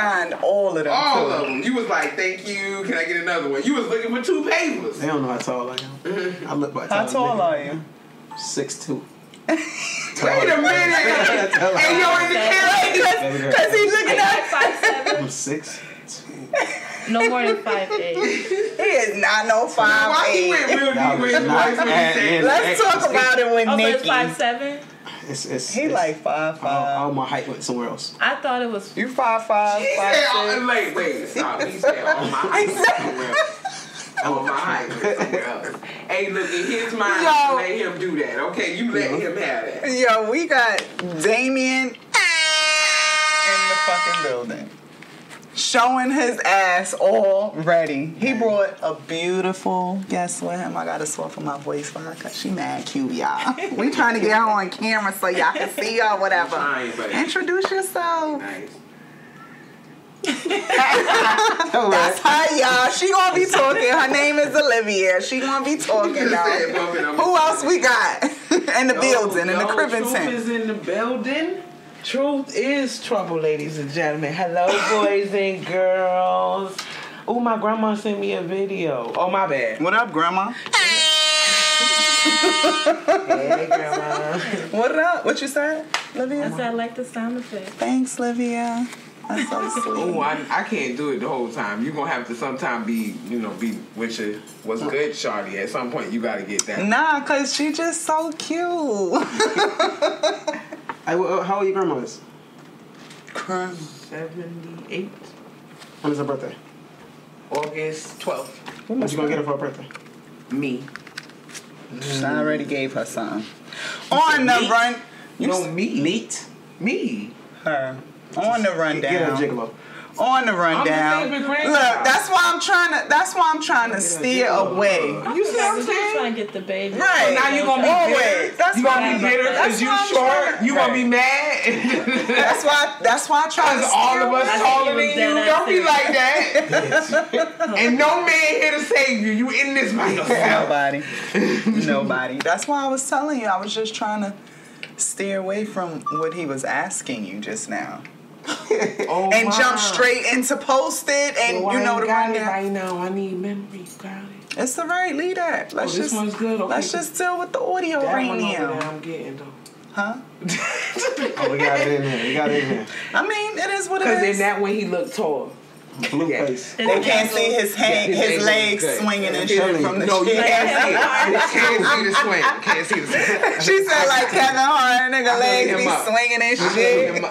signed all of them. All of them. You was like, thank you. Can I get another one? You was looking for two papers. They don't know how tall I am. I look like tall. How tall are you? 6'2". Wait a minute. And you're in the camera because he's looking at 5'7". I'm 6'2". No more than 5'8". He is not no 5'8". Why he went real deep? Let's talk about it with Nikki. 5'7". It's like 5'5". All my height went somewhere else. I thought it was you 5'5". Wait, stop. He said all my height went somewhere else. Oh my! Hey, look, in his mind, yo, let him do that. Okay, you let him have it. Yo, we got Damien in the fucking building, showing his ass already. He brought a beautiful guest with him. I gotta soften my voice for her because she mad cute, y'all. We trying to get her on camera so y'all can see her, whatever. Introduce yourself. Nice. That's her, y'all. She gonna be talking. Her name is Olivia. She gonna be talking now. Who else we got in the building? In the Cribbington. Truth is in the building. Truth is trouble, ladies and gentlemen. Hello, boys and girls. Oh, my grandma sent me a video. Oh, my bad. What up, grandma? Hey, grandma. What up? What you said, Olivia? I said I like the sound effect. Thanks, Olivia. That's so sweet. Oh, I can't do it the whole time. You're going to have to sometime be with your what's good, Shawty. At some point, you got to get that. Nah, because she just so cute. How old are your grandmas? 78. When is her birthday? August 12th. What you going to get her for her birthday? Me. Mm. I already gave her some. On the run. You know, meat. Meat? Me. Her. On the rundown. On the rundown. Look, that's why I'm trying to steer away. You see what I'm saying? Trying to get the baby. Right. Now you're going to be bitter. You're going to be bitter because you're short. You're going to be mad. That's why I try to steer away. Because all of us taller than you. Don't be like that. And no man here to save you. You in this by yourself. Nobody. That's why I was telling you. I was just trying to steer away from what he was asking you just now. And jump straight into posted and well, you know the rundown. Right now, I need memory, girl. It's all right, leave that. This one's good. Okay. Let's just deal with the audio that right now. I'm getting though. Huh? Oh, we got it in here. I mean, it is what it is. Because in that way, he looked tall. Blue face. They can't see his hand, his legs swinging and shit from the chair. No, you can't see the swing. She said like Kevin Hart, nigga legs be swinging and shit. I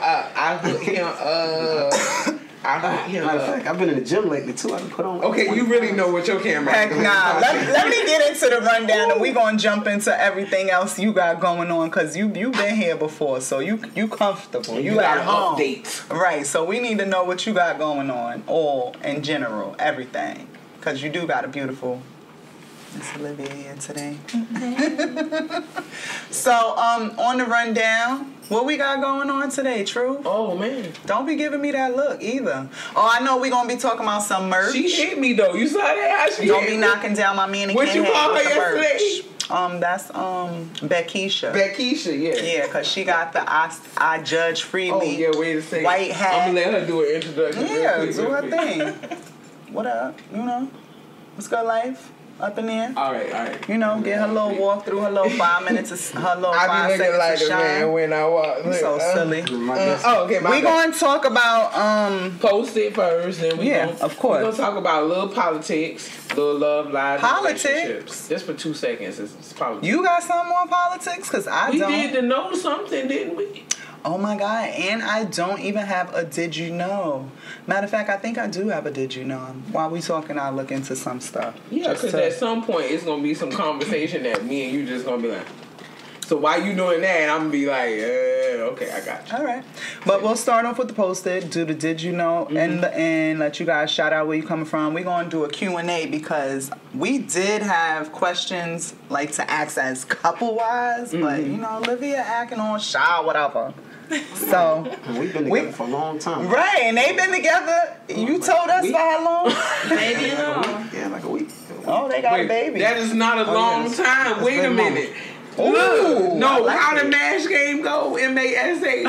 hook him up. Matter of fact, I've been in the gym lately too. I can put on. Okay, you really know what your camera. Heck nah. Let me get into the rundown, and we gonna jump into everything else you got going on, cause you been here before, so you comfortable. You at home. Updates. Right. So we need to know what you got going on, all in general, everything, cause you do got a beautiful. It's Olivia here today. Okay. So, on the rundown, what we got going on today, True? Oh, man. Don't be giving me that look either. Oh, I know we're going to be talking about some merch. She hit me, though. You saw that? Don't be knocking down my man and what you call her yesterday? That's Bekisha. Bekisha, yeah. Yeah, because she got the I judge freely. Oh, yeah, wait a second. White hat. I'm going to let her do an introduction. Yeah, do her thing. What up? You know? What's good, life? Up in there. All right. You know, get her little walk through, her little 5 minutes, her little 5 seconds like to shine. I be looking like a man when I walk. Look, so silly. Oh, okay. We're going to talk about post it first, then of course. We're going to talk about little politics, little love, lives, politics. Just for 2 seconds, it's politics. You got something on politics? Because we did to know something, didn't we? Oh my God, and I don't even have a did you know. Matter of fact, I think I do have a did you know. While we talking, I'll look into some stuff. Yeah, because at some point, it's going to be some conversation that me and you just going to be like, so why you doing that? And I'm going to be like, okay, I got you. All right. But we'll start off with the post-it, do the did you know, in the end, let you guys shout out where you coming from. We're going to do a Q&A because we did have questions like to ask as couple-wise, but, you know, Olivia acting on shy, whatever. So we've been together for a long time, right? And they've been together. You told us for how long? Baby, like a week. Oh, they got a baby. That is not a long time. Wait a minute. Ooh, no, like how the MASH game go? M-A-S-H.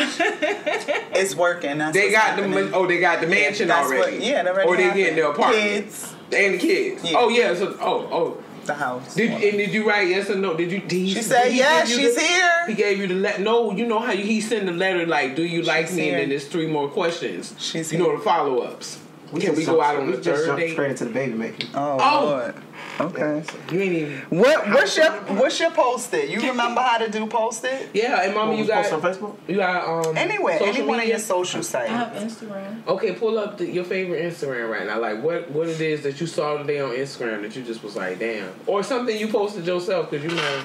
It's working. That's they got happening. The they got the mansion already. What, yeah, already. Or they getting their apartment. Kids. And the kids. Yeah. Oh yeah. So the house. Did you write yes or no? She said yes. She's here. He gave you the letter. No, you know how he sent the letter like, do you like me? And then there's 3 more questions. She's here. You know the follow ups. Can we go out on the 3rd date? Straight into the baby making. Oh Lord. Okay. You ain't even. What's your post-it? You remember how to do post-it? Yeah, and Mama, you got on Facebook. You got anywhere, any one of your social sites. I have Instagram. Okay, pull up your favorite Instagram right now. Like what it is that you saw today on Instagram that you just was like, damn, or something you posted yourself because you know.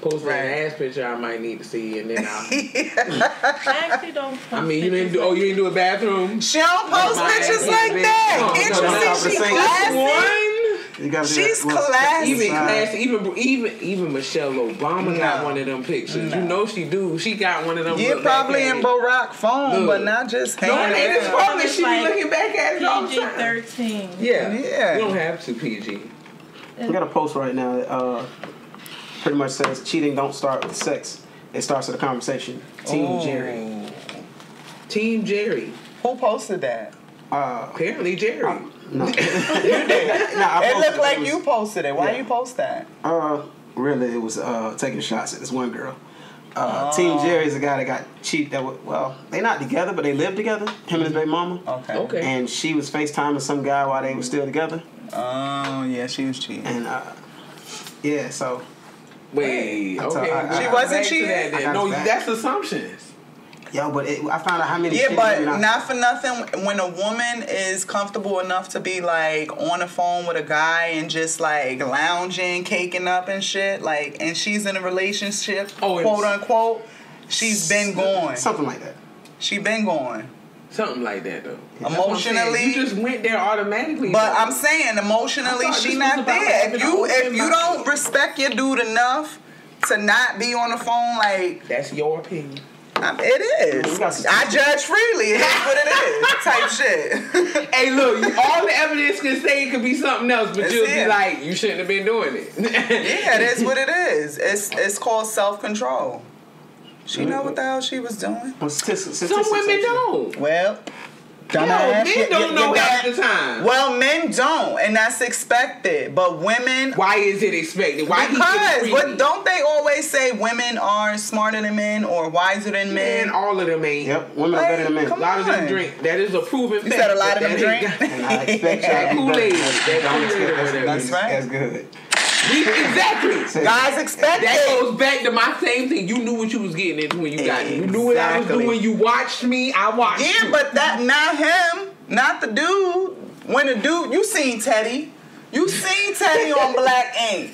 Post right. An ass picture I might need to see, and then I actually don't. Post I mean, you didn't do. Oh, you didn't do a bathroom. She don't post pictures like that. Interesting. She classy. You gotta she's classy. Even classy. Even Michelle Obama got one of them pictures. No. You know she do. She got one of them. You're probably in Barack phone, but not just. No, it is probably she like be looking back at it all the time. PG-13. Yeah. You don't have to PG. We got a post right now. Pretty much says cheating don't start with sex. It starts with a conversation. Team Jerry. Who posted that? Apparently Jerry. No. You did. It looked like you posted it. Why you post that? Really, it was taking shots at this one girl. Team Jerry's a guy that got cheated. They not together, but they lived together. Him and his baby mama. Okay. And she was FaceTiming some guy while they were still together. Oh yeah, she was cheating. And so. Wait, okay. She wasn't cheating. No, that's assumptions. Yo, but I found out how many. Yeah, but not for nothing. When a woman is comfortable enough to be like on the phone with a guy and just like lounging, caking up and shit, like, and she's in a relationship, quote unquote, she's been going. Something like that. She been going. Something like that though. Emotionally, you just went there automatically. But though. I'm saying emotionally, she not there. If you don't respect your dude enough to not be on the phone, like that's your opinion. It is. I judge freely. It is what it is. Type shit. Hey, look, all the evidence can say it could be something else, but you'll be like, you shouldn't have been doing it. Yeah, that's what it is. It's called self-control. She know what the hell she was doing. Well, some women don't. Well, men don't know half the time. Well, men don't, and that's expected. But women, why is it expected? Why? Because don't they always say women are smarter than men or wiser than men? All of them ain't. Yep, women are better than men. A lot of them drink. That is a proven fact. You said a lot of them drink. And I expect that Kool-Aid. That's right. That's good. Exactly. Guys expect that goes back to my same thing. You knew what you was getting into when you got it. You knew what I was doing. You watched me. I watched you. But that not him. Not the dude. When the dude, you seen Teddy. You seen Teddy on Black Ink.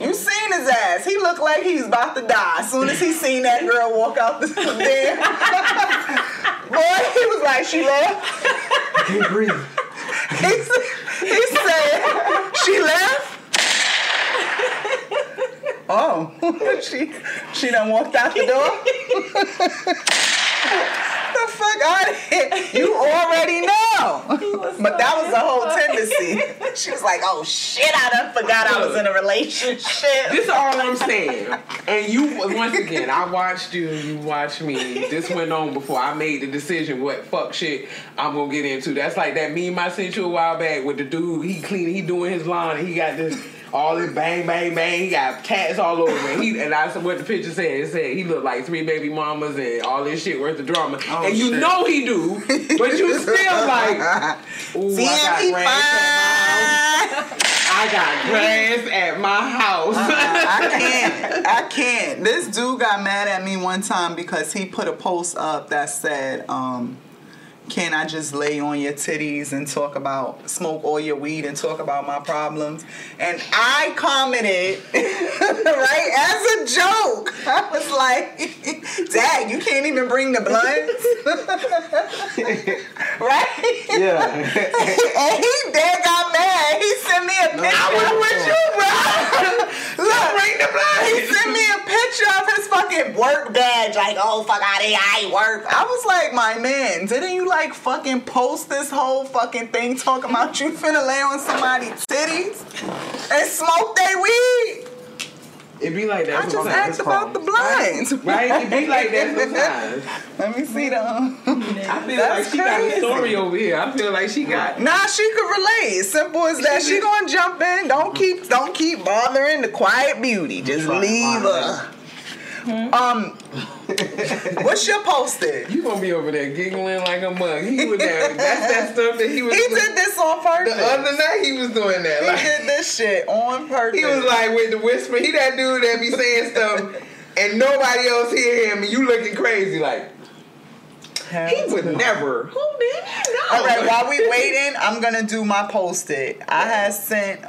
You seen his ass. He looked like he's about to die. As soon as he seen that girl walk out the bed. Boy, he was like, she left. I can't breathe. He said, she left. Oh, she done walked out the door. The fuck out of here. You already know. But that was the whole tendency. She was like, oh shit, I done forgot I was in a relationship. This is all I'm saying. And you, once again, I watched you, you watched me. This went on before I made the decision what fuck shit I'm gonna get into. That's like that meme I sent you a while back with the dude, he doing his lawn and he got this. All this bang, bang, bang. He got cats all over. And I said what the picture said. It said he looked like 3 baby mamas and all this shit worth of drama. Oh, and you shit. Know he do. But you still like, ooh, I got grass at my house. I can't. This dude got mad at me one time because he put a post up that said, can I just lay on your titties and smoke all your weed and talk about my problems? And I commented, right, as a joke. I was like, dad, you can't even bring the blunts? Right? Yeah. And he dead got mad. He sent me a picture. I was with you, bro. Look, bring the blunts. He sent me a picture of his fucking work badge. Like, oh, fuck out of here, I ain't work. I was like, my man, didn't you like fucking post this whole fucking thing talking about you finna lay on somebody's titties and smoke their weed? It be like that. I just asked about the blinds. Right? It be like that sometimes. Let me see them. I feel like she got a story over here. I feel like she got. Nah, she could relate. Simple as that. She gonna jump in. Don't keep bothering the quiet beauty. Just leave her. What's your posted? You gonna be over there giggling like a mug. He was there. That's that stuff that he was. He did this on purpose. The other night he was doing that. He did this shit on purpose. He was like with the whisper. He that dude that be saying stuff and nobody else hear him, and you looking crazy like. He would never. Who did you know? All right, while we waiting, I'm gonna do my posted. I had sent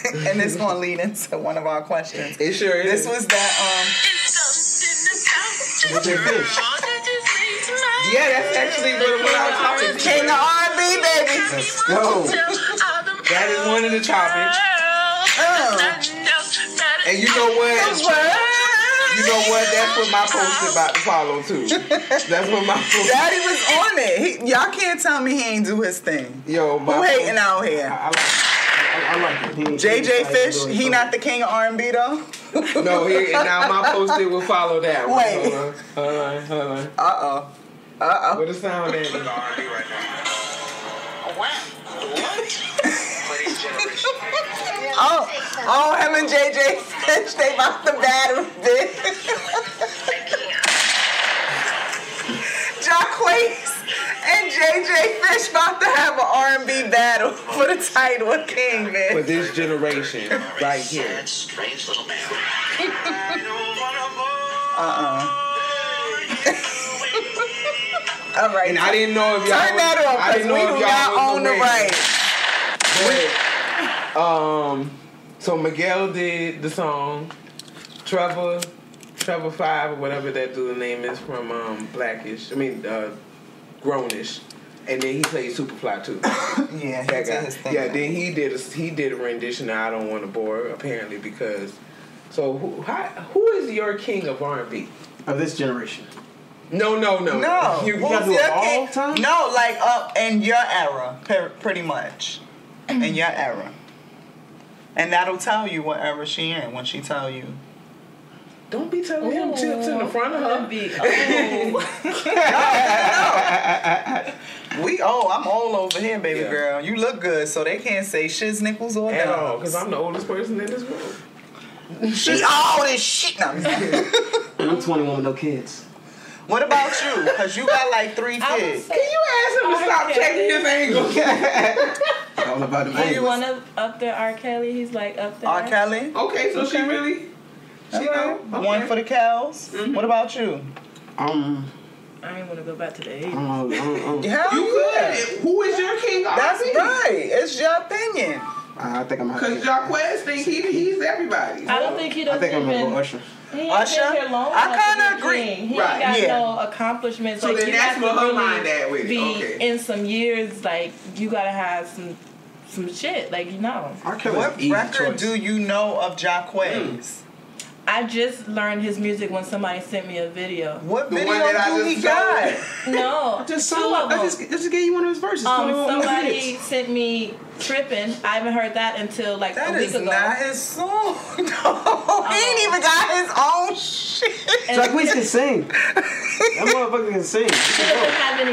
and it's going to lead into one of our questions. It sure is. This was that, yeah, that's actually what our topic is. King of R&B, baby. Let's go. That is one of the topics. And you know what? You know what? That's what my post is about to follow too. That's what my post. Daddy was on it. Y'all can't tell me he ain't do his thing. Yo, my who hating out here? I like it. JJ Fish, he not the king of R&B though. No, he now my post it will follow that. Wait. Hold on. Uh oh. What the sound is? R&B right now. What? Oh, him and JJ Fish, they about to battle, bitch. Jacquees and JJ Fish about to have an R&B battle for the title of king, bitch. For this generation, right here. Strange little man. All right. And I didn't know if y'all. Turn that off, because we do not own the right. So Miguel did the song. Trevor 5 or whatever that dude's name is from Blackish. I mean Grownish. And then he played Superfly too. Yeah, that guy. His thing. Yeah, then he did a rendition of I Don't Want to Bore, apparently, because so who is your king of R&B? Of this generation. No. You got to do it all time? No, like up in your era, pretty much. In your era. And that'll tell you what era she in when she tell you. Don't be telling him to the front of her. No. I'm all over here, baby girl. You look good, so they can't say shiz nickels or at all, because I'm the oldest person in this room. She's all this shit. No, I'm 21 with no kids. What about you? Because you got like 3 kids. Can you ask him to stop checking his angle? All about the babies. You want to up there R. Kelly? He's like up there. R. Kelly? Okay, so she really... She know. Okay. One for the cows. Mm-hmm. What about you? I ain't want to go back to the 80s. You could. Who is your king? That's right. It's your opinion. I think I'm... Because Jacquees think he's everybody. So I don't think he does. I think I'm going to go Usher. Usher, I kind of agree. He ain't got no accomplishments. So like, then that's what her mind that way. In some years, like you gotta have some shit. Like you know. What record do you know of Jacquees? I just learned his music when somebody sent me a video. What video do he got? No, just two of them. Just gave you one of his verses. Somebody sent me Trippin'. I haven't heard that until like a week ago. That is not his song. No, he ain't even got his own shit. Jacquees can sing. That motherfucker can sing. He doesn't have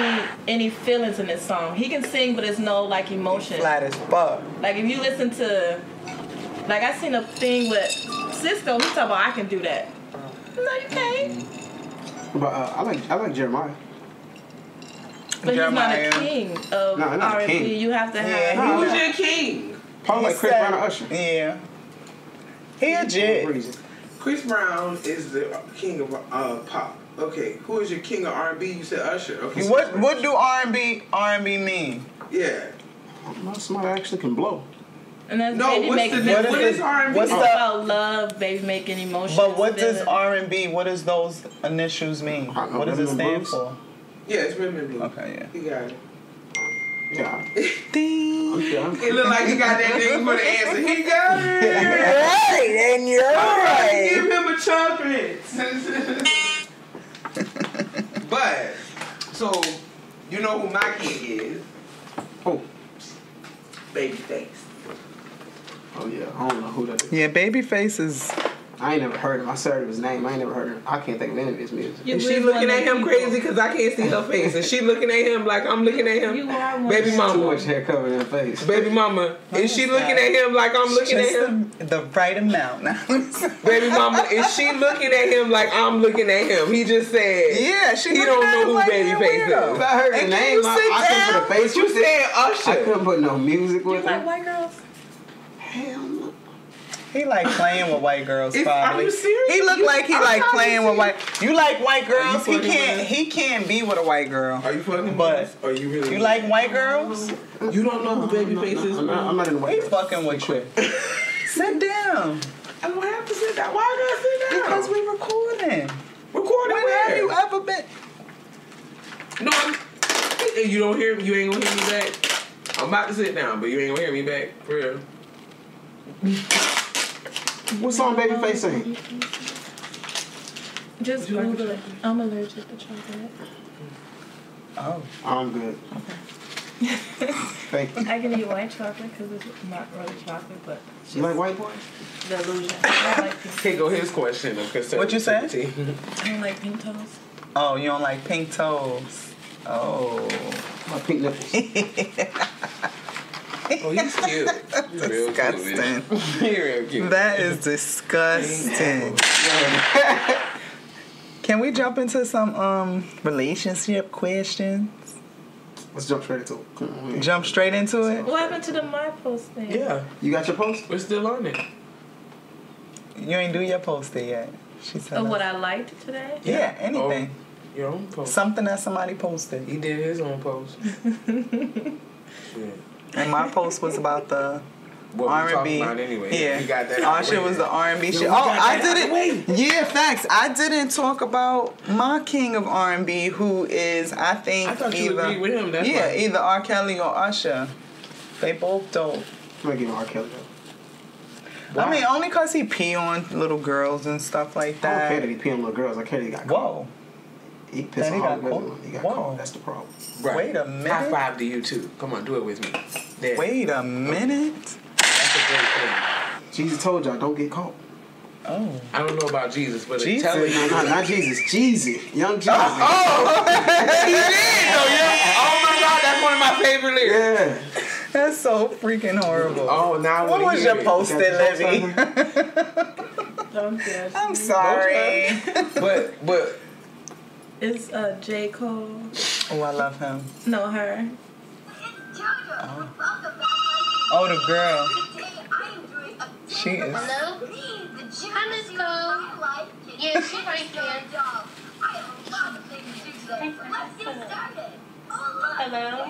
any feelings in this song. He can sing, but there's no like emotion. Flat as fuck. Like if you listen to. Like, I seen a thing with Cisco. He talking about, I can do that. No, you can't. But I like Jeremiah. But Jeremiah. He's not a king of R&B. You have to have... Who's your king? Probably like Chris Brown or Usher. Yeah. Chris Brown is the king of pop. Okay, who is your king of R&B? You said Usher. Okay. What do R&B mean? Yeah. Somebody actually can blow. And that's what is R&B? It's about love, baby making emotions. But what does R&B, what does those initials mean? What does it stand for? Yeah, it's rhythm and blues. Okay, yeah. You got it. Yeah. It looked like he got that nigga for the answer. He got it. Right, and you're right. Give him a trumpet. But, so, you know who my king is? Who? Babyface. Oh yeah, I don't know who that is. Yeah, Babyface is. I ain't never heard him. I heard his name. I ain't never heard him. I can't think of any of his music. And she looking at him crazy because I can't see her face, and she looking at him like I'm looking at him. Baby mama, too much hair covering her face. Baby mama, is she looking at him like I'm looking at him? The right amount. Baby mama, is she looking at him like I'm looking at him? He just said, yeah, she. He don't know who Babyface is. I heard the name. I couldn't put a face. You said Usher. I couldn't put no music with him. You like white girls? Hell no. He like playing with white girls, probably. Are you serious? He look like he like playing with white. You like white girls? He can't be with a white girl. Are you fucking? But are you really? You like white girls? You don't know who Babyface is? I'm not in white. He fucking with you. Sit down. And what happened to sit down? Why do I sit down? Because we're recording. Recording. When have you ever been? No, you don't hear. You ain't gonna hear me back. I'm about to sit down, but you ain't gonna hear me back for real. What song Babyface sing? Just Google it. I'm allergic to chocolate. Oh. I'm good. Okay. Thank you. I can eat white chocolate because it's not really chocolate, but... You like white boys? The illusion. I like pink. Here go his question. What you say? I don't like pink toes. Oh, you don't like pink toes. Oh. My pink nipples. Oh, he's cute. He's real disgusting. Cute, he's real cute. That is disgusting. Can we jump into some relationship questions? Let's jump straight into it. Jump straight into it? What happened to the my post thing? Yeah. You got your post? We're still on it. You ain't do your post there yet. She said. Oh, what I liked today? Yeah, anything. Oh, your own post. Something that somebody posted. He did his own post. Yeah. And my post was about the R&B. Anyway. Yeah, you got that. Our shit was the R&B shit. Oh, I didn't. Yeah, facts. I didn't talk about my king of R&B, who is I think. I thought you agreed with him. That's yeah, either R. Kelly or Usher. They both dope. I'm gonna give R. Kelly. Wow. I mean, only cause he pee on little girls and stuff like that. I don't care that he pee on little girls. I care that he got caught. Whoa. He pissed off with him. He got caught. That's the problem. Right. Wait a minute. High five to you too. Come on, do it with me. There. Wait a minute. That's a great thing. Jesus told y'all don't get caught. Oh. I don't know about Jesus, but it's telling you. No, not Jesus. Jeezy. Young Jeezy. Oh! He did! Oh my God, that's one of my favorite lyrics. Yeah. That's so freaking horrible. Oh, now what was your post-it, Levy? I'm sorry. But. It's J. Cole. Oh, I love him. No, her. Oh, the girl. She is. Hello? Pajamas, Cole. Yeah, she right there. Hello?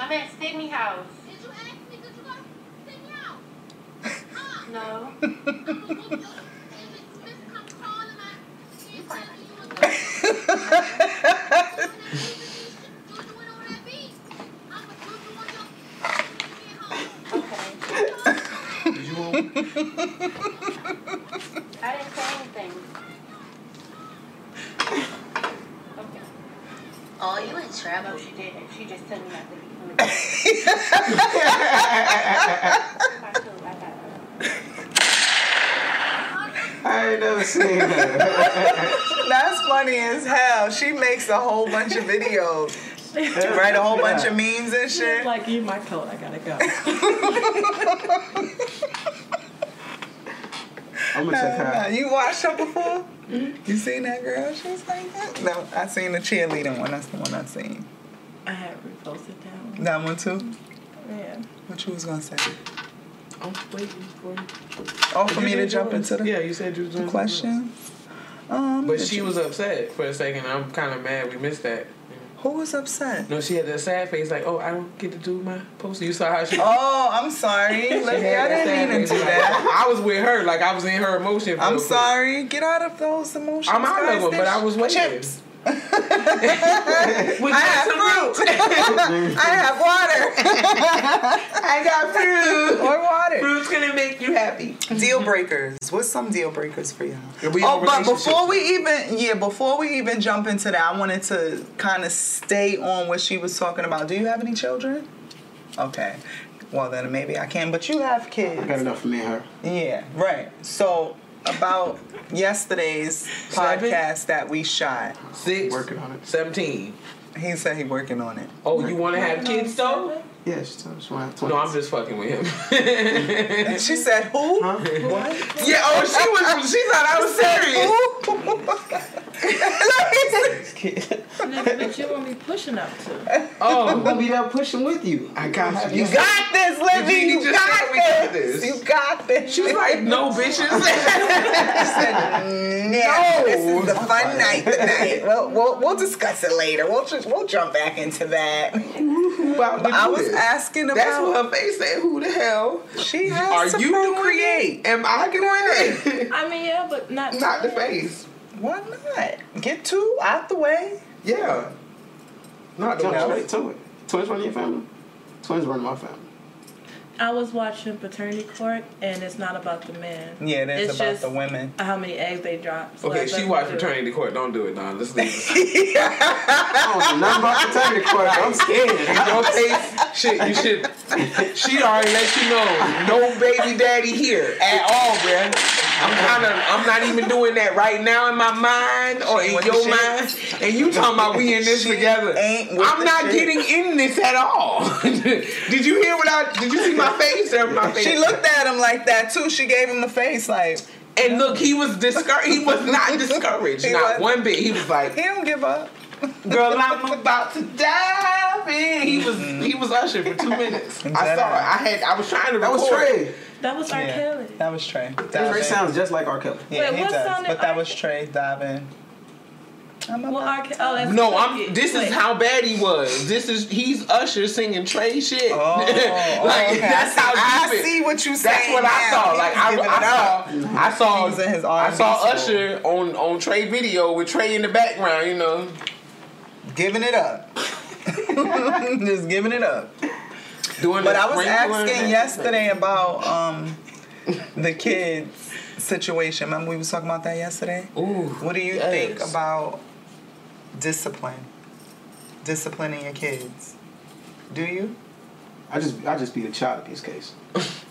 I'm at Sydney House. Did you ask me? Did you go to Sydney House? No. She just told me not to be I ain't never seen her. That's funny as hell. She makes a whole bunch of videos. To write a whole bunch of memes and shit. Like, you my coat, I gotta go. I'm gonna check her out. You watched her before? Mm-hmm. You seen that girl? She was like that? No, I seen the cheerleader one. That's the one I seen. I had reposted that one. That one too? Yeah. What you was gonna say? I'm waiting for. Oh, for me to jump into the. Yeah, you said you was doing question. But she was upset for a second. I'm kind of mad we missed that. Who was upset? No, she had that sad face like, oh, I don't get to do my post. You saw how she... Oh, I'm sorry. Like, I didn't mean to do that. I was with her. Like, I was in her emotion. I'm sorry. Get out of those emotions. I'm out of them, but I was waiting. Chips. I have fruit. I have water. I got fruit. Or water. Fruit's going to make you happy. Deal breakers. What's some deal breakers for y'all? Oh, but before we even jump into that, I wanted to kind of stay on what she was talking about. Do you have any children? Okay. well, then maybe I can. But you have kids. I got enough for me and her. Yeah, right. So about yesterday's podcast that we shot. 6. Working on it. 17. He said he working on it. Oh, you want to have kids though? Yeah, she told me she wanted to have twins. No, I'm just fucking with him. She said, who? Huh? What? Yeah, oh, she thought I was serious. But you won't be pushing up to. Oh, I'm going to be there pushing with you. I got you. You got this, Libby. You got this. You got this. She was like, no, bitches. She said, no. This is the fun night tonight. We'll discuss it later. We'll jump back into that. But I was asking about. That's what her face said. Who the hell? She has to procreate. Are you create? Am I doing it? I mean, yeah, but not. Not the face. Why not? Get two out the way. Yeah. Not jump straight to it. Twins run your family. Twins run my family. I was watching Paternity Court, and it's not about the men. Yeah, it's about the women. How many eggs they drop. So okay, she watched Paternity Court. Don't do it, Don. Let's leave it. I don't know nothing about Paternity Court. I'm scared. Your face, shit, you should. She already let you know, no baby daddy here at all, bruh. I'm not even doing that right now in my mind or in your mind. And you talking about we in this together. I'm not getting in this at all. Did you hear what did you see my face? She looked at him like that too. She gave him the face like. And look, he was discouraged. He was not discouraged. Not one bit. He was like, he don't give up. Girl, I'm about to dive in. He was ushering for 2 minutes. I saw it. I was trying to record. That was Trey. That was R. Kelly. That was Trey. Trey sounds just like R. Kelly. Yeah, wait, he does. But that was Trey diving. This is how bad he was. He's Usher singing Trey shit. Oh, okay. That's how I see what you saying. That's what I saw. I saw Usher on Trey video with Trey in the background. You know, giving it up. Just giving it up. But I was asking yesterday about the kids situation. Remember we was talking about that yesterday? Ooh, what do you think about disciplining your kids? Do you? I just be a child in this case.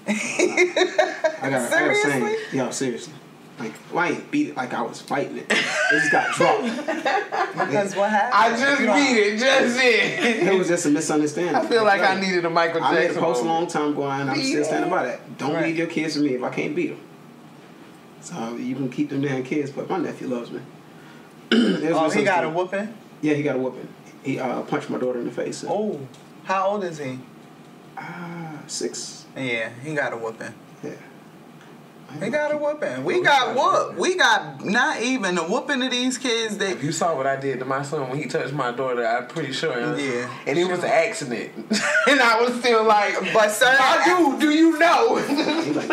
I gotta say, yo, seriously. Like, why ain't beat it like I was fighting it? It just got dropped. Because what happened? I just beat it, It was just a misunderstanding. I feel like I needed a Michael Jackson. I made a post a long time ago, and I'm still standing by that. Don't leave your kids to me if I can't beat them. So you can keep them damn kids, but my nephew loves me. He got a whooping? Yeah, he got a whooping. He punched my daughter in the face. So. Oh, how old is he? 6. Yeah, he got a whooping. Yeah. They got a whooping. We got whooped. We got not even a whooping to these kids. That if you saw what I did to my son when he touched my daughter, I'm pretty sure. Yeah. And it was an accident. And I was still like, but sir, do you know? Like,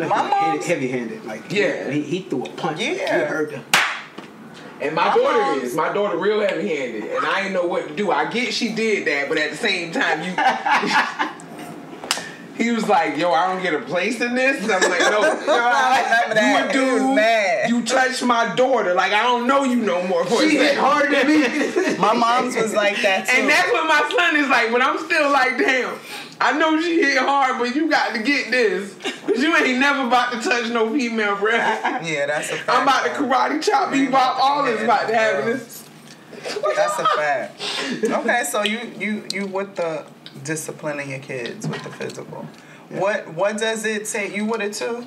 no. My mom's heavy-handed. Like, yeah. He threw a punch. Yeah. You heard him. And my daughter real heavy-handed. And I didn't know what to do. I get she did that, but at the same time, he was like, yo, I don't get a place in this. And I'm like, no, you touched my daughter. Like, I don't know you no more. She hit harder than me. My mom's was like that, too. And that's what my son is like, when I'm still like, damn, I know she hit hard, but you got to get this. Because you ain't never about to touch no female, bro. Yeah, that's a fact. I'm about to karate chop you about all this about to happen. That's a fact. Okay, so you with the... disciplining your kids with the physical. Yeah. What does it take? You with it too?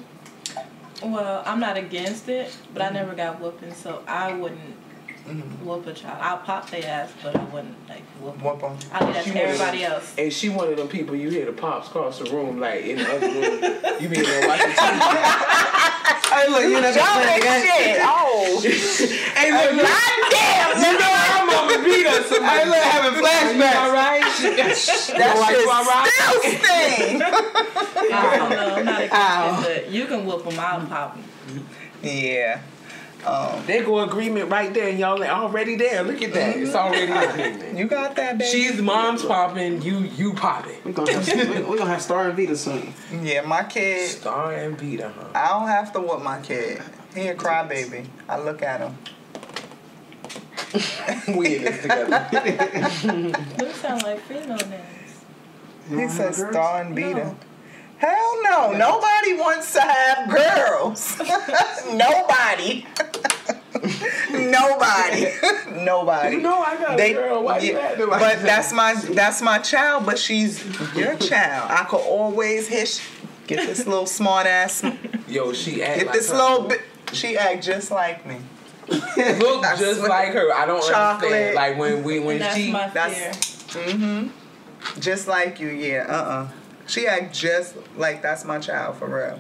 Well, I'm not against it, but I never got whooping, so I wouldn't whoop a child. I'll pop their ass, but I wouldn't whoop them. I do that to everybody else. And she one of them people you hear the pops cross the room like in the other room. You be in there watching TV. Hey, look, you never played again. Shit. Oh. Hey, look, goddamn. You know I'm gonna beat us. Hey, look, having flashbacks. All right. That shit still stings. I don't know. I'm not against it, but you can whoop them. I'll pop them. Yeah. They go agreement right there, and y'all already there. Look at that. It's already agreement. You got that, baby. She's mom's popping, you popping. We're gonna have Star and Vita soon. Yeah, my kid. Star and Vita, huh? I don't have to whoop my kid. He a crybaby. I look at him. We in this together. You sound like female names. He says star and beat him. Hell no. Yeah. Nobody wants to have girls. Nobody. Nobody. Nobody. You know I got a girl. Why you acting like that? But that's my child, but she's your child. I could always get this little smart ass. Yo, she act get like this her. Little bit. She act just like me. Look just like her. I don't understand. Like when that's she my fear. Mm-hmm. Just like you, yeah. She act just like that's my child for real.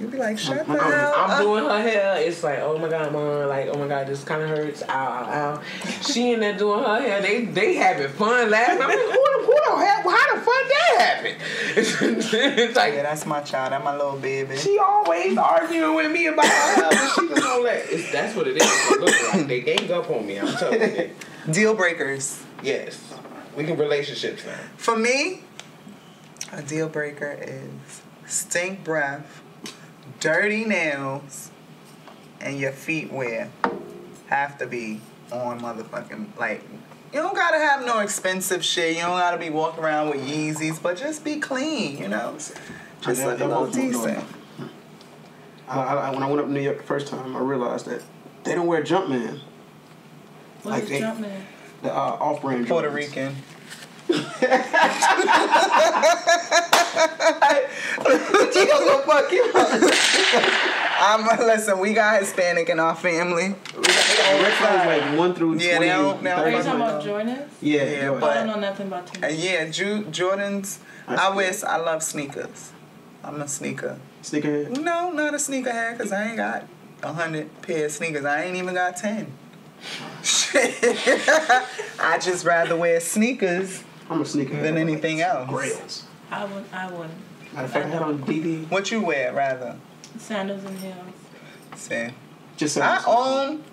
You'd be like, shut the hell up. I'm doing her hair. It's like, oh my God, mom. Like, oh my God, this kind of hurts. Ow, ow, ow. She in there doing her hair. They having fun laughing. I'm like, how the fuck that happened? It's like, yeah, that's my child. That's my little baby. She always arguing with me about her hair, but she just don't let. That's what it is. Look, like, they ganged up on me. I'm telling you. Deal breakers. Yes. We can relationships now. For me, a deal breaker is stink breath, dirty nails, and your feet wear have to be on motherfucking, like, you don't gotta have no expensive shit. You don't gotta be walking around with Yeezys, but just be clean, you know? Just look a little decent. When I went up to New York the first time, I realized that they don't wear Jumpman. What like is they, Jumpman? The off-brand Puerto Rican. Listen, we got Hispanic in our family. We got like 1 through 20. Yeah, are you talking about Jordans? Yeah, but I don't know nothing about tennis. Jordans. I love sneakers. I'm a sneaker. Sneakerhead? No, not a sneakerhead, because I ain't got 100 pair of sneakers. I ain't even got 10. Shit. I just rather wear sneakers. I'm a sneakerhead than anything else. Grails. I wouldn't. Matter of fact, I had on DD. What you wear, rather? Sandals and heels. Same. Just sandals. I own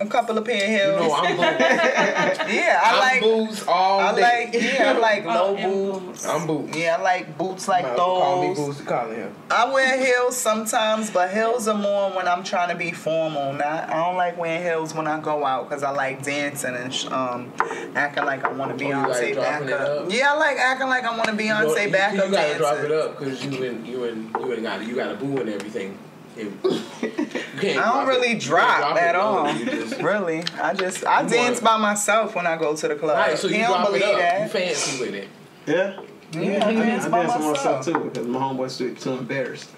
a couple of pair of heels. You know, I'm boots. Yeah, I'm boots all day. I like low boots. I'm boots. Yeah, I like boots like those. Call me boots, call him. I wear heels sometimes, but heels are more when I'm trying to be formal. Not, I don't like wearing heels when I go out because I like dancing and acting like I want to Beyonce back up. Yeah, I like acting like I want to Beyonce back up. You gotta drop it up because you got a boo and everything. I don't really drop at all. Really, I dance by myself when I go to the club. Right, so you don't believe that. You fancy with it. Yeah. Yeah, I dance by myself too because my homeboys do it so embarrassed.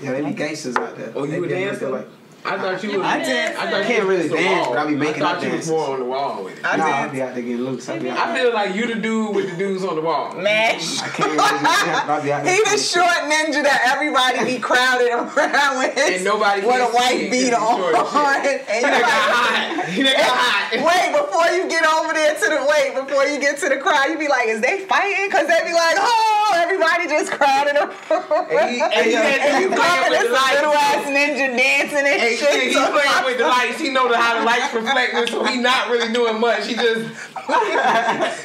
Yeah, they be gangsters out there. Oh, you were dancing? Like, I thought you were. I can't really dance, but I be making up dances. I thought you was more on the wall with it. I be out there getting loose. I feel like you the dude with the dudes on the wall. Mash. I can't really dance. He the short ninja that everybody be crowded around with. And nobody with a white beat on. And you got hot. He got hot. Wait, before you get to the crowd, you be like, is they fighting? Because they be like, oh, everybody just crowded around. And you come with this little ass ninja dancing and shit. He's playing with the lights. He knows how the lights reflect, so he's not really doing much. He just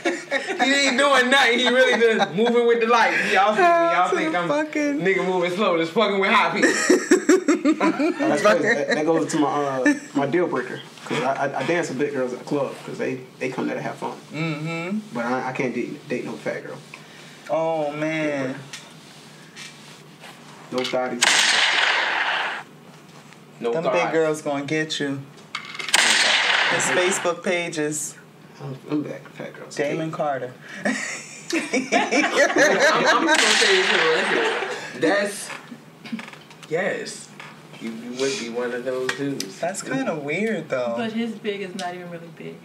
he ain't doing nothing. He really just moving with the lights. Y'all think I'm fucking nigga moving slow, just fucking with hot people. That goes to my deal breaker. Cause I dance with big girls at the club because they come there to have fun. Mm-hmm. But I can't date no fat girl. Oh man, no thotties. No them thighs. Big girls gonna get you. His Facebook pages. I'm back, fat girls. Damien Carter. I'm gonna say it. That's yes. You would be one of those dudes. That's kind of weird though. But his big is not even really big.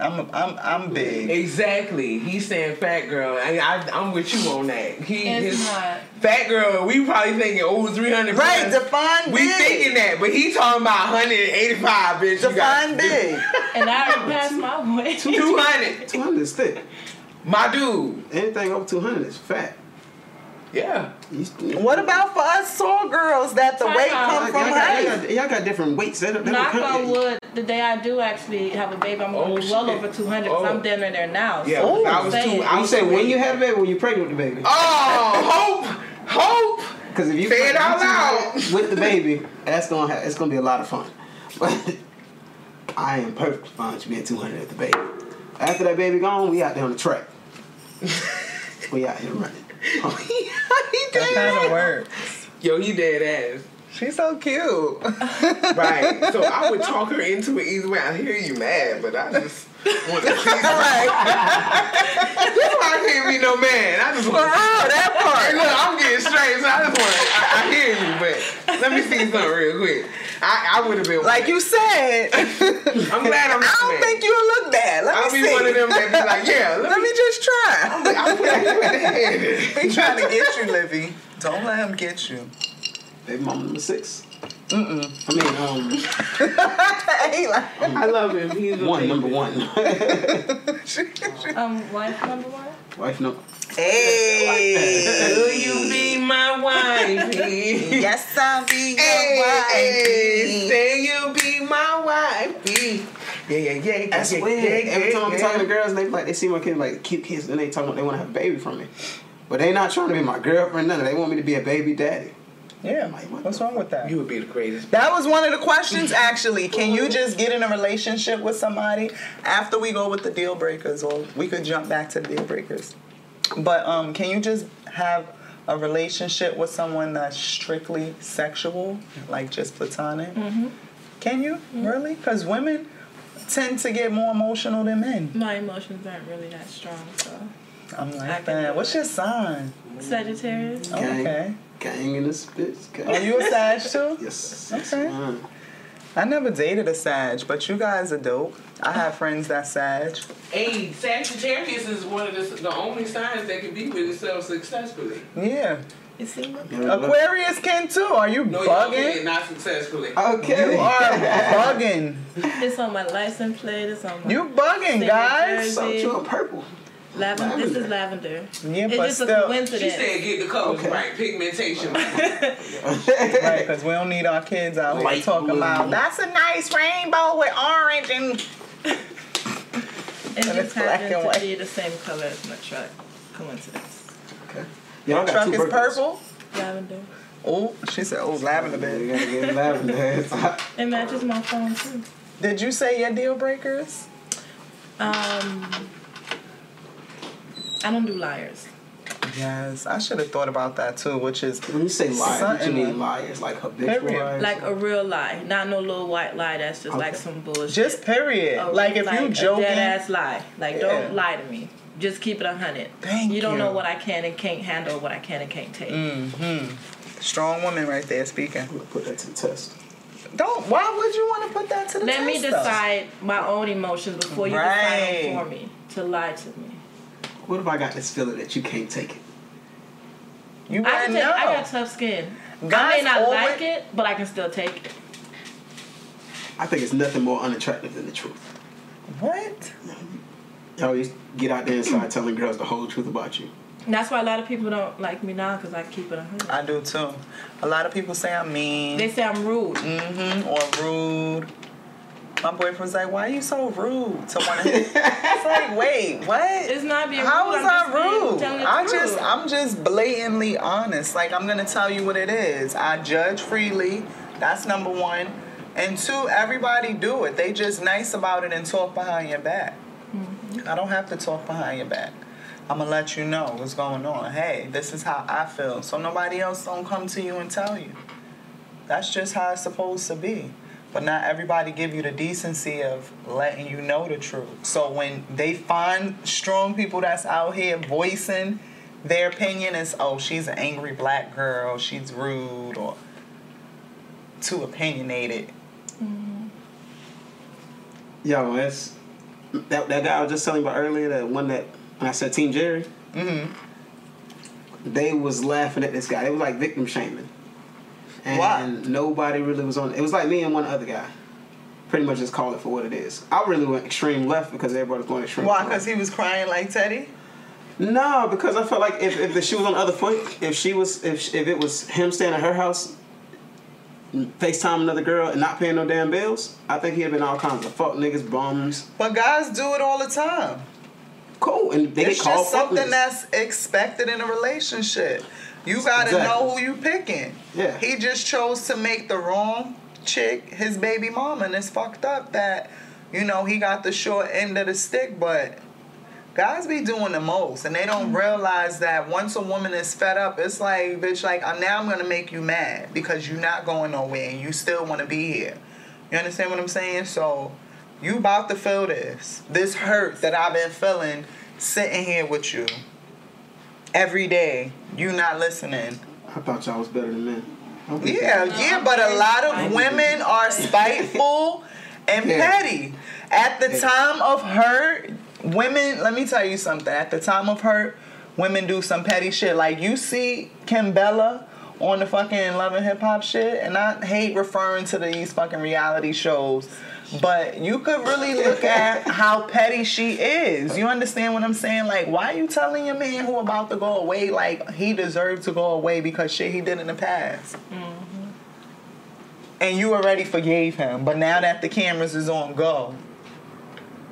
I'm big. Exactly. He's saying fat girl. I'm with you on that. It's not. Fat girl, we probably thinking, 300 right, pounds. Right, define big. We thinking that, but he's talking about 185, bitch. Define big. And I already passed my weight. 200. 200 is thick. My dude. Anything over 200 is fat. Yeah. What about for us tall girls that the weight comes from height? Y'all got different weights. Knock on wood, the day I do actually have a baby, I'm going to be well over 200 because I'm damn near there now. Yeah, so I was saying when you have a baby, when you're pregnant with the baby. Oh, hope. Because if you say it out loud with the baby, it's going to be a lot of fun. But I am perfect fine to be at 200 with the baby. After that baby gone, we out there on the track. We out here running. Huh. He dead. That kind of works. Yo, he dead ass. She's so cute. Right. So I would talk her into it either way. I hear you mad, but I just want to see her. Right. That's why I can't be no man. I just want to see that part. Look, I'm getting straight, so I just want to. I hear you, but let me see something real quick. I would have been like you said. I'm glad I'm not I don't mad. Think you look bad. Let I'll me be see. One of them that be like, yeah, let me just try. I'll put that in the head. They trying to get you, Livy. Don't let him get you. Baby mama number 6. I mean, I love him. He's number one. Wife number one? Wife number one. Hey. Will you be my wifey? Yes, I'll be your wifey. Hey, say you be my wifey. Yeah. That's weird. Every time I'm talking to girls, they like they see my kids like cute kids, and they talk about they want to have a baby from me, but they not trying to be my girlfriend. None of they want me to be a baby daddy. Yeah, like, what's wrong with that? You would be the craziest. That was one of the questions, actually. Can you just get in a relationship with somebody after we go with the deal breakers, or we could jump back to the deal breakers? But can you just have a relationship with someone that's strictly sexual, like just platonic? Mm-hmm. Can you really? Because women tend to get more emotional than men. My emotions aren't really that strong, so I'm like that. What's your sign? Sagittarius. Oh, okay. Gang in this bitch. Gang. Are you a Sag too? Yes. Okay. Yes, I never dated a Sag, but you guys are dope. I have friends that Sag. Hey, Sagittarius is one of the only signs that can be with itself successfully. Yeah. You see? Aquarius can too. Are you bugging? No, not successfully. Okay. You are bugging. It's on my license plate. It's on my... You bugging, guys. So true. Purple. Lavender. This is lavender. Yeah, it's just a coincidence. She said get the colors right. Pigmentation. Right, because we don't need our kids out here talking about that's a nice rainbow with orange and... and it's black and white. To be the same color as my truck. Coincidence. Okay. Your truck is purple? Lavender. Oh, she said, oh, lavender, baby. You gotta get lavender. It matches my phone, too. Did you say your deal breakers? I don't do liars. Yes, I should have thought about that too, which is... When you say liars, you mean liars, like habitual liars? Like a real lie. Not no little white lie that's just like some bullshit. Just period. A, like if you joking... dead-ass lie. Like, don't lie to me. Just keep it 100. Thank you. You don't know what I can and can't handle, what I can and can't take. Mm-hmm. Strong woman right there speaking. I'm going to put that to the test. Don't... Why would you want to put that to the test? Let me decide my own emotions before you decide them for me. To lie to me. What if I got this feeling that you can't take it? You gotta know. I got tough skin. I may not like it, but I can still take it. I think it's nothing more unattractive than the truth. What? You always get out there and start telling girls the whole truth about you. And that's why a lot of people don't like me now, because I keep it 100. I do too. A lot of people say I'm mean. They say I'm rude. Or rude. My boyfriend's like, why are you so rude to one of his? It's like, wait, what? It's not being rude. How was I rude? I'm just blatantly honest. Like, I'm going to tell you what it is. I judge freely. That's number one. And two, everybody do it. They just nice about it and talk behind your back. Mm-hmm. I don't have to talk behind your back. I'm going to let you know what's going on. Hey, this is how I feel. So nobody else don't come to you and tell you. That's just how it's supposed to be. But not everybody give you the decency of letting you know the truth. So when they find strong people that's out here voicing their opinion, it's, oh, she's an angry black girl, she's rude or too opinionated. Mm-hmm. Yo, that's that guy I was just telling you about earlier, that one that when I said Team Jerry, they was laughing at this guy. They was like victim shaming. And nobody really was on it. It was like me and one other guy. Pretty much just called it for what it is. I really went extreme left because everybody was going extreme left. Why? Because he was crying like Teddy? No, because I felt like if the shoe was on the other foot, if it was him staying at her house, FaceTime another girl and not paying no damn bills, I think he had been all kinds of fuck niggas, bums. But guys do it all the time. Cool. And they get called fuck niggas. It's just something that's expected in a relationship. You gotta know who you picking. Yeah. He just chose to make the wrong chick his baby mama, and it's fucked up that you know, he got the short end of the stick, but guys be doing the most, and they don't realize that once a woman is fed up, it's like, bitch, like, now I'm going to make you mad because you're not going nowhere and you still want to be here. You understand what I'm saying? So you about to feel this. This hurt that I've been feeling sitting here with you every day. You not listening. I thought y'all was better than men. Yeah, yeah, but a lot of women are spiteful and petty. At the time of hurt, women, let me tell you something. At the time of hurt, women do some petty shit. Like, you see Kim Bella on the fucking Love and Hip Hop shit, and I hate referring to these fucking reality shows, but you could really look at how petty she is. You understand what I'm saying? Like, why are you telling your man who about to go away, like, he deserved to go away because shit he did in the past? Mm-hmm. And you already forgave him, but now that the cameras is on go,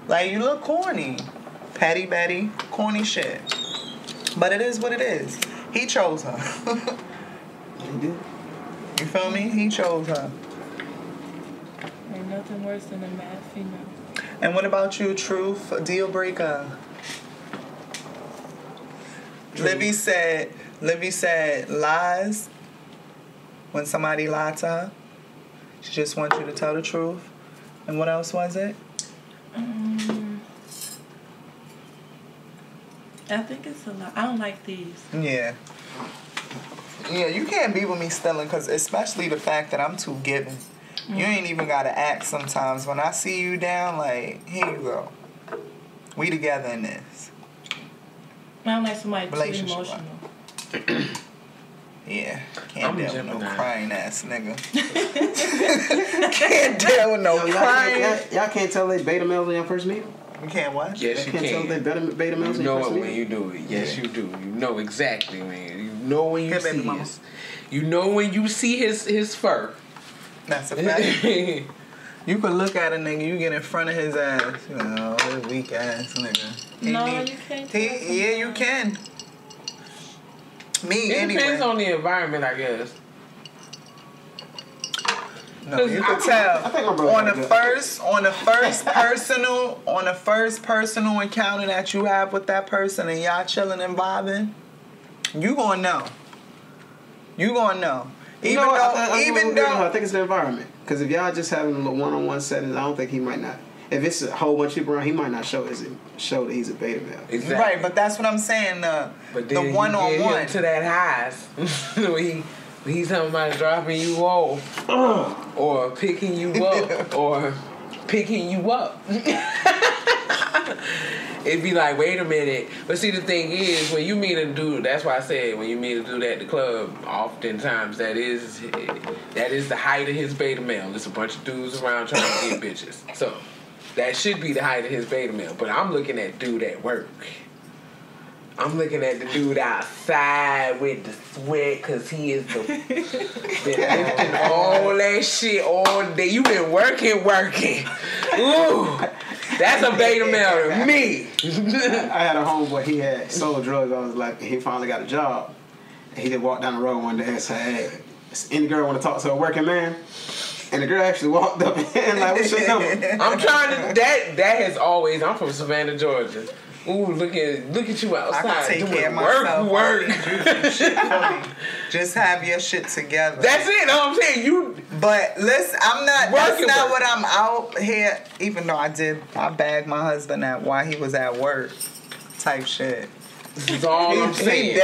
like, you look corny. Patty Betty, corny shit. But it is what it is. He chose her. He did. You feel me? He chose her. Ain't nothing worse than a mad female. And what about you, Truth? A deal breaker. Livy said lies. When somebody lied to her, she just wants you to tell the truth. And what else was it? I think it's a lot. I don't like these. Yeah. Yeah, you can't be with me stealing, because especially the fact that I'm too giving. Mm-hmm. You ain't even got to act sometimes. When I see you down, like, here you go. We together in this. I don't like somebody too emotional. Yeah, can't deal with no crying ass nigga. Can't deal with no crying. Y'all can't tell they beta males in your first meeting? You can't what? Yes, you can. You can't tell they beta males in your first meeting? You know it when you do it. Yes, yeah. You do. You know exactly, man. You know when you see his... You know when you see his fur. That's a fact. You can look at a nigga, you get in front of his ass. You know, this weak ass nigga. You can't. Yeah, you can. Me, anyway. It depends on the environment, I guess. No, you can tell. I think I'm really on the first personal encounter that you have with that person, and y'all chilling and vibing, you gonna know. You gonna know. I think it's the environment. Because if y'all just having a one-on-one setting, I don't think he might not. If it's a whole bunch of people around, he might not show that he's a beta male. Exactly. Right, but that's what I'm saying. The one-on-one to that highs. He's talking about dropping you off, or picking you up, or picking you up. It'd be like, wait a minute. But see, the thing is, when you meet a dude, that's why I said when you meet a dude at the club, oftentimes that is the height of his beta male. There's a bunch of dudes around trying to get bitches. So that should be the height of his beta male. But I'm looking at dude at work. I'm looking at the dude outside with the sweat, because he is lifting all that shit all day. You been working. Ooh, that's a beta male to me. I had a homeboy, he had sold drugs. I was like, he finally got a job. And he just walked down the road one day and said, hey, does any girl want to talk to a working man? And the girl actually walked up and like, what's your number? I'm trying to, that has always, I'm from Savannah, Georgia. Ooh, look at you outside. I can take care of myself. Work. Just have your shit together. That's it. Know what I'm saying? But listen, I'm not. That's not what I'm out here. Even though I bagged my husband out while he was at work, type shit. This is all I'm saying. His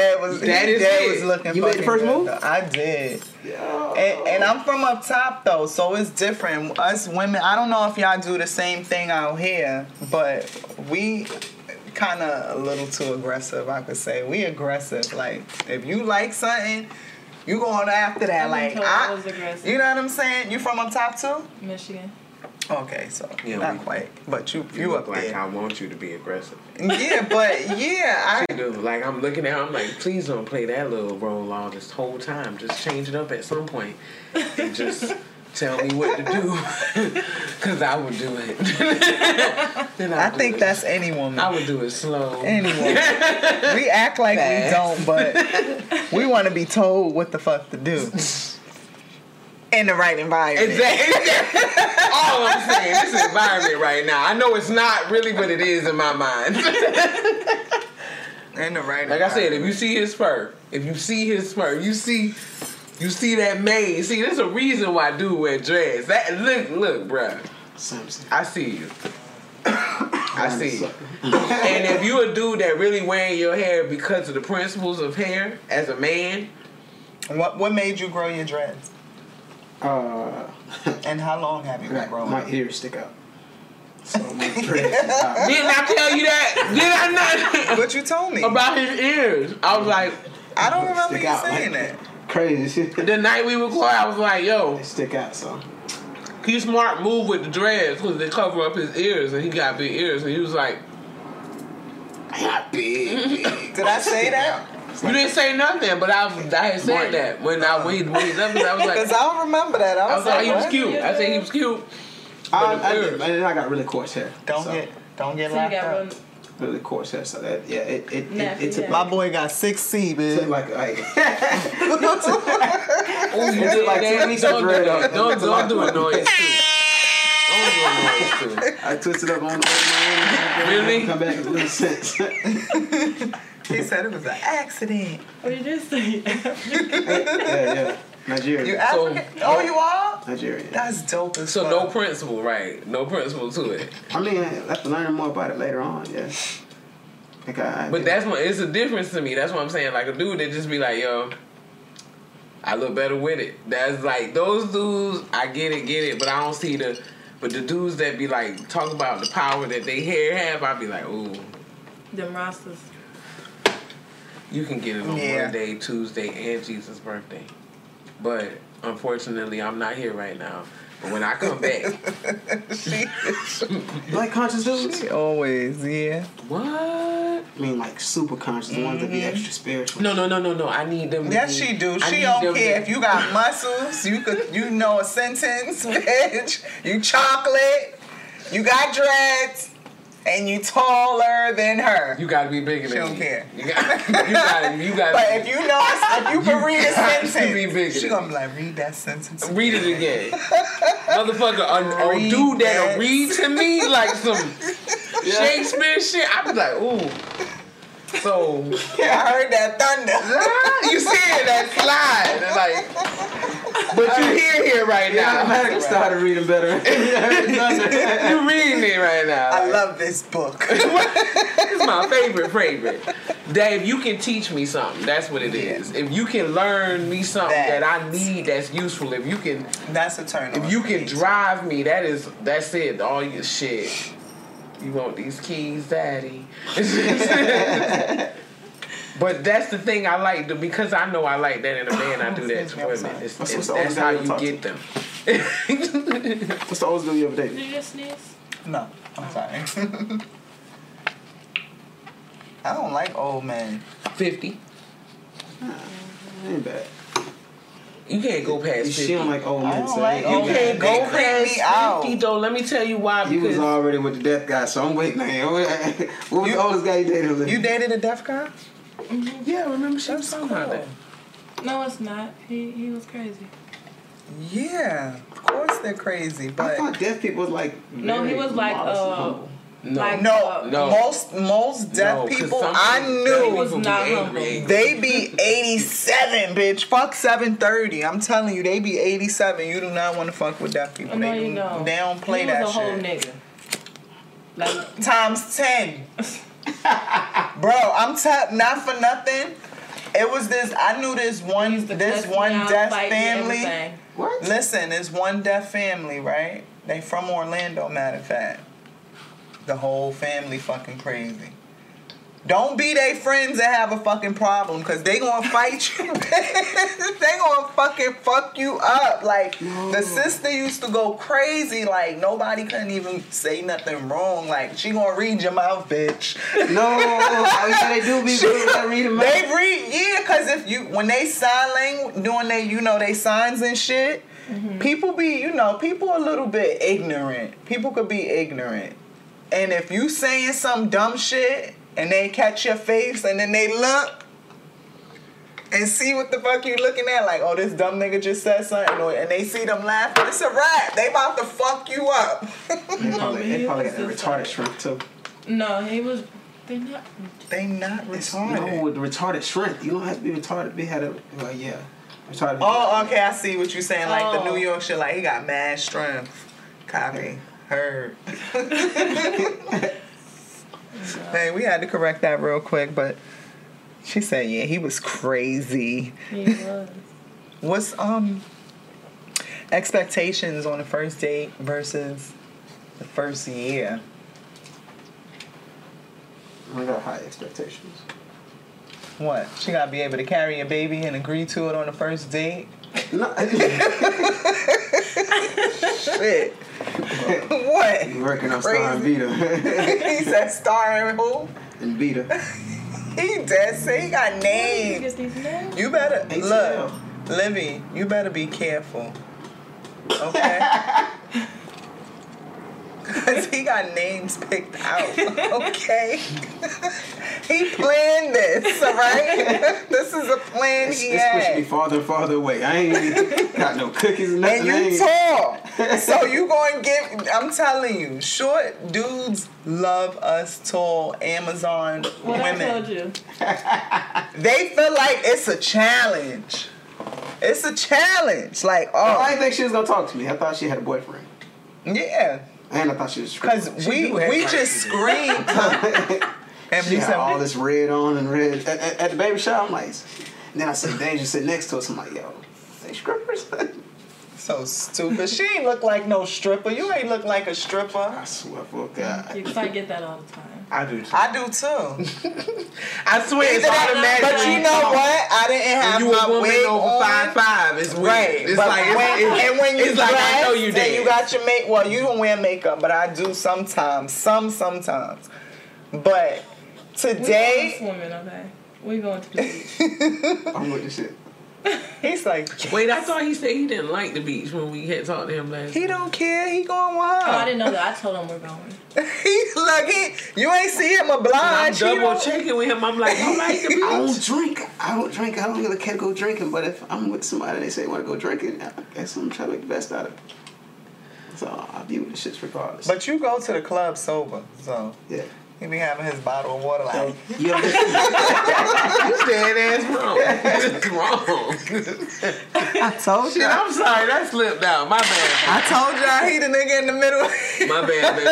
dad was looking. You made the first move. Though. I did. Yo. And I'm from up top though, so it's different. Us women, I don't know if y'all do the same thing out here, but we. Kind of a little too aggressive, I could say. We aggressive. Like, if you like something, you going after that. Like, I was aggressive. You know what I'm saying? You from up top too? Michigan. Okay, so yeah, not quite. But you look up like there. I want you to be aggressive. Yeah, but yeah, I do. Like, I'm looking at her, I'm like, please don't play that little role all this whole time. Just change it up at some point. And just tell me what to do, because I would do it. I think that's any woman. I would do it slow. Any woman. We act like fast. We don't, but we want to be told what the fuck to do. In the right environment. Exactly. All I'm saying, this environment right now. I know it's not really what it is in my mind. In the right. Like I said, if you see his fur, you see that mane. See, there's a reason why I do wear dreads. That look, bruh. Simpson. I see you. I see you. And if you a dude that really wearing your hair because of the principles of hair as a man, what made you grow your dreads? And how long have you been growing? My ears stick out. So my dreads. Didn't I tell you that? Did I not? But you told me about his ears. I was like, I don't remember you saying that. Crazy shit. The night we recorded, I was like, yo, they stick out. So Key Smart moved with the dreads because they cover up his ears, and he got big ears, and he was like, I got big. Did I say that? You didn't say nothing, but I had said that when he left me. I was like, because I don't remember that. I was like, he was cute. Yeah. I said he was cute. And then I got really coarse hair. Don't get locked up. Really coarse hair, so that it took my boy got 6C, man. Took like don't do a noise. I twisted up on the way. Really? Come back with a little sense. He said it was an accident. What did you say? Yeah. Nigeria. You African? So, you are? Nigeria. That's dope as fuck. So no principle, right? No principle to it. I mean, I have to learn more about it later on, yes. Like but that's what, it's a difference to me. That's what I'm saying. Like a dude that just be like, yo, I look better with it. That's like, those dudes, I get it, but I don't see the... But the dudes that be like, talk about the power that they hair have, I be like, ooh. Them rosters. You can get it on Monday, Tuesday, and Jesus' birthday. But unfortunately, I'm not here right now. But when I come back, like conscious dudes, she always, What? I mean, like super conscious ones that be extra spiritual. No. I need them. Yes, she do. She don't care if you got muscles. You could, a sentence, bitch. You chocolate. You got dreads. And you taller than her. You gotta be bigger than me. She don't care. You gotta. But if you know, if you can read a sentence, be bigger. She gonna be like, read that sentence. Read it again, motherfucker. A dude that'll read to me like some Shakespeare shit. I be like, ooh. So I heard that thunder. You see it, that slide, like. But you here right now. I started reading better. You're reading it right now. I love this book. It's my favorite. Dave, you can teach me something. That's what it is. If you can learn me something that I need that's useful. If you can, that's a turn on. If you can drive me, that's it. All your shit. You want these keys, daddy? But that's the thing I like, because I know I like that in a man. I do that to women. That's how you get them. What's the oldest dude you ever dated? Did you just sneeze? No, I'm sorry. I don't like old men. 50. Ain't bad. You can't go past 50. She don't like old men. You can't go past 50, though. Let me tell you why. You was already with the deaf guy, so I'm waiting. What was the oldest guy you dated? You dated a deaf guy? Mm-hmm. Yeah, I remember she was talking about that. No, it's not. He was crazy. Yeah, of course they're crazy. But I thought deaf people was like he was like most deaf people I knew was not humble. They be 87, bitch. Fuck 730. I'm telling you, they be 87. You do not want to fuck with deaf people. No, you don't. They don't play that shit. He was a whole nigga. Times 10. Bro, I'm not for nothing. It was this. I knew this one deaf family. What? Listen, this one deaf family, right? They from Orlando, matter of fact. The whole family fucking crazy. Don't be they friends that have a fucking problem, because they gonna fight you. They gonna fucking fuck you up. Like, the sister used to go crazy. Like, nobody couldn't even say nothing wrong. Like, she gonna read your mouth, bitch. No, they do be reading. They read, because if you when they sign language, doing they they signs and shit. Mm-hmm. People be people a little bit ignorant. People could be ignorant, and if you saying some dumb shit. And they catch your face, and then they look. and see what the fuck you looking at. Like, oh, this dumb nigga just said something, or, and they see them laughing. It's a wrap. They about to fuck you up. They probably got the retarded shrimp too. No, he was. They not retarded. No, with the retarded shrimp, you don't have to be retarded. We had a well, yeah. Retarded. Oh, okay, I see what you're saying. Like the New York shit. Like he got mad strength. Copy. Heard. Hey, we had to correct that real quick, but she said, yeah, he was crazy. He was. What's expectations on a first date versus the first year? I got high expectations. What? She gotta be able to carry a baby and agree to it on the first date? No. Shit. What? You working on starring Vita. He said starring who? And Vita. He dead sick. He got names. You better look, Livy. You better be careful. Okay. Cause he got names picked out. Okay. He planned this, alright? This is a plan he had. It's pushing me farther and farther away. I ain't got no cookies or nothing. And you tall. So you going to give... I'm telling you, short dudes love us tall Amazon women. I told you. They feel like it's a challenge. It's a challenge. Like, oh. No, I didn't think she was going to talk to me. I thought she had a boyfriend. Yeah. And I thought she was... Because we just screamed... And she had all this red on and red at the baby shower. I'm like, and then I said, Danger sitting next to us. I'm like, yo, they strippers. So stupid. She ain't look like no stripper. You ain't look like a stripper. I swear for God. Because I get that all the time. I do too. I do too. I swear it's automatic. But you know what? I didn't have you my wig over 5'5". It's weird. Right. It's but like when you dress, like I know you did. You got your make. Well, you don't wear makeup, but I do sometimes. Sometimes, but. Today, we going swimming, okay? We going to the beach. I'm with the shit. He's like, yes. Wait, I thought he said he didn't like the beach when we had talked to him last time. He don't care. He going with her. Oh, I didn't know that. I told him we're going. You ain't see him obliged. I'm double checking with him. I'm like, you like the beach? I don't drink. I don't really care to go drinking, but if I'm with somebody and they say they want to go drinking, I guess I'm trying to make the best out of it. So I'll be with the shits regardless. But you go to the club sober, so. Yeah. He be having his bottle of water like... You dead ass wrong. It's wrong. I told you. I'm sorry, that slipped out. My bad. I told y'all he the nigga in the middle. My bad, baby.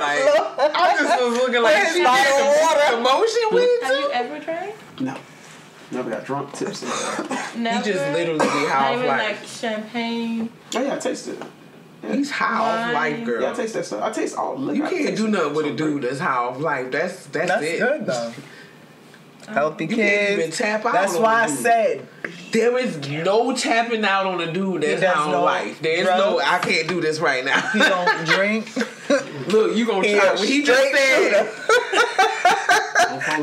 Like, I just was looking like she had some emotion with you. Have you ever drank? No. Never got drunk tips. Never? He just literally be high off like champagne? Oh yeah, I tasted it. He's high off life, girl. Yeah, I taste that stuff. I taste all liquor. You can't do nothing with a dude that's high off life. That's it. That's good, though. Healthy kids. You can't even tap out. That's why I said there is no tapping out on a dude that's high on life. There's no, I can't do this right now. He don't drink. Look, you gonna try what he just said. He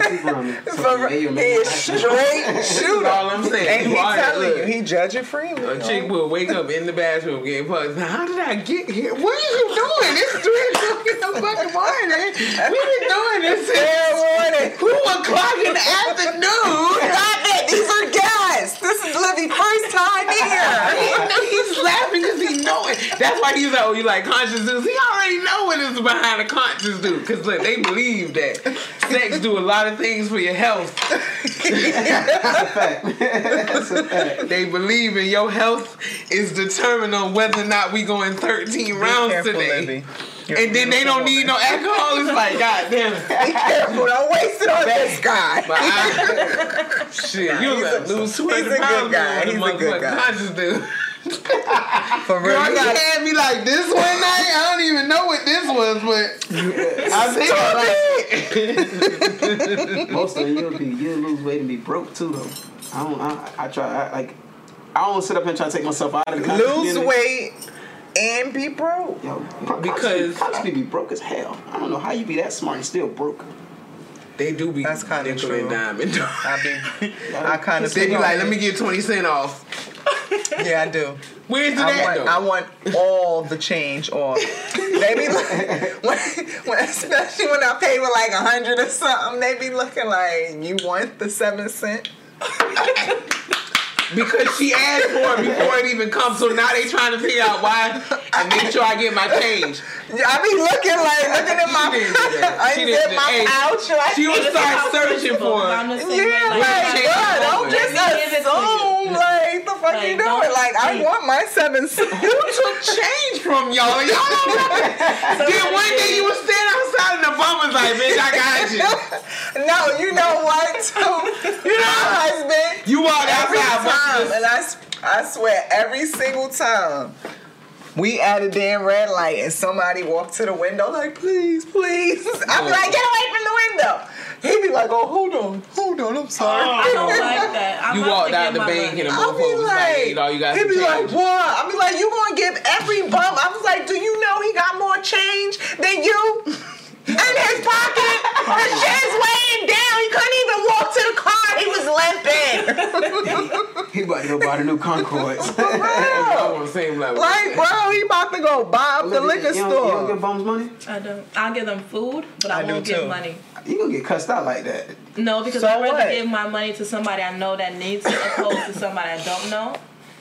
is straight shooter. All I'm saying, and he telling you, he judging freely. A chick will wake up in the bathroom getting punched. How did I get here? What are you doing? It's 3 o'clock in the fucking morning. We've been doing this since 2 o'clock in the afternoon. Stop it! These are guys. This is Libby's first time here. He's laughing because he know it. That's why he's like, oh, you like conscious dudes? He already know what is behind a conscious dude because look, they believe that sex do a lot of things for your health. That's a fact. They believe in your health is determined on whether or not we going 13 rounds careful, today. Libby. And then they don't need no alcohol. It's like, goddamn. Be careful. Don't waste it on this guy. Shit, you lose 200 pounds. He's a good guy. Conscious dude. For real, you had me like this one night. I don't even know what this was, but I think most of you'll lose weight and be broke too. Though I don't sit up and try to take myself out of the lose weight. And be broke. Yo, because cops be broke as hell. I don't know how you be that smart and still broke. They do be. That's kind of true. I kind of. They be like, let me get 20 cents off. Yeah, I do. Where's the dad though? I want all the change off. They be like, especially when I pay with like $100 or something. They be looking like, you want the 7 cent? because she asked for it before it even comes. So now they trying to figure out why and make sure I get my change. I be looking at my outro. She would start searching for it. Yeah, don't just assume the fuck you doing. Like I want my 7 cents. You took change from y'all. Y'all don't know. Then one day you would stand outside in the bummer's like, bitch, I got you. No, you know what? You know, my husband. You walk outside time, and I swear every single time. We at a damn red light and somebody walked to the window like, please, please. I'm like, get away from the window. He'd be like, oh, hold on, I'm sorry. Oh, I don't like that. I'm you walked out the bank and the motherfucker was like, hey, you got some change. He'd be like, what? I'd be like, you gonna give every bump? I was like, do you know he got more change than you? In his pocket, his shit's weighing down. He couldn't even walk to the car. He was limping. He about to go buy the new Concords. On the same level. Like, bro, he about to go buy up the liquor store. You don't give bums money? I don't. I'll give them food, but I won't give money. You gonna get cussed out like that? No, because I'd rather give my money to somebody I know that needs it, opposed to somebody I don't know.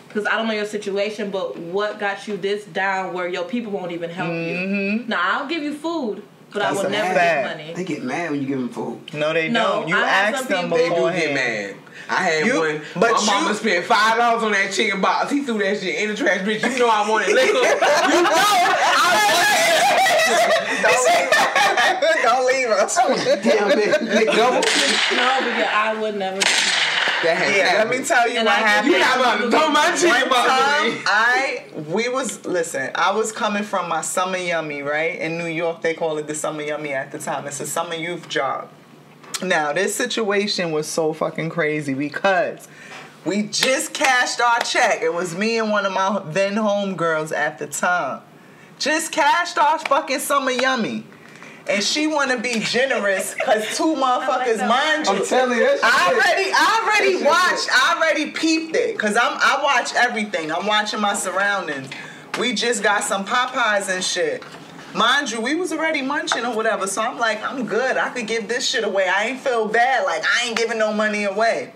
Because I don't know your situation, but what got you this down where your people won't even help you? Now, I'll give you food. But that's I will never get money. They get mad when you give them food. No, they don't. You ask them beforehand. They do get mad. I had one. But my mama spent $5 on that chicken box. He threw that shit in the trash, bitch. You know I wanted liquor. You know I wanted liquor. Don't leave us. Damn, bitch. Double. No, because I would never get mad. Let me tell you what happened. You have a dumb chicken box. I was coming from my summer yummy, right? In New York, they call it the summer yummy at the time. It's a summer youth job. Now, this situation was so fucking crazy because we just cashed our check. It was me and one of my then homegirls at the time. Just cashed our fucking summer yummy. And she want to be generous because two motherfuckers, mind you. I'm telling you, I already peeped it because I watch everything. I'm watching my surroundings. We just got some Popeyes and shit. Mind you, we was already munching or whatever. So I'm like, I'm good. I could give this shit away. I ain't feel bad. Like, I ain't giving no money away.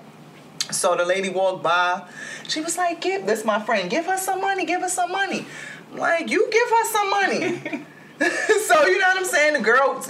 So the lady walked by. She was like, this my friend. Give her some money. Give her some money. I'm like, you give her some money. So, you know what I'm saying? The girl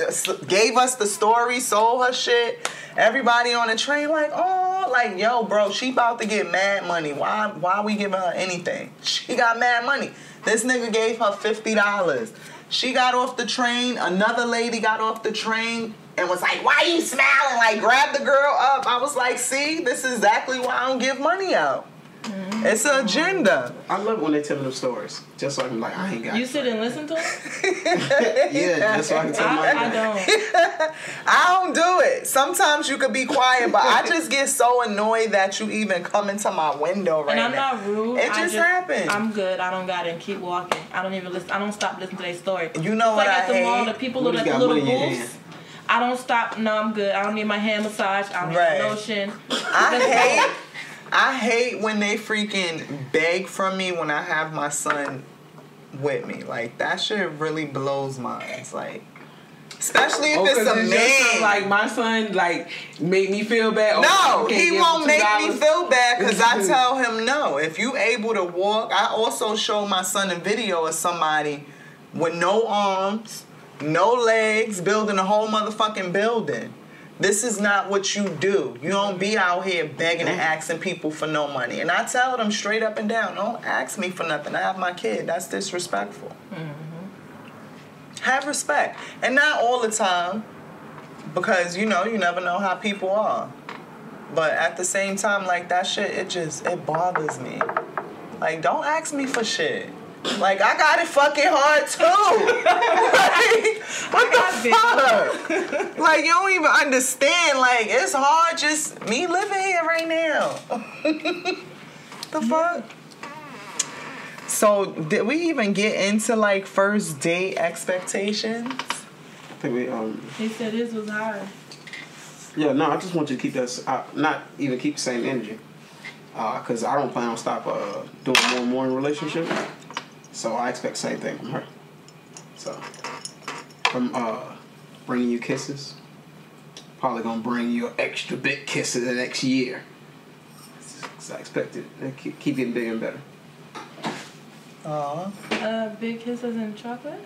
gave us the story, sold her shit. Everybody on the train like, oh, like, yo, bro, she about to get mad money. Why we giving her anything? She got mad money. This nigga gave her $50. She got off the train. Another lady got off the train and was like, why you smiling? Like, grabbed the girl up. I was like, see, this is exactly why I don't give money out. Mm-hmm. It's an agenda. I love when they tell them stories. Just so I can like, I ain't got you sit and listen to it? Yeah, just so I can tell my I don't. I don't do it. Sometimes you could be quiet, but I just get so annoyed that you even come into my window right now. And I'm not rude. It just happened. I'm good. I don't got it. Keep walking. I don't even listen. I don't stop listening to their story. You know what I hate? Like at the mall, the people look at the little booths. I don't stop. No, I'm good. I don't need my hand massage. I don't need lotion. I hate when they freaking beg from me when I have my son with me. Like, that shit really blows my ass. Like, especially if it's a man. Like, my son, like, make me feel bad. No, he won't make me feel bad because I tell him no. If you able to walk, I also show my son a video of somebody with no arms, no legs, building a whole motherfucking building. This is not what you do. You don't be out here begging and asking people for no money. And I tell them straight up and down, don't ask me for nothing. I have my kid. That's disrespectful. Mm-hmm. Have respect. And not all the time because, you know, you never know how people are. But at the same time, like, that shit, it bothers me. Like, don't ask me for shit. Like, I got it fucking hard, too. Like, what the fuck? Like, you don't even understand. Like, it's hard just me living here right now. The fuck? So, did we even get into, like, first date expectations? I think we, He said his was hard. Yeah, no, I just want you to keep that, not even keep the same energy. Because I don't plan on stop doing more and more in relationships. So I expect the same thing from her. So, from bringing you kisses, probably gonna bring you an extra big kisses the next year. So I expect it to keep getting bigger and better. Aw. Big kisses and chocolate?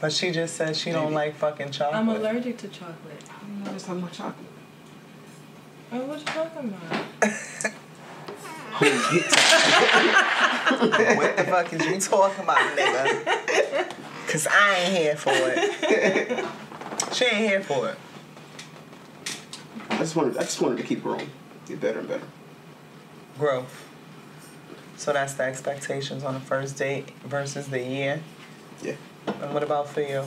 But she just said she don't like fucking chocolate. I'm allergic to chocolate. I don't know. There's so much chocolate. Oh, what you talking about? What the fuck is you talking about, nigga? Cause I ain't here for it. She ain't here for it. I just wanted to keep growing, get better and better. Growth. So that's the expectations on the first date versus the year. Yeah. And what about for you?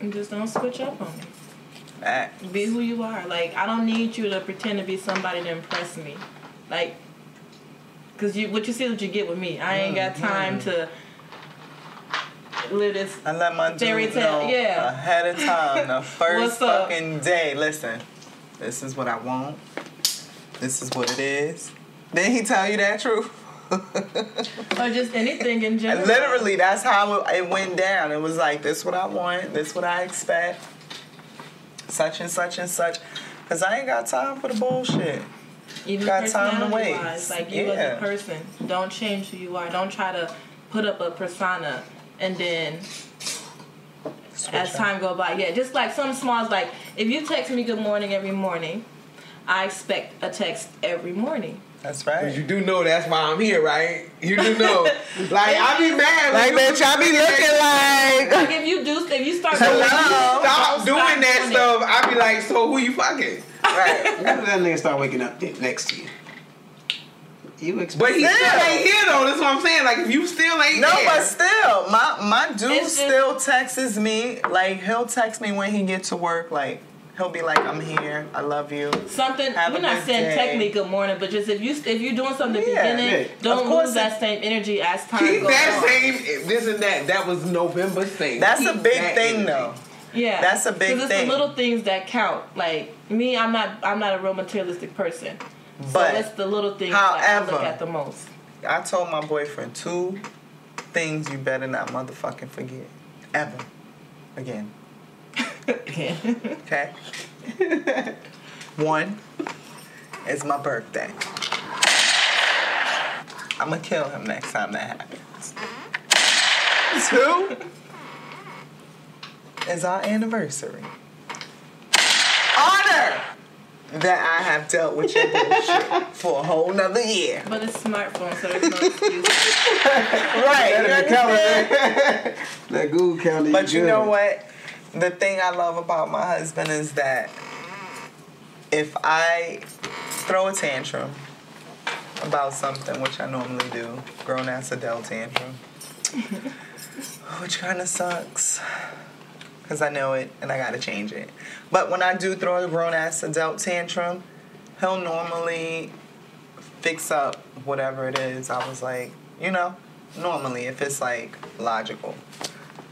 And just don't switch up on me. Facts. Be who you are. Like, I don't need you to pretend to be somebody to impress me. Like, because what you see is what you get with me. I ain't got time to live this fairy tale. I let my dude know ahead of time, the first fucking day. Listen, this is what I want. This is what it is. Then he tell you that truth. Or just anything in general. Literally, that's how it went down. It was like, this is what I want. This is what I expect. Such and such and such. Because I ain't got time for the bullshit. Even got time to wait. Like, you as a person, don't change who you are. Don't try to put up a persona and then as time go by. Yeah, just like some smalls. Like, if you text me good morning every morning, I expect a text every morning. That's right. Because you do know that's why I'm here, right? You do know. Like, I be mad. Like, bitch, I be looking like... Like, if you stop doing that stuff, I be like, so who you fucking? Right. When that nigga start waking up next to you? But he still ain't here, though. That's what I'm saying. Like, if you still ain't there. No, but still. My dude still texts me. Like, he'll text me when he gets to work, like... He'll be like, I'm here. I love you. Something. We're not saying technically good morning, but just if you're doing something at the beginning, don't lose that same energy as time goes on. Keep that same. This and that. That was November thing. That's a big thing, though. Yeah. That's a big thing. Because it's the little things that count. Like me, I'm not a real materialistic person. But so it's the little things that I look at the most. I told my boyfriend 2 things you better not motherfucking forget ever again. Okay. 1 is my birthday. I'm gonna kill him next time that happens. 2 is our anniversary. Honor that I have dealt with your bullshit for a whole nother year. But it's smartphone, so there's no excuse. Right. That Google Calendar. But you know what? The thing I love about my husband is that if I throw a tantrum about something, which I normally do, grown-ass adult tantrum, which kind of sucks because I know it and I got to change it. But when I do throw a grown-ass adult tantrum, he'll normally fix up whatever it is. I was like, you know, normally if it's, like, logical.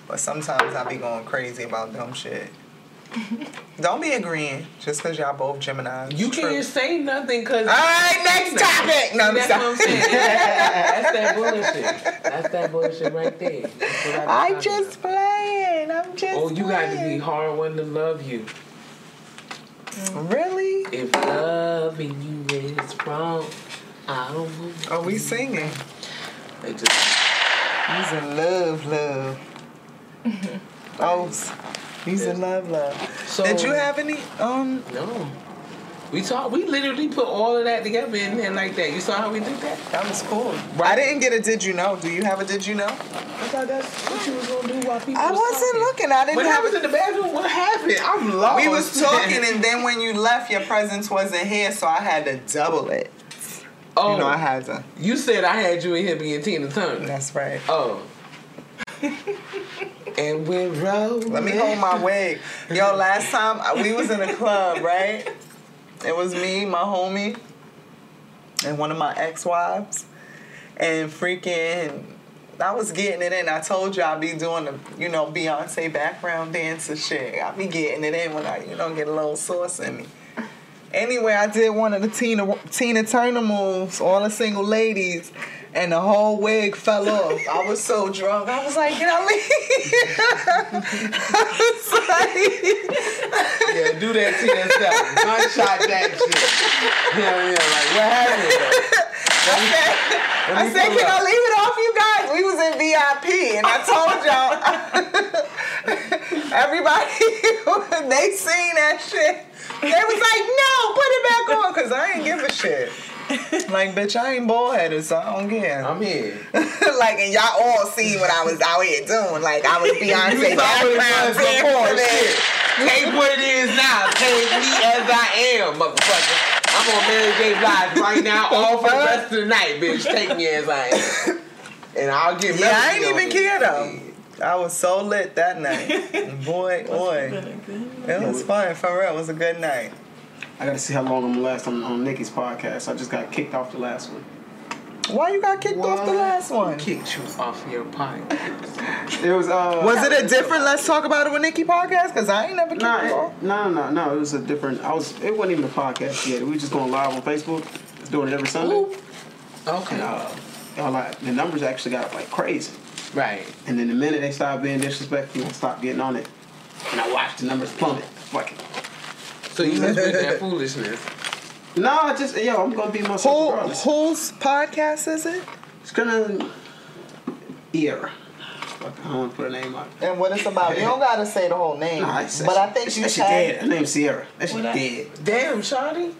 But sometimes I be going crazy about dumb shit. Don't be agreeing just because y'all both Gemini. You can't say nothing because... All right, next topic. No, that's what I'm saying. That's that bullshit. That's that bullshit right there. I'm just playing. Oh, you got to be hard one to love you. Really? If loving you is wrong, I don't want to... Are we singing? It just... He's in love. He's in love. So, did you have any? No. We literally put all of that together in there like that. You saw how we did that? That was cool. Right? I didn't get a did you know. Do you have a did you know? I thought that's what you was going to do while people I wasn't looking. I didn't have it. When I was in the bathroom, what happened? I'm lost. We was talking and then when you left, your presence wasn't here, so I had to double it. Oh. You know, I had to. You said I had you in here being Tina Turner. That's right. Oh. And we're rolling. Let me hold my wig. Yo, last time we was in a club, right? It was me, my homie, and one of my ex-wives. And freaking, I was getting it in. I told you I be doing the, you know, Beyonce background dance and shit. I be getting it in when I, you know, get a little sauce in me. Anyway, I did one of the Tina Turner moves, all the single ladies. and the whole wig fell off. I was so drunk. I was like, can I leave? Yeah, do that to yourself. Gunshot that shit. Yeah, like, what happened? I said, can I leave it off, you guys? We was in VIP, and I told y'all, everybody, they seen that shit. They was like, no, put it back on, because I ain't give a shit. Like, bitch, I ain't bald-headed, so I don't care. I'm here. Like, and y'all all seen what I was out here doing. Like, I was Beyonce background dancing. Take what it is now. Take me as I am, motherfucker. I'm on Mary J. Blige right now, all for the rest of the night, bitch. Take me as I am. And I'll get messy. Yeah, I ain't even care, though. I was so lit that night. Boy, boy. It was fun, for real. It was a good night. I gotta see how long I'm gonna last on Nikki's podcast. I just got kicked off the last one. Why you got kicked off the last one? Kicked you off your podcast. It was it a different Let's Talk About It with Nikki podcast? Because I ain't never kicked you off. No. It was a different. It wasn't even a podcast yet. We were just going live on Facebook. Doing it every Sunday. Ooh. Okay. And, the numbers actually got up like crazy. Right. And then the minute they stopped being disrespectful, and stopped getting on it, and I watched the numbers plummet. Fuck it. So you just did that foolishness. No, just, I'm going to be myself regardless. Whose podcast is it? It's going to... Sierra. I don't want to put a name on it. And what it's about. You don't got to say the whole name. No, but I think she's dead. Her name's Sierra. That she's dead. Damn, shawty.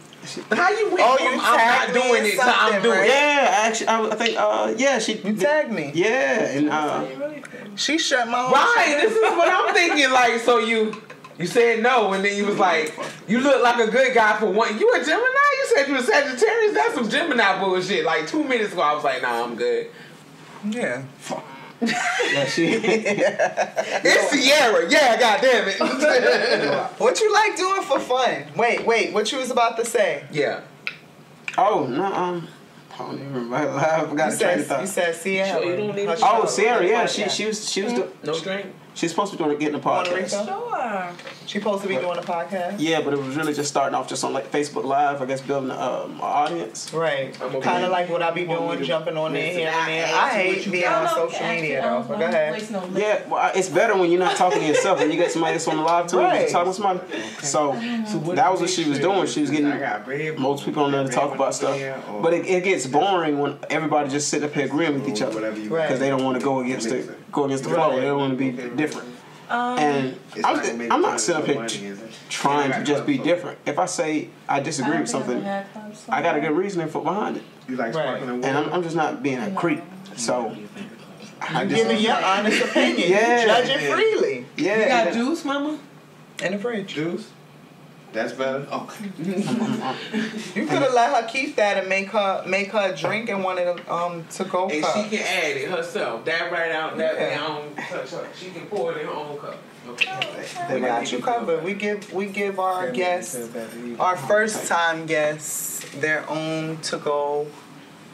How you went from I'm not doing it to I'm doing it? Yeah, actually, I think, she... You tagged me. Yeah, and... she shut my whole shit. This is what I'm thinking, like, so you... You said no, and then you was like, you look like a good guy for one. You a Gemini? You said you were Sagittarius? That's some Gemini bullshit. Like 2 minutes ago, I was like, nah, I'm good. Yeah. Fuck. Yeah, it's Sierra. Yeah, goddamn it. What you like doing for fun? Wait, what you was about to say? Yeah. Oh, no, I don't even remember. I forgot to train of thought. You said Sierra. Sure, you don't need Sierra, yeah. She was doing... No drink? She's supposed to be doing a podcast. Sure. She's supposed to be doing a podcast. Yeah, but it was really just starting off just on like Facebook Live, I guess, building an audience. Right. Kind of like what I be doing, jumping on there here and there. I hate being on social media, though. But go ahead. Yeah, well, it's better when you're not talking to yourself. When you got somebody that's on the live too, you talking to somebody. So that was what she was doing. She was getting most people on there to talk about stuff. But it gets boring when everybody just sitting up here agreeing with each other because they don't want to go against the flow. They don't want to be different. And I'm not sitting up here trying to just be different. If I say I disagree with something, I got a good reasoning for behind it. You like sparkling water? And I'm just not being a creep. So I'm giving your honest opinion. You judge it freely. Yeah. You got juice, mama? In the fridge. Juice? That's better. Okay. You could have let her keep that and make her drink and one of them to go. And cups. She can add it herself. That right out. That way I don't touch her. She can pour it in her own cup. Okay. We got you covered. We give our guests, our first time guests, their own to go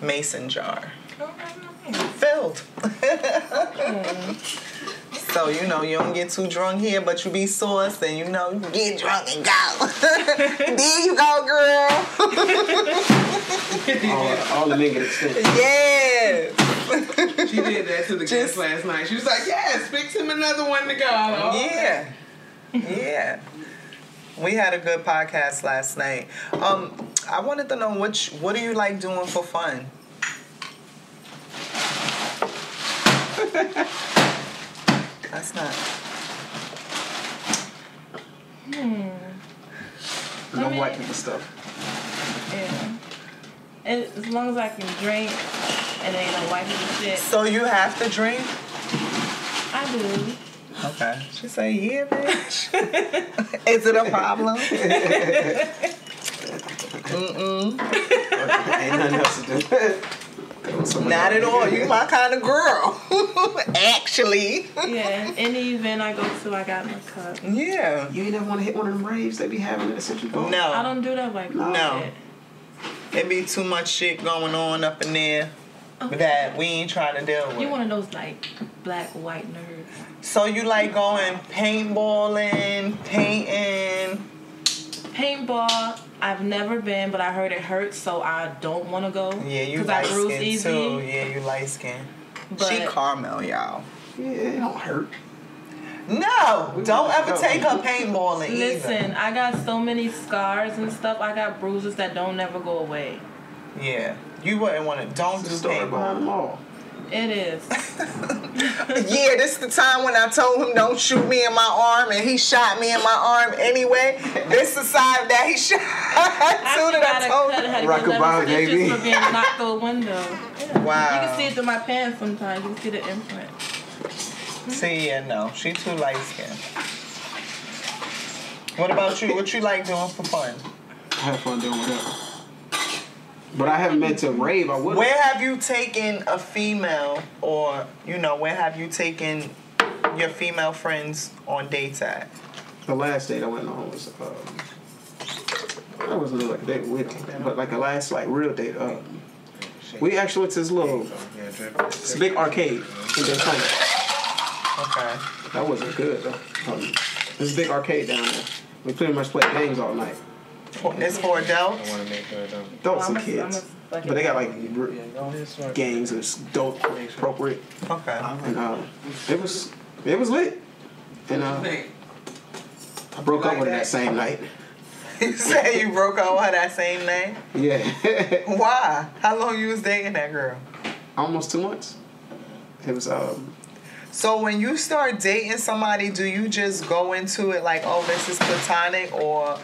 mason jar filled. So, you don't get too drunk here, but you be sauced and, you get drunk and go. There you go, girl. All the niggas. Yeah. She did that to the guest last night. She was like, yes, fix him another one to go. Yeah. Yeah. We had a good podcast last night. I wanted to know, what do you like doing for fun? That's not. No white people stuff. Yeah. And as long as I can drink and ain't no white people shit. So you have to drink? I do. Okay. She say, yeah, bitch. Is it a problem? Ain't nothing else to do. Not at all. You my kind of girl. Actually. Yeah. Any event I go to, I got my cup. Yeah. You ain't never want to hit one of them raves they be having at the Central Bowl? No. I don't do that like that. No. There be too much shit going on up in there that we ain't trying to deal with. You one of those, like, black, white nerds. So you like going paintballing, painting, Paintball, I've never been, but I heard it hurts, so I don't want to go. Yeah, you light skin too. Yeah, you light skin. But she caramel, y'all. Yeah, it don't hurt. No, don't ever take her paintballing. Listen, I got so many scars and stuff. I got bruises that don't never go away. Yeah, you wouldn't want to. Don't do paintball. It is. Yeah, this is the time when I told him don't shoot me in my arm, and he shot me in my arm anyway. This is the side that he shot. I told him. Rockabye, baby. For being knocked through a window. Yeah. Wow. You can see it through my pants sometimes. You can see the imprint. See, yeah, no, she too light skinned. What about you? What you like doing for fun? I have fun doing whatever. But I haven't been to a rave. I would. Where have you taken a female, or you know, where have you taken your female friends on dates at? The last date I went on was I wasn't like a date with him, but like a last like real date. We actually went to this little, this big arcade in Daytona. Okay. That wasn't good though. This big arcade down there. We pretty much played games all night. It's for adults? Adults and kids. But they got like games that's adult appropriate. Okay. And it was lit. And I broke up with her that same night. You say you broke up with her that same night? Yeah. Why? How long you was dating that girl? Almost 2 months. It was So when you start dating somebody, do you just go into it like, oh, this is platonic, or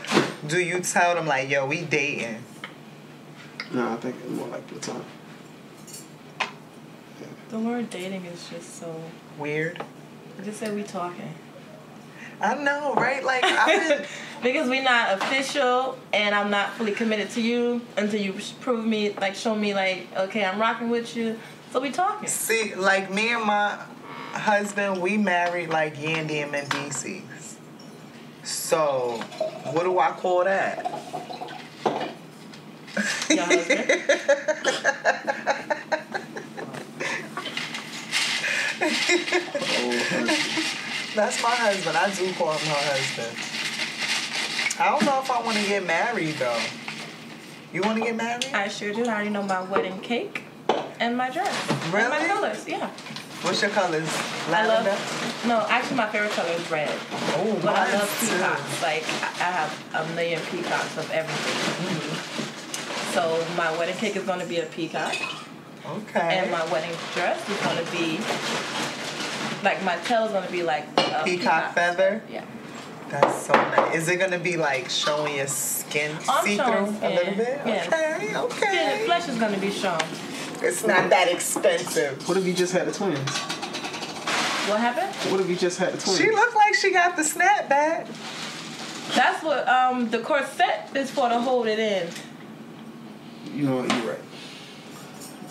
do you tell them like, yo, we dating? No, I think it's more like platonic. Yeah. The word dating is just so weird. I just say we talking. I know, right? Like because we're not official, and I'm not fully committed to you until you prove me, like, show me, like, okay, I'm rocking with you. So we talking. See, like me and my husband, we married like Yandy and Mendices. So, what do I call that? Your husband? That's my husband. I do call him her husband. I don't know if I want to get married though. You want to get married? I sure do. I already know my wedding cake and my dress. Really? And my colors, yeah. What's your colors? Lavender? Actually my favorite color is red. Oh, but I love peacocks. Like, I have a million peacocks of everything. Mm-hmm. So my wedding cake is going to be a peacock. Okay. And my wedding dress is going to be, like, my tail is going to be like a peacock feather? Yeah. That's so nice. Is it going to be like showing your skin see-through a little bit? Yes. Okay, okay. Skin and flesh is going to be shown. It's not that expensive. What if you just had the twins? What happened? What if you just had the twins? She looked like she got the snapback. That's what the corset is for, to hold it in. You know what? You're right.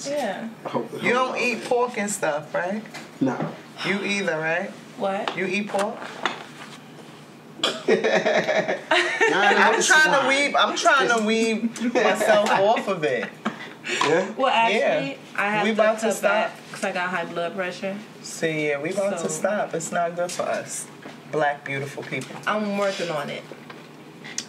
Yeah. You don't eat pork and stuff, right? No. You either, right? What? You eat pork? I'm trying to weave myself off of it. Yeah. Well, actually, yeah. I have to stop because I got high blood pressure. See, yeah, we about to stop. It's not good for us, black beautiful people. I'm working on it.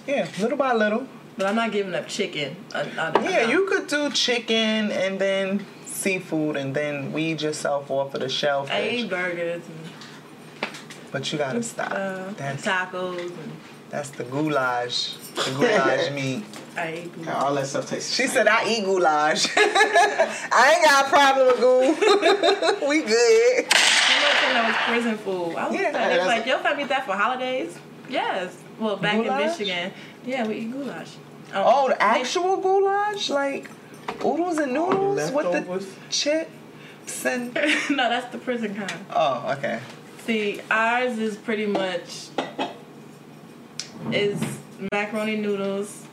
Yeah, little by little. But I'm not giving up chicken. I you could do chicken and then seafood and then weed yourself off of the shellfish. I eat burgers. But you gotta stop. That's tacos. That's the goulash. The goulash meat. I eat goulash. All that stuff tastes. She said, "I eat goulash." I ain't got a problem with goulash. We good. You know, that was prison food. I was like, "Your family eat that for holidays?" Yes. Well, back goulash? In Michigan, yeah, we eat goulash. The actual goulash, like oodles and noodles with the chips and. No, that's the prison kind. Oh, okay. See, ours is pretty much is macaroni noodles.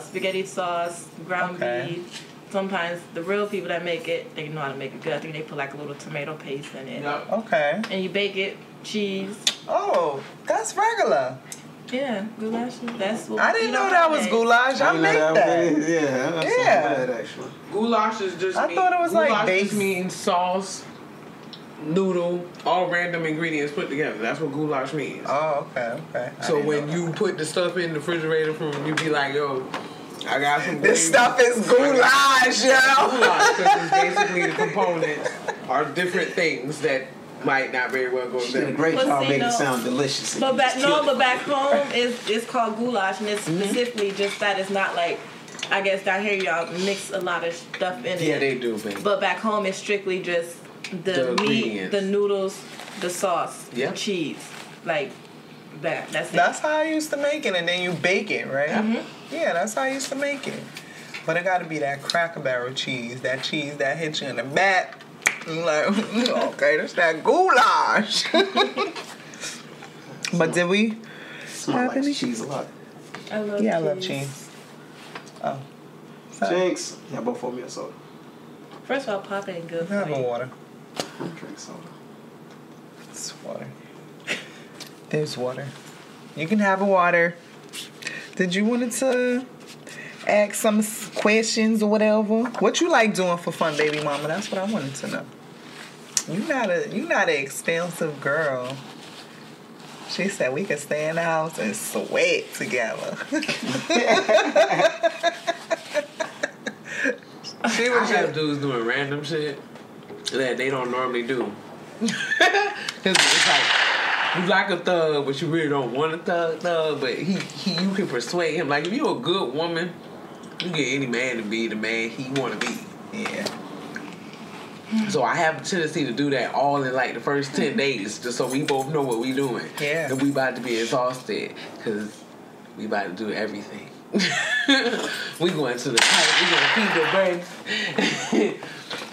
Spaghetti sauce, ground beef. Sometimes the real people that make it, they know how to make it good. I think they put like a little tomato paste in it. Yep. Okay. And you bake it, cheese. Oh, that's regular. Yeah, goulash. That's what I didn't know that was goulash. I make that. Yeah, that's so bad actually. Goulash is just. I thought it was like baked meat and sauce. noodle, all random ingredients put together. That's what goulash means. Oh, okay, okay. So when you put the stuff in the refrigerator, from you be like, yo, I got some. This stuff is goulash, yo. Goulash, because it's basically the components are different things that might not very well go there. Great job making it sound delicious. But back, no, but back home it's called goulash, and it's specifically just that. It's not like, I guess down here y'all mix a lot of stuff in it. Yeah, they do, baby. But back home it's strictly just the meat, the noodles, the sauce, the cheese, like that. That's it. That's how I used to make it, and then you bake it, right? Mm-hmm. Yeah, that's how I used to make it. But it got to be that Cracker Barrel cheese that hits you in the back. Like, okay, that's that goulash. But did we? I like cheese a lot. I love cheese. Yeah, I love cheese. Oh. Sorry. Jinx. Yeah, both for me or soda. First of all, Pop ain't good for you. I have a water. I drink soda. It's water. There's water. You can have a water. Did you want to ask some questions or whatever? What you like doing for fun, baby mama? That's what I wanted to know. You not an expensive girl. She said we could stay in the house and sweat together. She would have dudes doing random shit that they don't normally do. It's like, you like a thug, but you really don't want a thug, but you can persuade him. Like, if you a good woman, you get any man to be the man he want to be. Yeah. So I have a tendency to do that all in like the first 10 days, just so we both know what we doing. Yeah. And we about to be exhausted, because we about to do everything. We going to the park. We going to pizza breaks.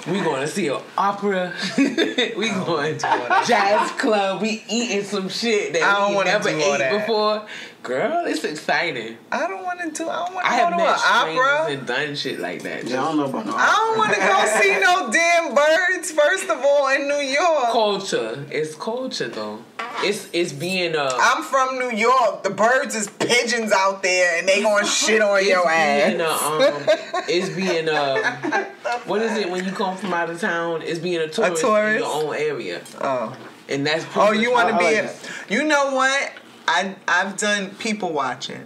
We going to see an opera. We going to a jazz club. We eating some shit that we never ate before. Girl, it's exciting. I don't want to do. I don't want to go to an opera and done shit like that. Just, I don't know about no opera. I don't want to go see no damn birds. First of all, in New York, culture. It's culture though. It's being a. I'm from New York. The birds is pigeons out there, and they gonna shit on your ass. It's being a. What is it when you come from out of town? It's being a tourist in your own area. Oh, and that's. Oh, you want to be a. You know what? I've done people watching.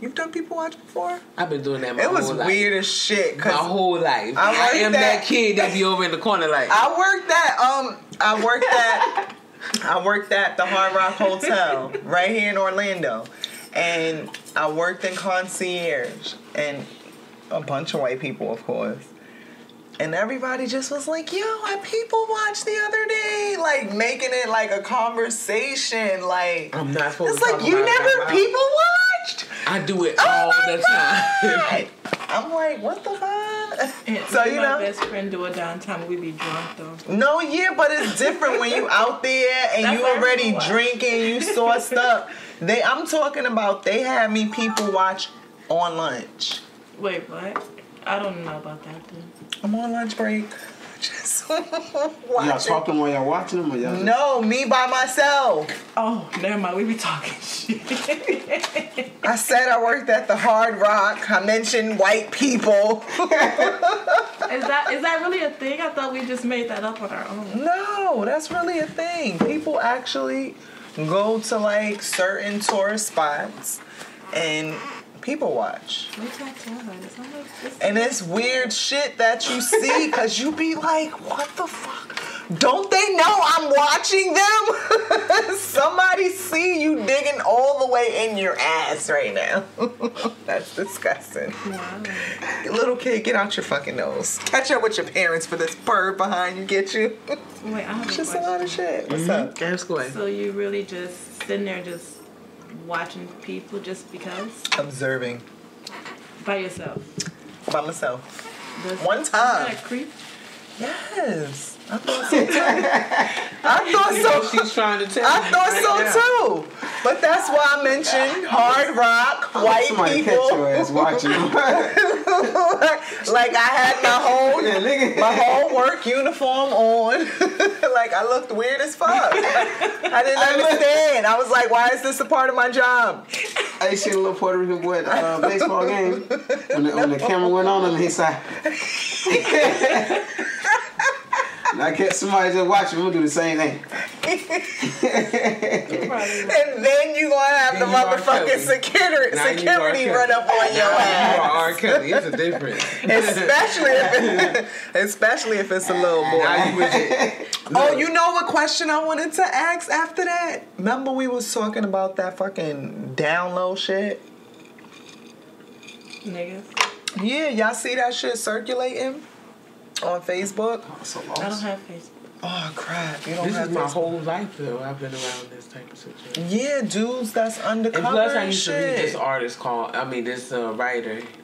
You've done people watching before? I've been doing that my whole life. It was weird as shit. My whole life. I am that kid that be over in the corner like. I worked at the Hard Rock Hotel right here in Orlando, and I worked in concierge and a bunch of white people, of course. And everybody just was like, yo, I people watched the other day. Like, making it like a conversation. Like, I'm not supposed to talk about it. It's like, you never people watched? I do it all the time. I'm like, what the fuck? So, you know. My best friend do it downtown. We be drunk, though. No, yeah, but it's different when you out there and you already drinking, you sauced up. I'm talking about they had me people watch on lunch. Wait, what? I don't know about that, dude. I'm on lunch break. Just y'all talking while y'all watching them or y'all? No, me by myself. Oh, never mind. We be talking shit. I said I worked at the Hard Rock. I mentioned white people. Is that really a thing? I thought we just made that up on our own. No, that's really a thing. People actually go to like certain tourist spots and. People watch. And it's weird shit that you see because you be like, what the fuck? Don't they know I'm watching them? Somebody see you digging all the way in your ass right now. That's disgusting. Wow. Little kid, get out your fucking nose. Catch up with your parents for this perv behind you get you. Wait, I have just a lot of shit. What's up? So you really just sitting there just watching people just because? Observing. By yourself? By myself. One time. Isn't that a creep? Yes. I thought so too. She's trying to tell me. I thought so too. But that's why I mentioned Hard Rock, white people. Is watching. Like I had my whole work uniform on. Like I looked weird as fuck. I didn't understand. I was like, why is this a part of my job? I used to see a little Puerto Rican boy at a baseball game when the camera went on him. He said. I catch somebody just watching, we'll do the same thing. And then you're going to have then the motherfucking security run up on your ass. You are R. Kelly. It's a difference. Especially if it's a little boy. Oh, you know what question I wanted to ask after that? Remember we was talking about that fucking down low shit? Niggas. Yeah, y'all see that shit circulating on Facebook? Oh, so I don't have Facebook. Oh, crap. You don't this have is my Facebook. Whole life, though. I've been around this type of situation. Yeah, dudes that's undercover and plus, I used to read this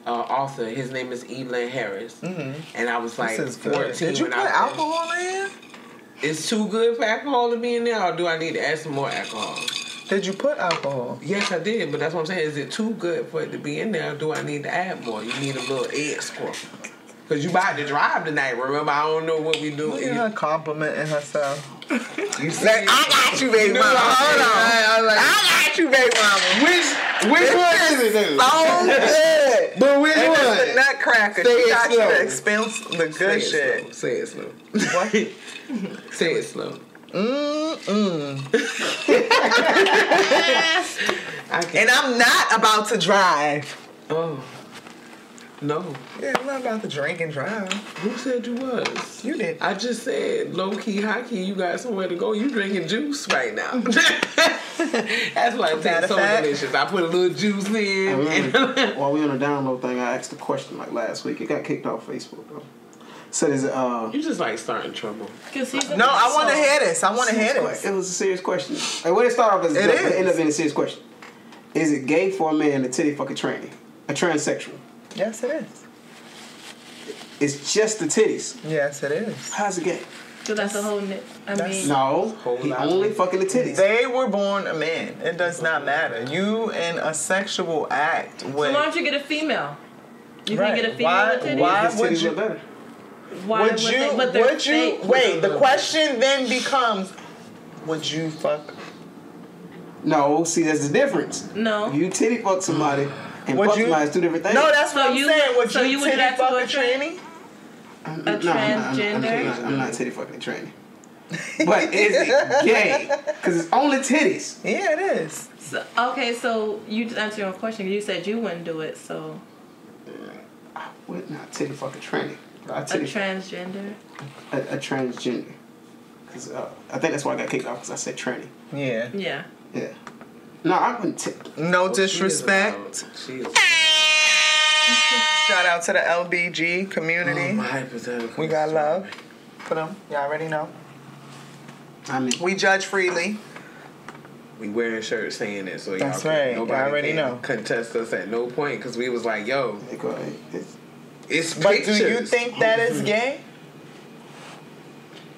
author. His name is Elin Harris. Mm-hmm. And I was like 14. Did you put alcohol in? It's too good for alcohol to be in there, or do I need to add some more alcohol? Did you put alcohol? Yes, I did, but that's what I'm saying. Is it too good for it to be in there, or do I need to add more? You need a little extra. Because you about to drive tonight, remember? I don't know what we do. Look at her complimenting herself. You see? Like, I got you, baby mama. Hold on. Like, I got you, baby mama. Which one is it, dude? So good. But which and one? The nutcracker. Say she got slow. You the expense, the good say shit. Slow. Say it slow. What? Say it slow. And I'm not about to drive. Oh. No. Yeah, I'm not about to drink and drive. Who said you was? You did. I just said low-key, high-key, you got somewhere to go. You drinking juice right now. That's why it tastes so delicious. I put a little juice in. While we on the download thing, I asked a question like last week. It got kicked off Facebook, though. Said is you just like starting trouble. No, I want to hear this. I want to hear this. It was a serious question. Like, where it started off as a joke, but it ended up being a serious question. Is it gay for a man to titty fuck a transsexual? Yes, it is. It's just the titties. Yes, it is. How's it gay? So that's a whole nip. He only fucking the titties. They were born a man. It does not matter. You in a sexual act with. So why don't you get a female? You can get a female with titties. Why would you? Better. The question then becomes, would you fuck? No, see, that's the difference. No. You titty fuck somebody and fuck somebody is two different things. No, that's what I'm saying. Would you titty fuck a tranny? Transgender? I'm not titty fucking a tranny. But is it gay? Because it's only titties. Yeah, it is. So, okay, so you just answered your own question. You said you wouldn't do it, so. I would not titty fuck a tranny. A transgender. Cause I think that's why I got kicked off because I said tranny. Yeah. Yeah. Yeah. No, I wouldn't. No disrespect. Shout out to the LBG community. Oh, my hypothetical. We got love for them. Y'all already know. I mean, we judge freely. We wearing shirts saying it, so y'all. That's right. Nobody already know. Contest us at no point because we was like, yo. It's pictures. Do you think that is gay?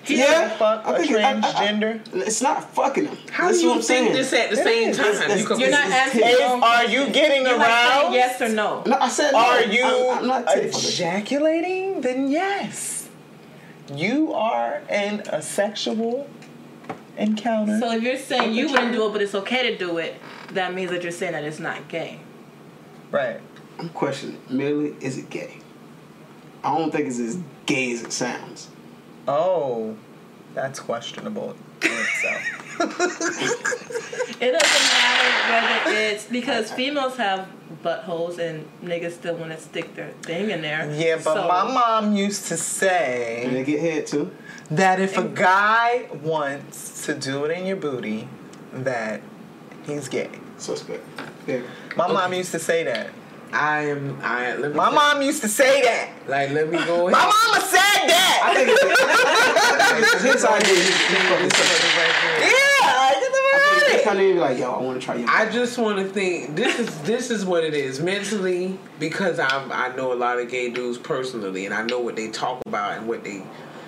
Yeah, fuck a transgender. It's not fucking them. How do you think this at the same time? You're not asking. Are you getting aroused? Yes or no? No, I said. Are you ejaculating? Then yes, you are in a sexual encounter. So if you're saying you wouldn't do it, but it's okay to do it, that means that you're saying that it's not gay. Right. I'm questioning merely, is it gay? I don't think it's as gay as it sounds. Oh, that's questionable in itself. It doesn't matter whether it's because females have buttholes and niggas still want to stick their thing in there. Yeah, but my mom used to say, and they get head too, that if a guy wants to do it in your booty, that he's gay. Suspect. Yeah. My mom used to say that. Mom used to say that. Like, let me go ahead. My mama said that. I think it's his idea. Yeah, I kind of like, yo, I want to try your. I just want to think. This is what it is mentally, because I know a lot of gay dudes personally, and I know what they talk about and what they.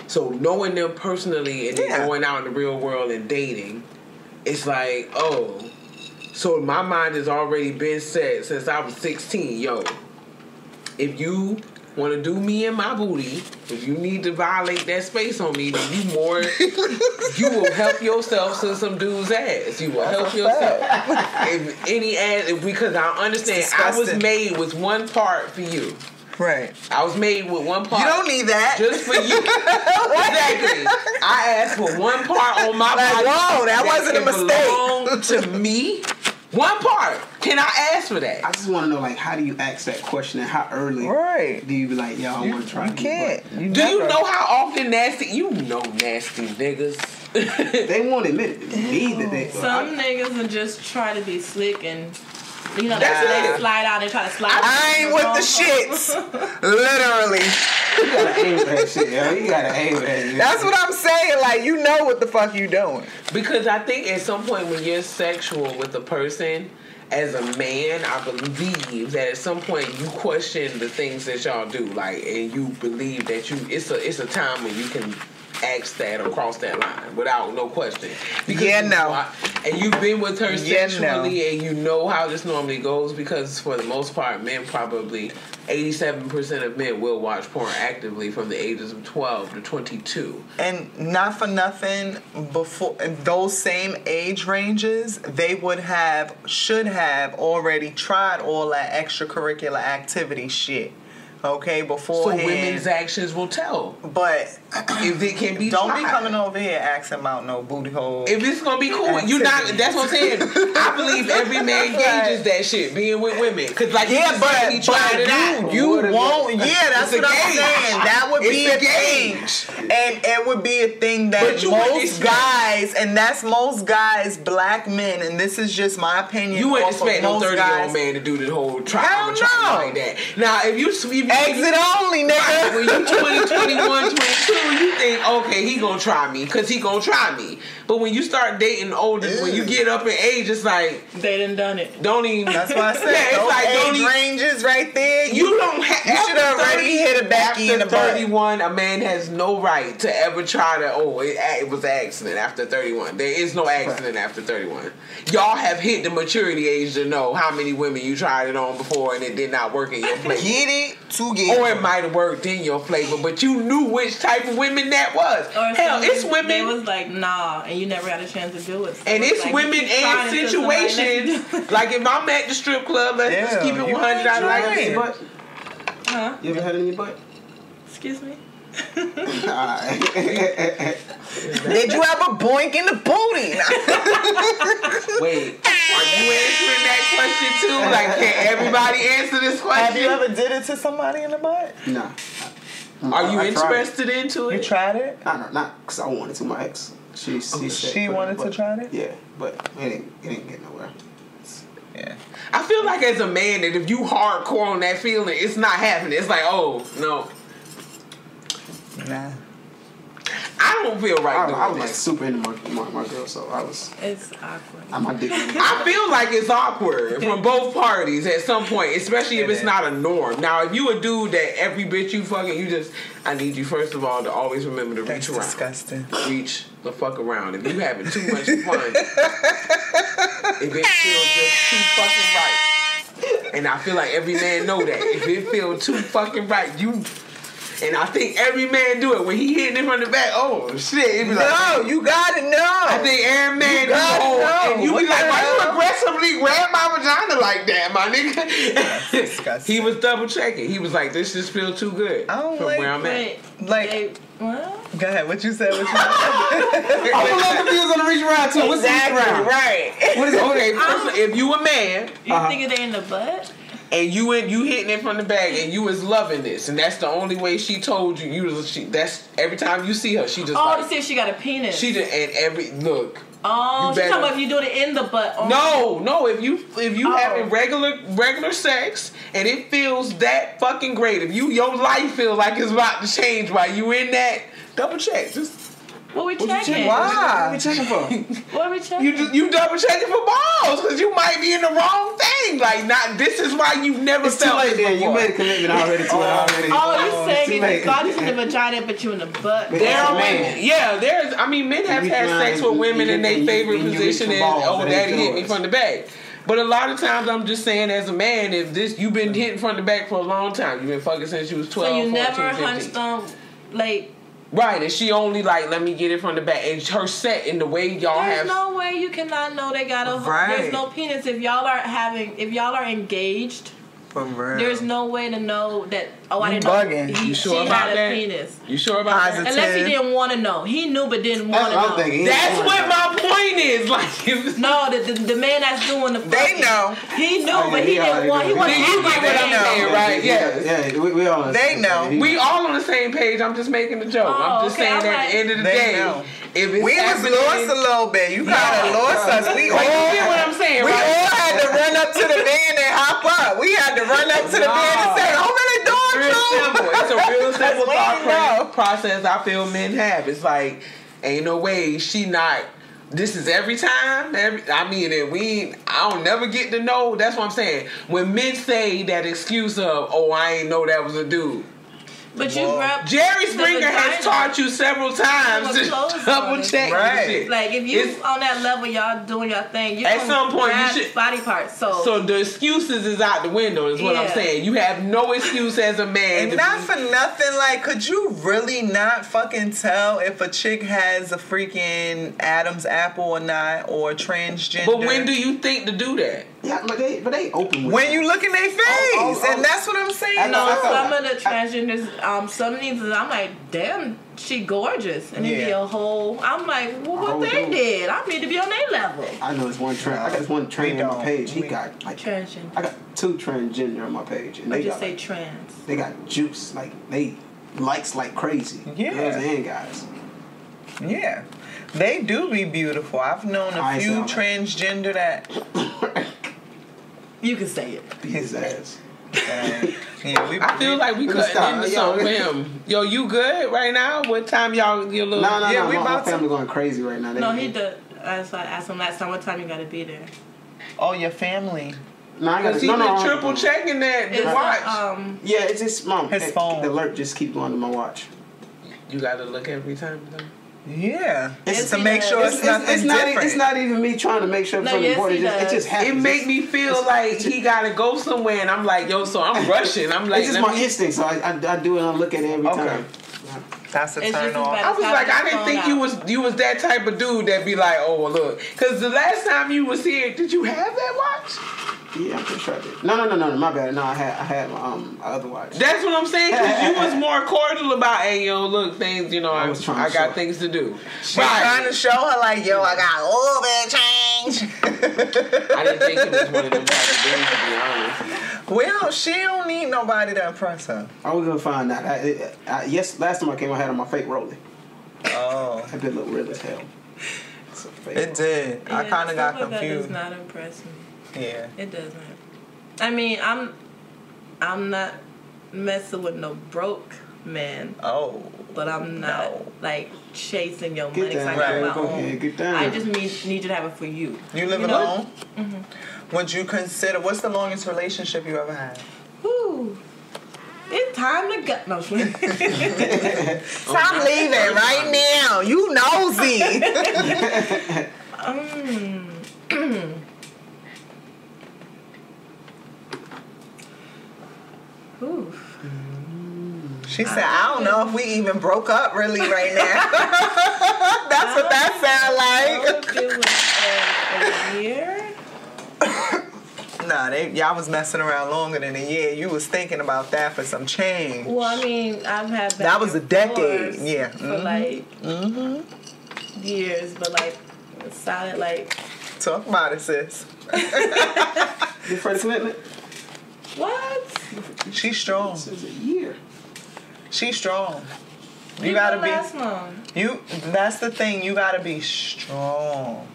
So knowing them personally and then going out in the real world and dating, it's like, oh. So my mind has already been set since I was 16. Yo, if you want to do me in my booty, if you need to violate that space on me, then you will help yourself to some dude's ass. You will help yourself. If any ass, because I understand I was made with one part for you. Right. I was made with one part. You don't need that. Just for you. Exactly. I asked for one part on my body. Whoa, that wasn't a mistake. To me. One part. Can I ask for that? I just want to know, like, how do you ask that question and how early do you be like, yo, I want to try. You can't. Do you know how often nasty? You know nasty niggas. They won't admit it to me that they... Some niggas will just try to be slick and... You know, that's they slide out and try to slide. I ain't with the shits. Literally. You gotta aim for that shit, yo. You gotta aim for that shit. That's what I'm saying. Like, you know what the fuck you doing. Because I think at some point when you're sexual with a person, as a man, I believe that at some point you question the things that y'all do. Like, and you believe that you... It's a time when you can... ask that or cross that line without no question. Because and you've been with her sexually and you know how this normally goes, because for the most part men, probably 87% of men will watch porn actively from the ages of 12 to 22. And not for nothing, before those same age ranges, they should have already tried all that extracurricular activity shit. Okay, beforehand. So women's actions will tell. But if it can be, don't be coming over here asking about no booty hole. If it's gonna be cool, you're not. That's what I'm saying. I believe every man gauges that shit being with women. Cause like but you won't. Yeah, that's what I'm saying. That would be a thing, and it would be a thing that most guys, and that's most guys, black men, and this is just my opinion. You wouldn't expect no 30-year-old man to do the whole trial like that. Now, if you exit only, nigga. Right. When you 20, 21, 22, you think, okay, he gonna try me, cause he gonna try me. But when you start dating older, when you get up in age, it's like they done it. Don't even. That's why I said it's like age ranges right there. You don't have. You should have already hit a backy in the butt. After 31, a man has no right to ever try to. Oh, it was an accident. After 31, there is no accident after 31. Y'all have hit the maturity age to know how many women you tried it on before and it did not work in your place. Get it? Or it might have worked in your flavor, but you knew which type of women that was. Or hell, it's women. It was like, nah, and you never had a chance to do it. So and it's like, women and situations. Like, if I'm at the strip club, let's just keep it 100. I like it. Huh? You ever had any butt? Excuse me? Did you have a boink in the booty? Wait, are you answering that question too? Like, can everybody answer this question? Have you ever did it to somebody in the butt? No. Are you interested into it? You tried it? I don't know, not because I wanted to. My ex, she wanted to try it. Yeah, but it didn't get nowhere. Yeah. I feel like as a man that if you hardcore on that feeling, it's not happening. It's like, oh no. Nah, I don't feel right doing this. I was like super into my girl, so I was... It's awkward. I feel like it's awkward from both parties at some point, especially if it's not a norm. Now, if you a dude that every bitch you fucking, you just... I need you, first of all, to always remember to reach around. That's disgusting. Reach the fuck around. If you having too much fun, if it feels just too fucking right. And I feel like every man know that. If it feels too fucking right, you... And I think every man do it. When he hitting him on the back, oh, shit. He be like, no, you got to know. I think every man do it. And you be like, why you aggressively grab my vagina like that, my nigga? That's disgusting. He was double checking. He was like, this just feels too good. I don't like where I'm at. Like, what? Go ahead. What you said? I'm a little confused on the reach around, too. What's exactly the reach around? Right. What is it? Okay, first, if you a man. You think they in the butt? And you hitting it from the back, and you was loving this, and that's the only way she told you. That's every time you see her, she just to see if she got a penis. She did, and every look. Oh, she's talking about if you doing it in the butt. No, if you having regular sex and it feels that fucking great, if your life feels like it's about to change while you in that, double check. Just. What are we checking for? What are we checking? You double checking for balls because you might be in the wrong thing. Like, this is why you never felt it before. You made a commitment already to it already. Oh, you're saying it's body's in the vagina, but you in the butt. There are women. Yeah, there's. I mean, men have had sex with women in their favorite position is, oh, daddy hit me from the back. But a lot of times, I'm just saying, as a man, if this you've been hitting from the back for a long time, you've been fucking since you was 12, 14, 15. So you never hunched on, like. Right, and she only like, let me get it from the back. And her set in the way y'all have. There's no way you cannot know they got a. Right. There's no penis if y'all are engaged For real. There's no way to know that. Oh, I didn't know. He, you sure she about had that? A penis. You sure about positive. That? Unless he didn't want to know. He knew but didn't want to know. That's what my point is. Like, no, the man that's doing the fucking, they know. He knew, oh, yeah, but he didn't want. He wasn't happy with what I'm saying, right? Yeah, we all. They know. We all on the same page. I'm just making a joke. I'm just saying that at the end of the day. If it's we was lost a little bit. You kind of lost us. We all, you get what I'm saying, we right? all had to run up to the van and hop up. We had to run up to the van and say, open the door, too. It's a real simple thought process I feel men have. It's like, ain't no way she not. This is every time. I don't never get to know. That's what I'm saying. When men say that excuse of, oh, I ain't know that was a dude. But you grab Jerry Springer has taught you several times to double check right. shit. Like if you on that level, y'all doing your thing. You at some point, you should body parts. So the excuses is out the window. Is what I'm saying. You have no excuse as a man. And not for nothing. Like, could you really not fucking tell if a chick has a freaking Adam's apple or not, or transgender? But when do you think to do that? Yeah, but they open with when them. You look in their face, and that's what I'm saying. I know some of the transgenders, some of these, I'm like, damn, she gorgeous, and it'd be a whole. I'm like, well, what they did? I need to be on their level. I know it's one trans. I got this one trainer on my page. He got like transgender. I got two transgender on my page, and they just say like, trans. They got juice, like they likes like crazy. Yeah, girls and guys. Yeah, they do be beautiful. I've known a few transgender that. You can say it. His ass. Yeah, I feel like we could end this on him. Yo, you good right now? What time y'all? Your little no. We about family going crazy right now. No, he does. So I asked him last time. What time you gotta be there? Oh, your family. No, I got to triple checking that. The watch. Yeah, it's just mom. His phone. The alert just keep going to my watch. You gotta look every time though. Yeah, it's to make sure it's not. It's not even me trying to make sure it's important. It just happens. It make me feel like he gotta go somewhere, and I'm like, yo, so I'm rushing. I'm like, it's just my instinct. So I do it. I look at it every time. That's a turn off. I was like, I didn't think you was that type of dude that be like, oh well, look, because the last time you was here, did you have that watch? Yeah, I'm pretty sure I did. No, my bad. No, I had my other watch. That's what I'm saying, because you was more cordial about, hey, yo, look, things, you know, I got things to do. She was trying to show her, like, yo, I got a little bit of change. I didn't think it was one of them type of things, to be honest. Well, she don't need nobody to impress her. I was going to find out. Yes, last time I came, I had on my fake rollie. Oh. That bit looked real as hell. It did. Yeah, I kind of got confused. That does not impress me. Yeah, it doesn't. I mean, I'm not messing with no broke man. Oh, but I'm not like chasing your money. Down, I got my own. Get down. I just need you to have it for you. You live alone? Mm-hmm. Would you consider? What's the longest relationship you ever had? Whoo. It's time to go. No, stop leaving right now. You nosy. Oof. She said, I don't know if we even broke up really right now. That's what that sound like. It was a year? Nah, y'all was messing around longer than a year. You was thinking about that for some change. Well, I mean, I've had that was a decade. Yeah. For like years, but like solid like. Talk about it, sis. Your first commitment? What? She's strong. This is a year. She's strong. You gotta last long. That's the thing. You gotta be strong.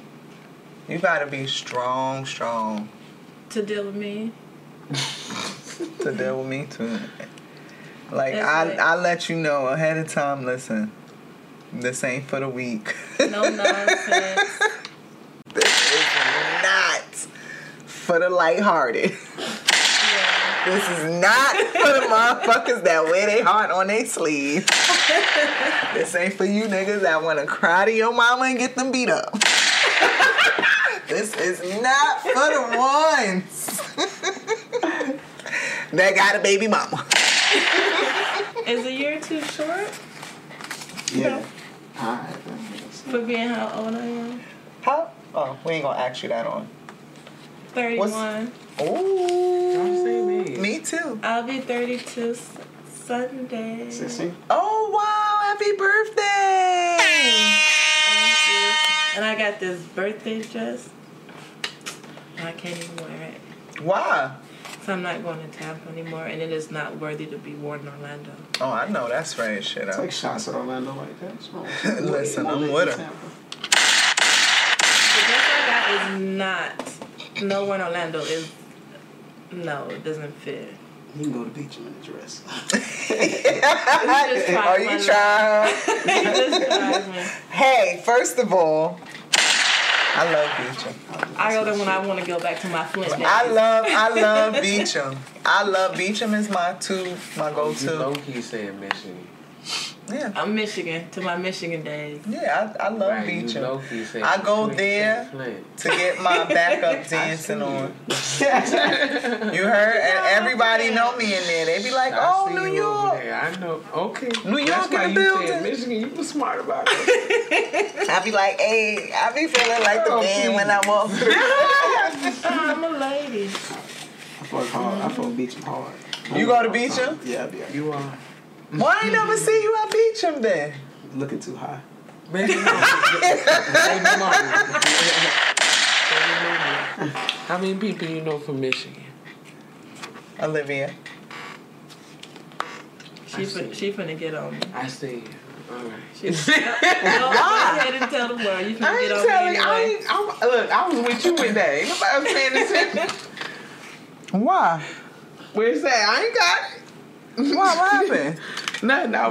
You gotta be strong. To deal with me. To deal with me too. Like I let you know ahead of time. Listen, this ain't for the weak. No nonsense. This is not for the lighthearted. This is not for the motherfuckers that wear their heart on their sleeve. This ain't for you niggas that want to cry to your mama and get them beat up. This is not for the ones that got a baby mama. Is a year too short? Yeah. All right. For being how old I am? How? Oh, we ain't going to ask you that on. 31. Ooh. Don't say me. Me Me too. I'll be 32 Sunday. 16. Oh, wow. Happy birthday. Thank you. And I got this birthday dress. I can't even wear it. Why? So I'm not going to Tampa anymore, and it is not worthy to be worn in Orlando. Oh, I know. That's right. Shit. Take shots at Orlando like that. Listen, I'm with her. The dress I got is not. No one in Orlando is. No, it doesn't fit. You can go to Beacham in a dress. Are you trying? Hey, first of all, I love Beacham. I go there when I want to go back to my Flint days. I love Beacham. I love Beacham is my go-to. You know he's saying Michigan. Yeah, I'm Michigan to my Michigan days. Yeah, I love Beacham. You know I go there to get my backup dancing on. You heard? And everybody know me in there. They be like, "Oh, New York." I know. Okay, New York. That's in the building. Said Michigan, you was smart about it. I be like, "Hey, I be feeling like the man when I walk through." I'm a lady. I fuck Beacham hard. You go to Beacham? Yeah, I be. You are. Why I never see you at Beacham then? Looking too high. How many people you know from Michigan? Olivia. She finna get on me. I see. All right. Go ahead and tell the world. You finna get on me. Look, I was with you with that. Ain't nobody was paying attention. Why? Where's that? I ain't got it. What happened? No.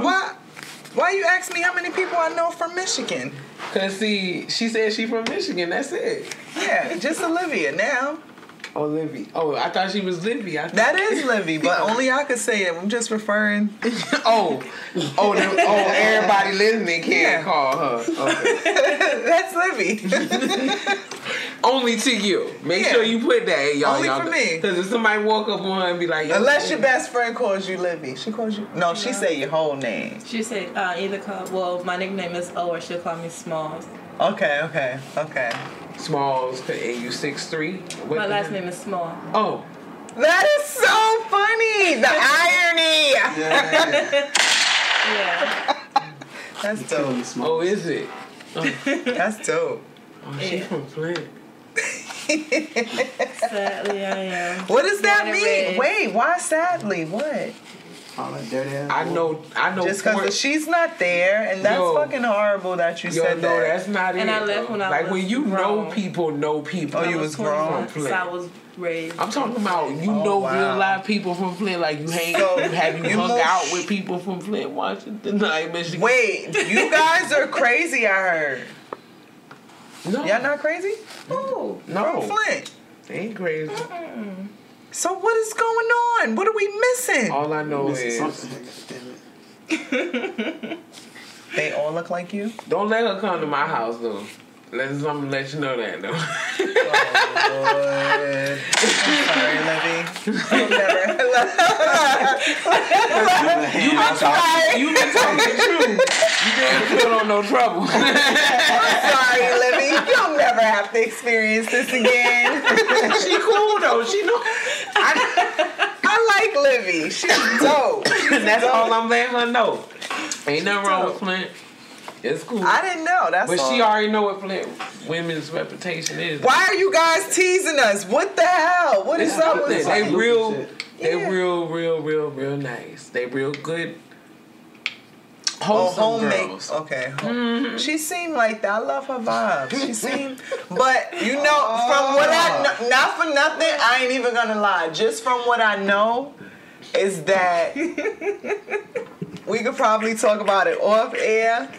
Why you ask me how many people I know from Michigan? Because, see, she said she from Michigan. That's it. Yeah, just Olivia now. Olivia. Oh, I thought she was Livy. That is Livy, but only I could say it. I'm just referring. Everybody listening can't call her. Okay. That's Livy. Only to you. Make sure you put that, hey, y'all. Only for me. Because if somebody walk up on her and be like, unless your best friend calls you Livy, she calls you. No, she say your whole name. She say either call. Well, my nickname is O, or she'll call me Smalls. Okay. Smalls, and you 6'3". My last name is Small. Oh, that is so funny. The irony. Yeah. That's dope. Oh, is it? Oh. That's dope. Oh, she from Flint. Sadly, I am. What does that mean? Wait, why sadly? What? I know. Just because she's not there, and that's fucking horrible that you said that. No, that's not it. And I left when I was like when you grown. know people. Oh, you was grown. From Flint. I was raised. I'm talking about real live people from Flint. Like you hang out, you hung out with people from Flint, Washington. Like Michigan. Wait, you guys are crazy. I heard. No, y'all not crazy. Oh, no, from Flint. They ain't crazy. Mm-mm. So what is going on? What are we missing? All I know is they all look like you? Don't let her come to my house, though. I'm gonna let you know that, though. Oh, Lord. I'm sorry, Levy. I'll never. You been talking the truth. You don't put on no trouble. I'm sorry, Levy. You'll never have to experience this again. She cool though. She know. I like Livy. She's dope. That's all I'm letting her know. Ain't nothing wrong with Flint. It's cool. I didn't know. That's all. But she already know what Flint women's reputation is. Why are you guys teasing us? What the hell? What is up with this? They real. They real nice. They real good. Homemade. Okay. Mm-hmm. She seemed like that. I love her vibes. She seemed, but you know, from what I know, not for nothing, I ain't even gonna lie. Just from what I know, is that we could probably talk about it off air.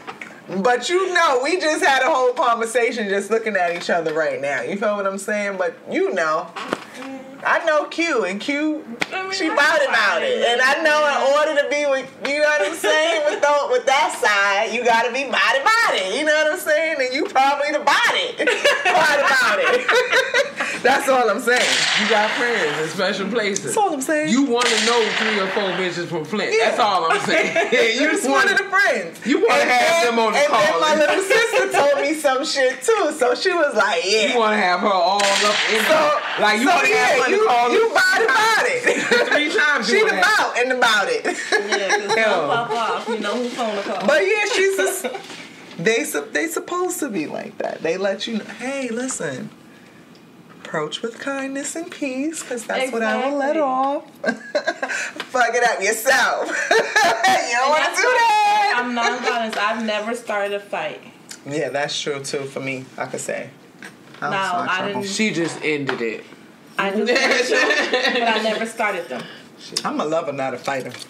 But you know, we just had a whole conversation just looking at each other right now. You feel what I'm saying? But you know. I know Q, and Q, she bought about it. And I know in order to be with, you know what I'm saying, with that side, you got to be body. You know what I'm saying? And you probably the body about it. That's all I'm saying. You got friends in special places. That's all I'm saying. You want to know 3 or 4 bitches from Flint. Yeah. That's all I'm saying. You just wanted the friends. You want to have them on the call. And then my little sister told me some shit too. So she was like, yeah. You want to have her all up in the, like, you so want to have her on the call. You bought about it. 3 times she about and about it. Yeah, because it'll pop off. You know who's on the call. But yeah, she's a... They supposed to be like that. They let you know, hey, listen, approach with kindness and peace, because that's what I will let off. Fuck it up yourself. You don't want to do that. I'm non-violent. I've never started a fight. Yeah, that's true, too, for me, I could say. No, I didn't. She just ended it. I knew that, but I never started them. I'm a lover, not a fighter. Me too.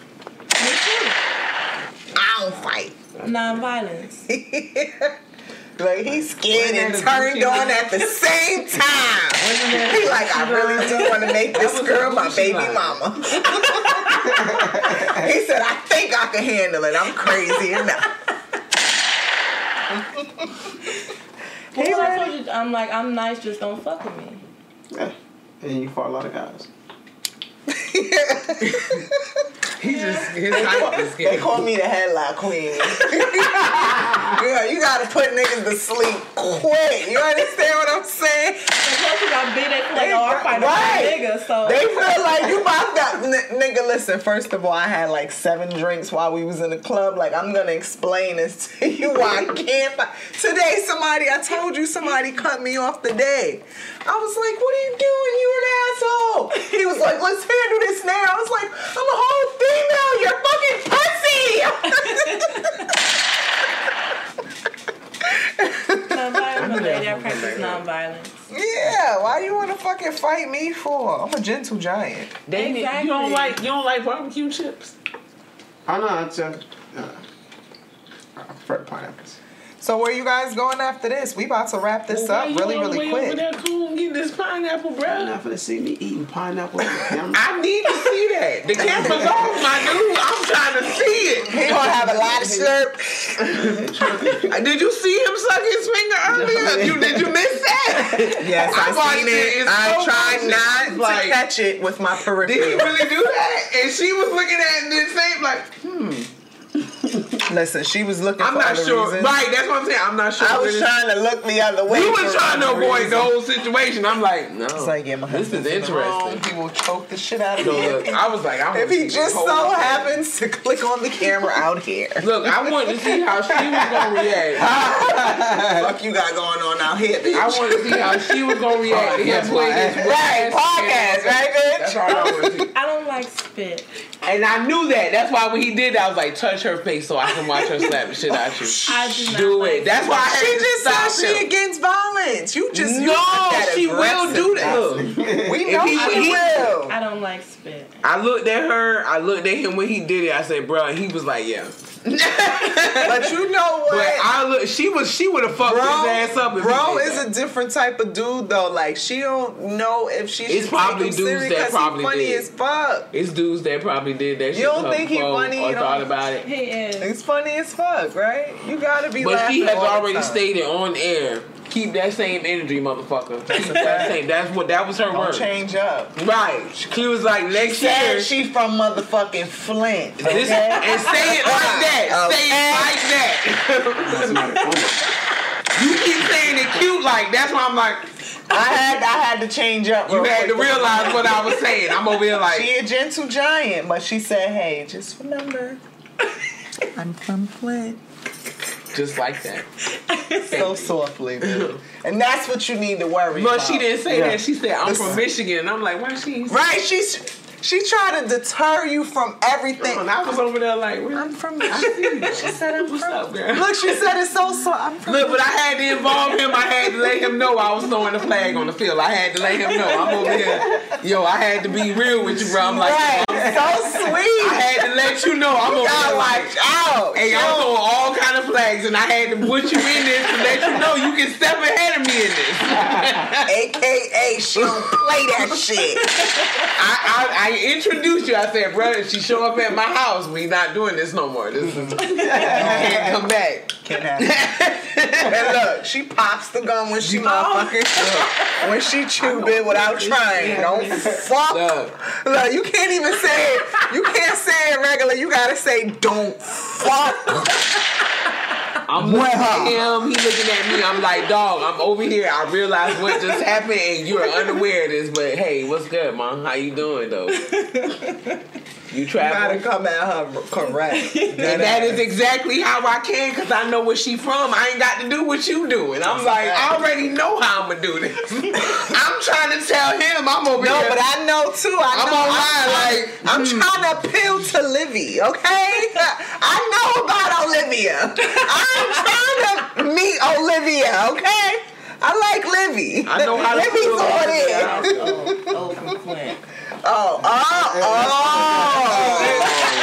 I don't fight. Non-violence. Like he's scared and turned on at the same time. He like, I really do want to make this girl my baby mama. He said, I think I can handle it. I'm crazy enough. Well, I told you, I'm like, I'm nice, just don't fuck with me. Yeah. And you fought a lot of guys. They call me the headlock queen. Girl, you gotta put niggas to sleep quick. You understand what I'm saying? Because you got big, they are fighting niggas. So they feel like you about that nigga. Listen, first of all, I had like 7 drinks while we was in the club. Like, I'm gonna explain this to you why I can't fight. Today, somebody cut me off today. I was like, what are you doing? You an asshole. He was like, let's handle this now. I was like, I'm a whole female, you're fucking pussy. Non-violence, lady, I practice non-violence. Yeah, why you wanna fucking fight me for? I'm a gentle giant. Damn, exactly. You don't like barbecue chips? I know, I prefer pineapples. So where you guys going after this? We about to wrap this up really quick. Over there, cool, getting this pineapple, bro. You're not finna see me eating pineapple on the camera. I need to see that. The camera's off, my dude. I'm trying to see it. He gonna have a lot of slurp. Did you see him suck his finger earlier? Did you miss that? Yes, I seen it. I tried not to catch it with my peripheral. Did he really do that? And she was looking at this tape like, Listen, she was looking for other reasons. I'm not sure. Right, that's what I'm saying. I'm not sure. I was trying to look the other way. You were trying to avoid the whole situation. I'm like, no. It's like, yeah, my husband. This is interesting. He will choke the shit out of him. I was like, if he just so happens to click on the camera out here. Look, I wanted to see how she was going to react. What the fuck you got going on out here, bitch? I wanted to see how she was going to react. Right, podcast, right, bitch? That's all I wanted to see. I don't like spit. And I knew that. That's why when he did that, I was like, touch her face so I can watch her slap the shit out you. I do not do it. That's why I she just said she against violence. You just know she will do that. We know she will. I don't like spit. I looked at her. I looked at him when he did it. I said, bro, and he was like, yeah. But you know what? But she would have fucked his ass up. If bro is a different type of dude though. Like, she don't know if she should take him serious because he's funny as fuck. It's dudes that probably did that shit. You don't think he's funny? Or thought about it. He is. It's funny as fuck, right? You gotta be. But she has already stated on air. Keep that same energy, motherfucker. That was her word. Change up, right? She was like, next year. She from motherfucking Flint. Okay? And say it like that. Say it like that. You keep saying it cute like. That's why I'm like. I had to change up. You had to realize what I was saying. I'm over here like. She a gentle giant, but she said, "Hey, just remember, I'm from Flint." Just like that. So softly, dude. And that's what you need to worry about. But she didn't say that. She said, I'm from Michigan. And I'm like, why she? Right. She tried to deter you from everything. And I was over there like, I'm from Michigan. She said, I'm from. Up, girl? Look, she said it's so soft. I'm from. Look, but I had to involve him. I had to let him know I was throwing the flag on the field. I had to let him know. I'm over here. Yo, I had to be real with you, bro. I'm like, right. So sweet. I had to let you know I'm over here. Like, oh, hey, I'm throwing all kind of flags, and I had to put you in this to let you know you can step ahead of me in this. AKA, she don't play that shit. I introduced you. I said, brother, if she show up at my house, we not doing this no more. This is, you can't come back. Can't happen. And look, she pops the gum when she motherfucking when she chewed it without trying. Don't fuck. Look, you can't even say it. You can't say it regular. You gotta say don't fuck. I'm looking at him, he looking at me, I'm like, dog, I'm over here, I realize what just happened, and you're unaware of this, but hey, what's good, mom? How you doing, though? You travel? You gotta come at her correct. And that is exactly how I can, because I know where she from. I ain't got to do what you do. And I'm like, I already know how I'm going to do this. I'm trying to tell him I'm over here. No, but I know, too. I'm online. I'm trying to appeal to Livy, okay? I know about Olivia. I'm trying to meet Olivia, okay? I like Livy. I know how Livy's on it. From Flint. Oh.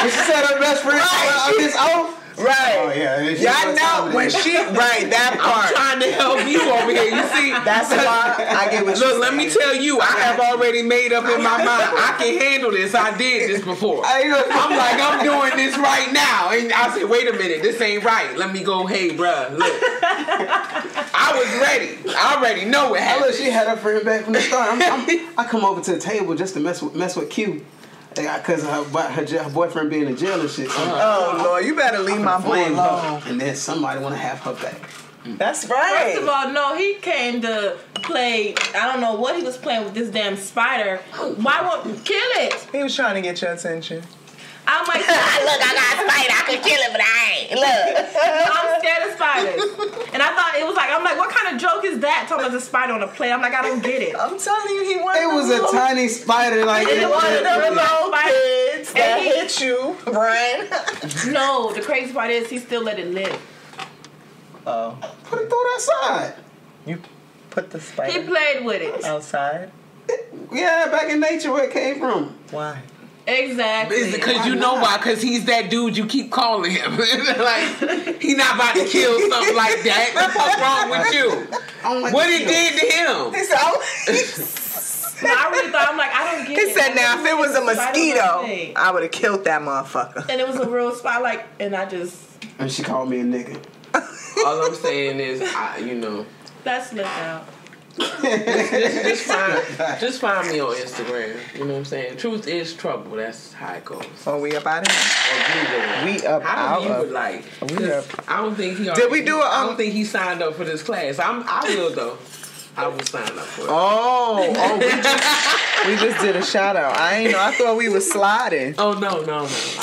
She said her best friend on his own. Right. Oh, yeah. Y'all know when she, right, that part. I'm trying to help you over here. You see? That's why I get what you Look, let me tell you, I have already made up in my mind, I can handle this. I did this before. I'm like, I'm doing this right now. And I said, wait a minute, this ain't right. Let me go, hey, bruh, look. I was ready. I already know what happened. Look, she had her friend back from the start. I come over to the table just to mess with Q. Because of her boyfriend being in jail and shit. So oh, Lord, you better leave my boy alone. And then somebody want to have her back. That's right. First of all, no, he came to play, I don't know what he was playing with this damn spider. Why won't you kill it? He was trying to get your attention. I'm like, look, I got a spider. I could kill it, but I ain't. Look. I'm scared of spiders. And I thought it was like, I'm like, what kind of joke is that? Talking about a spider on a plane. I'm like, I don't get it. I'm telling you, he wanted it was a tiny spider. Like, it was one of them little kids that hit you, Brian. No, the crazy part is he still let it live. Oh. Put it through that side. You put the spider. He played with it. Outside? Yeah, back in nature where it came from. Why? Exactly. Because you know why? Because he's that dude you keep calling him. Like, he not about to kill something like that. What's wrong with you? Oh, what it did to him? It's I really thought, I'm like, I don't get it. He said, now, if it was a mosquito, I would have killed that motherfucker. And it was a real spot, like, and I just... And she called me a nigga. All I'm saying is, you know... That's left out. just find me on Instagram. You know what I'm saying? Truth is trouble. That's how it goes. Oh, we up out of here. We up out of here. How do you like? We up. I don't think he. Did we do it? I don't think he signed up for this class. I will though. I will sign up for it. Oh, we just did a shout out. I ain't know. I thought we was sliding. Oh no.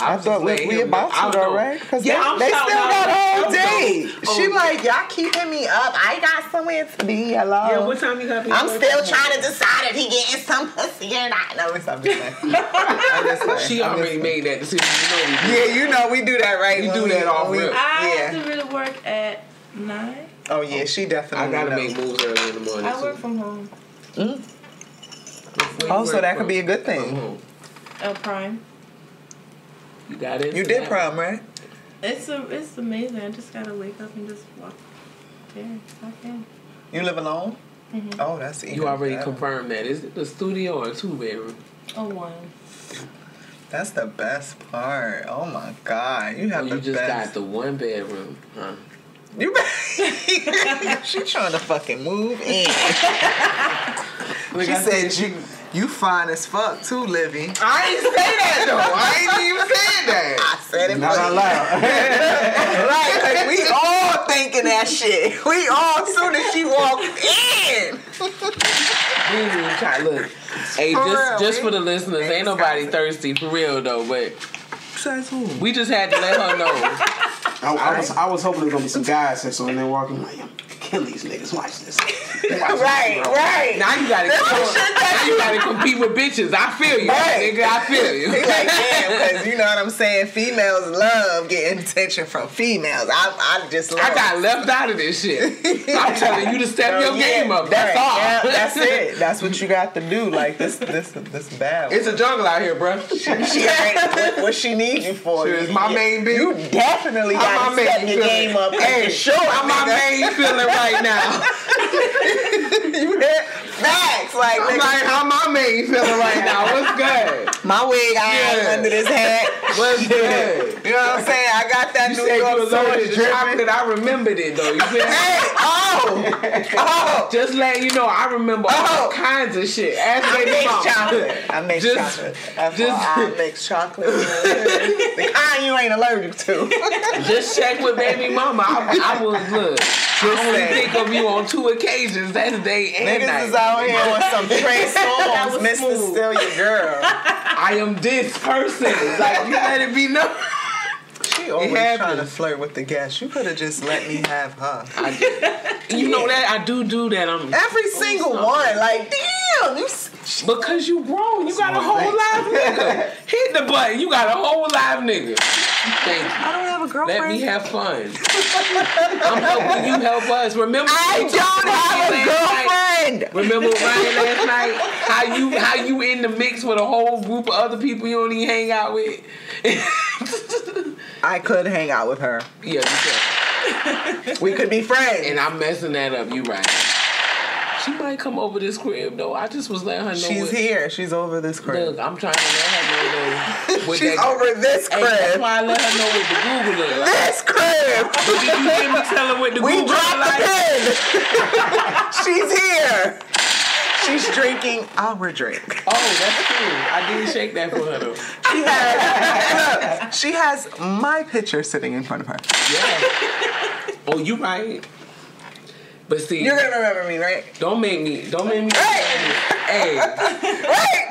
I thought we about to though, right? Because they still got all day. She like, y'all keeping me up. I got somewhere to be. Hello. Yeah, what time you got? I'm still trying to decide if he getting some pussy or not. No, it's something. She already made that decision. Yeah, you know we do that, right? We do that all week. I have to really work at 9. Oh, yeah, she definitely. I gotta make moves early in the morning. I work from home. Mm-hmm. Oh, so that could be a good thing. Prime. You got it? You did prime, right? It's amazing. I just gotta wake up and just walk there. Okay. You live alone? Mm-hmm. Oh, that's easy. You already confirmed that. Is it the studio or a 2-bedroom? Oh, one. That's the best part. Oh, my God. You have the best. You just got the 1-bedroom, huh? You she trying to fucking move in. She said you fine as fuck too, Livy. I ain't say that though. I ain't even said that. I said it not out loud. Like we all thinking that shit. We all soon as she walked in. Look, hey, just for the listeners, ain't nobody thirsty for real though. But we just had to let her know. I was hoping there was gonna be some guys that so when they walking I'm like, I'm kill these niggas. Watch this. Right. Now you gotta compete with bitches. I feel you, right. Nigga. I feel you. Like, damn, because you know what I'm saying. Females love getting attention from females. I just love. I got left out of this shit. I'm telling you to step your game up. That's all. Yeah, that's it. That's what you got to do. Like this bad. It's a jungle out here, bro. She what she needs you for? She is my main bitch. You definitely got to step your game up. Hey, sure, I'm my main feeling right now. You like, I'm like, how my mane feeling right now? What's good? My wig eyes under this hat. What's good? You know what I'm saying? I got that New York soda chocolate. I remembered it though. You feel just let you know, I remember all kinds of shit. I mix chocolate. The kind you ain't allergic to. Just check with baby mama. I was look. I only think of you on 2 occasions. That's day and night. Niggas is out here on some Trey Songz, Mr. Still Your Girl. I am this person. Like, you let it be known. She always trying to flirt with the guests. You could have just let me have her. I did. You know that I do that. I'm every single one. Like, damn, you. Because you grown. You got a whole live nigga. Hit the button. You got a whole live nigga. Thank you. I don't have a girlfriend. Let me have fun. I'm helping you help us. Remember, I don't have a girlfriend. Night? Remember Ryan last night? How you in the mix with a whole group of other people you don't even hang out with? I could hang out with her. Yeah, you could. We could be friends. And I'm messing that up. You right. She might come over this crib though. I just was letting her know. She's here. She's over this crib. Look, I'm trying to let her know. She's over this crib. That's why I let her know what the Google is. Like. This crib. Did you hear me tell her what the Google is? We dropped the pin. She's here. She's drinking our drink. Oh, that's true. I didn't shake that for her though. She has my picture sitting in front of her. Yeah. Oh, you right. But see, you're gonna remember me, right? Don't make me. Right. Hey. Right.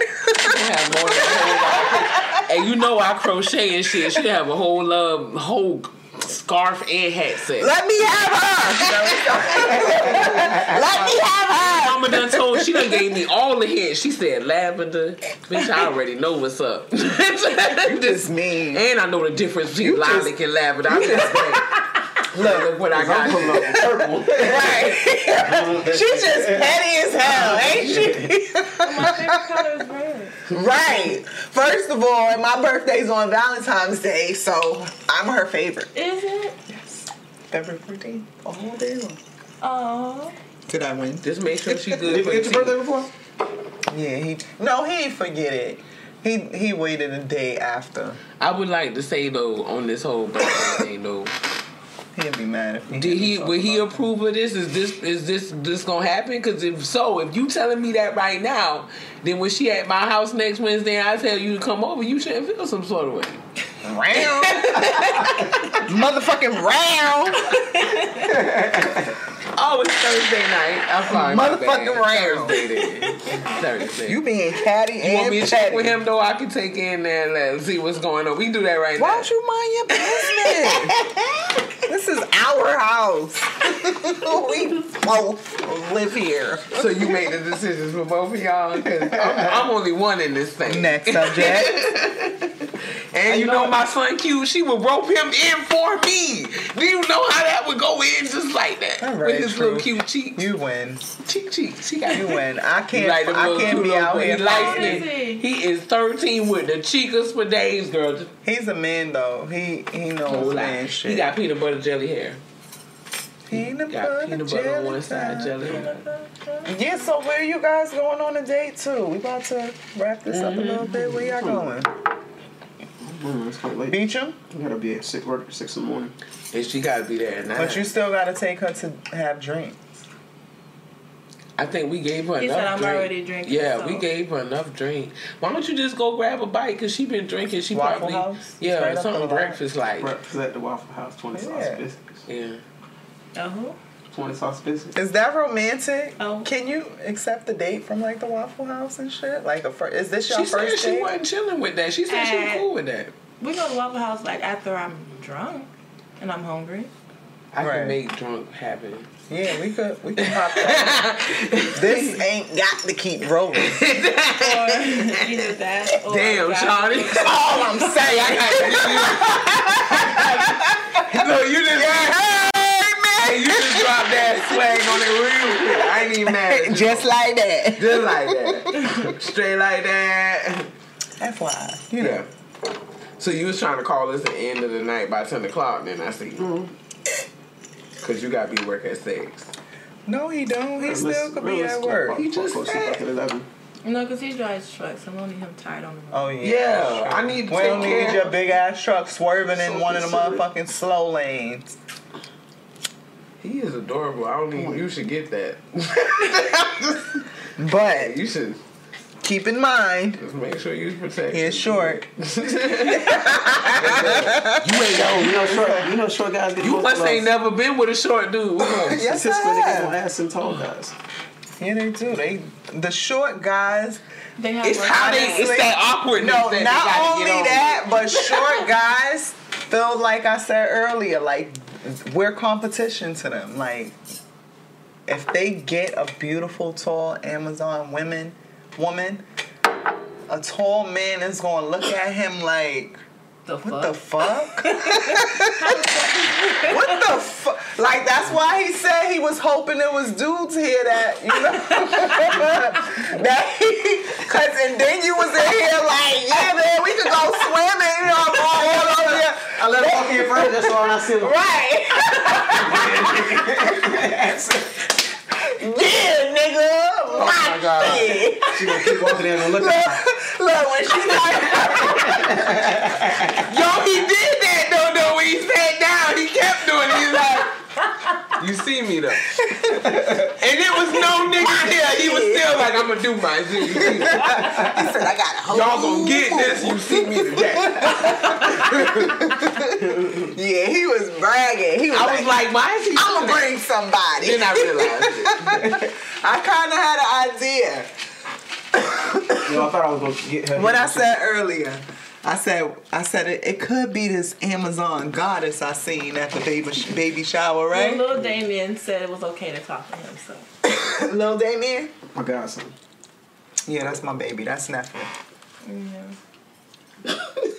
Hey, you know I crochet and shit. She have a whole scarf and hat set. Let me have her. Let me have her. Mama done told. She done gave me all the hints. She said lavender. Bitch, I already know what's up. You just mean. And I know the difference between lilac and lavender. I just like. Look what I got. Purple. Right. She's just petty as hell, ain't she? My favorite color is red. Right. First of all, my birthday's on Valentine's Day, so I'm her favorite. Is it? Yes. Every birthday, all day long. Oh. Did I win? Just make sure she's good. Did you get your birthday before? Yeah, he ain't forget it. He waited a day after. I would like to say though on this whole birthday thing though. He'd be mad if he Will he approve of this? Is this gonna happen? Because if so, if you telling me that right now, then when she at my house next Wednesday and I tell you to come over, you shouldn't feel some sort of way. Round. Motherfucking round. Oh, it's Thursday night. I'm sorry. Motherfucking round. Thursday. You being catty and petty. You want me to check with him, though? I can take in there and see what's going on. We can do that right now. Why don't you mind your business? This is our house. We both live here. So you make the decisions for both of y'all? Because I'm only one in this thing. Next subject. And you know my son Q, she would rope him in for me. Do you know how that would go in just like that? Right, with his little cute cheeks. You win. Cheeks. You win. I can't be out here. He is 13 with the chicas for days, girl. He's a man though. He knows man shit. He got peanut butter jelly hair. Peanut butter on one side, jelly on the other. Yeah, so where are you guys going on a date too? We about to wrap this up a little bit. Where y'all going? It's quite late. Beacham? You gotta be at 6 in the morning. And she gotta be there at 9. But you still gotta take her to have drinks. I think we gave her enough drink. He said I'm already drinking. Yeah, we gave her enough drink. Why don't you just go grab a bite? Because she been drinking. She Waffle probably House? Yeah, something breakfast-like. Breakfast at the Waffle House, 20 sauce biscuits. Yeah. Uh-huh. 20 sauce biscuits. Is that romantic? Oh. Can you accept the date from like the Waffle House and shit? Like is this your first date? She said she wasn't chilling with that. She said she was cool with that. We go to Waffle House like after I'm drunk and I'm hungry. I can make drunk happen. Yeah, we could pop that. This ain't got to keep rolling. Or either that or damn, Charlie. That's all I'm saying. I got you. Look, you just you just dropped that swag on it real quick. I ain't even mad at you. Just like that. Straight like that. FYI. You know. So you was trying to call us at the end of the night by 10 o'clock, then I see you. Because you got to be work at 6. No, he don't. He still could be at work. He just said. No, because he drives trucks. I'm only him tied on the road. Oh, yeah. Yeah, I need to take care. Need your big-ass truck swerving in one of the motherfucking slow lanes. He is adorable. I don't even... You should get that. But... You should... Keep in mind... Just make sure you protect. He is short. You ain't old. You know short guys get... You must ain't never been with a short dude. Yes, sir. It's when they get on ass and tall guys. Yeah, they do. The short guys. They have it's that awkwardness. No, that not only that, but short guys feel like I said earlier, like we're competition to them. Like if they get a beautiful, tall Amazon woman, a tall man is gonna look at him like, what the fuck? What the fuck? Like, that's why he said he was hoping it was dudes here that, you know. Because, and then you was in here like, yeah, man, we could go swimming. You know, I'm all over here. I let him walk in your friend, that's all I see. Right. Yeah, nigga. Oh my God. Shit. She gonna keep walking in and looking. Look, when she like, yo, he did that though. When he sat down, he kept doing it. He's like, you see me though. And there was no nigga there. He was still like, I'm gonna do my shit. You see me. He said, I got a whole... Y'all gonna get this. You see me today. Yeah, he was bragging. He was I was like, why is he... I'm gonna bring somebody. Then I realized it. I kind of had an idea. Yo, I thought I was going to get her. What I said earlier, I said it could be this Amazon goddess I seen at the baby shower, right? Well, Lil Damien said it was okay to talk to him, so. Lil Damien? My godson. Yeah, that's my baby. That's nephew. Yeah.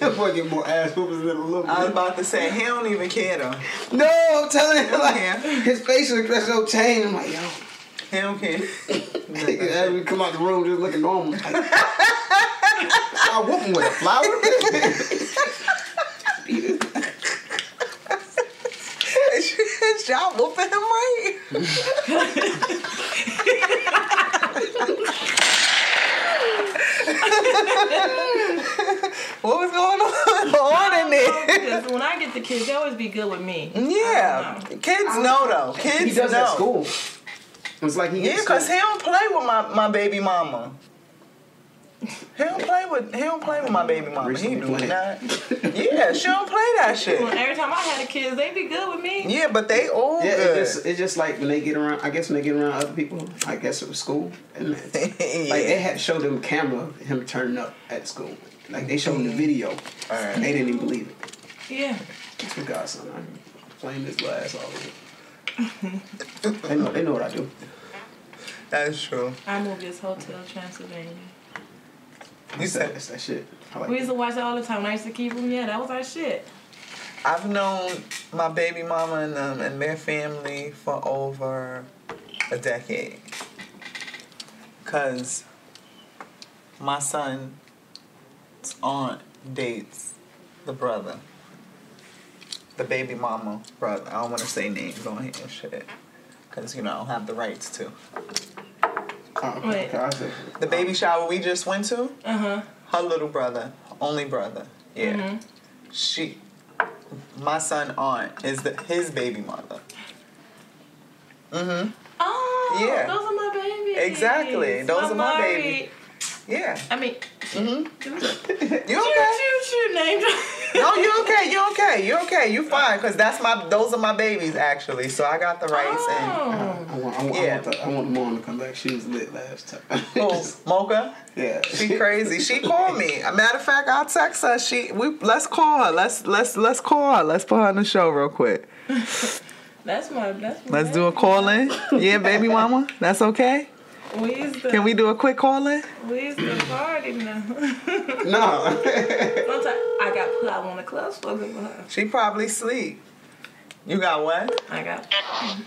That boy get more ass whoopers than a little bit. I was about to say, he don't even care though. No, I'm telling you, like, his facial expression don't change. I'm like, yo. He don't care. We come out the room just looking normal. I whoop him with a flower. Is y'all whooping him right? What was going on in there? Because when I get the kids, they always be good with me. Yeah. Kids know though. Kids know. He does at school. It's like he... Yeah, because he don't play with my baby mama. He don't play with my baby mama. He do not. Yeah, she don't play that shit. Well, every time I had the kids, they be good with me. Yeah, but they all good. It's just like when they get around. I guess when they get around other people, I guess it was school, and like they had showed them camera of him turning up at school. Like they showed him the video, and they didn't even believe it. Yeah, it's my godson. I'm playing his glass all over. They know what I do. That is true. I moved this hotel, Transylvania. You said it's that shit. We used to watch it all the time. I used to keep them. Yeah, that was our shit. I've known my baby mama and their family for over a decade. Cause my son's aunt dates the brother. The baby mama brother. I don't want to say names on here and shit, cause you know I don't have the rights to. The baby shower we just went to. Her little brother, only brother. Yeah. My son aunt is his baby mother. Oh. Yeah. Those are my babies. Exactly. Those are my babies. Yeah. I mean. You okay? Choo name drop. No, you okay. You fine, cause those are my babies actually. So I got the rights. I want the mom to come back. She was lit last time. Oh, Mocha. Yeah, she crazy. She called me. A matter of fact, I'll text her. Let's call her. Let's call her. Let's put her on the show real quick. Let's do a call in. Yeah, baby mama. That's okay. Can we do a quick call-in? Where's the party now? No. I got put out on the club spoken for her. She probably sleep. You got what? I got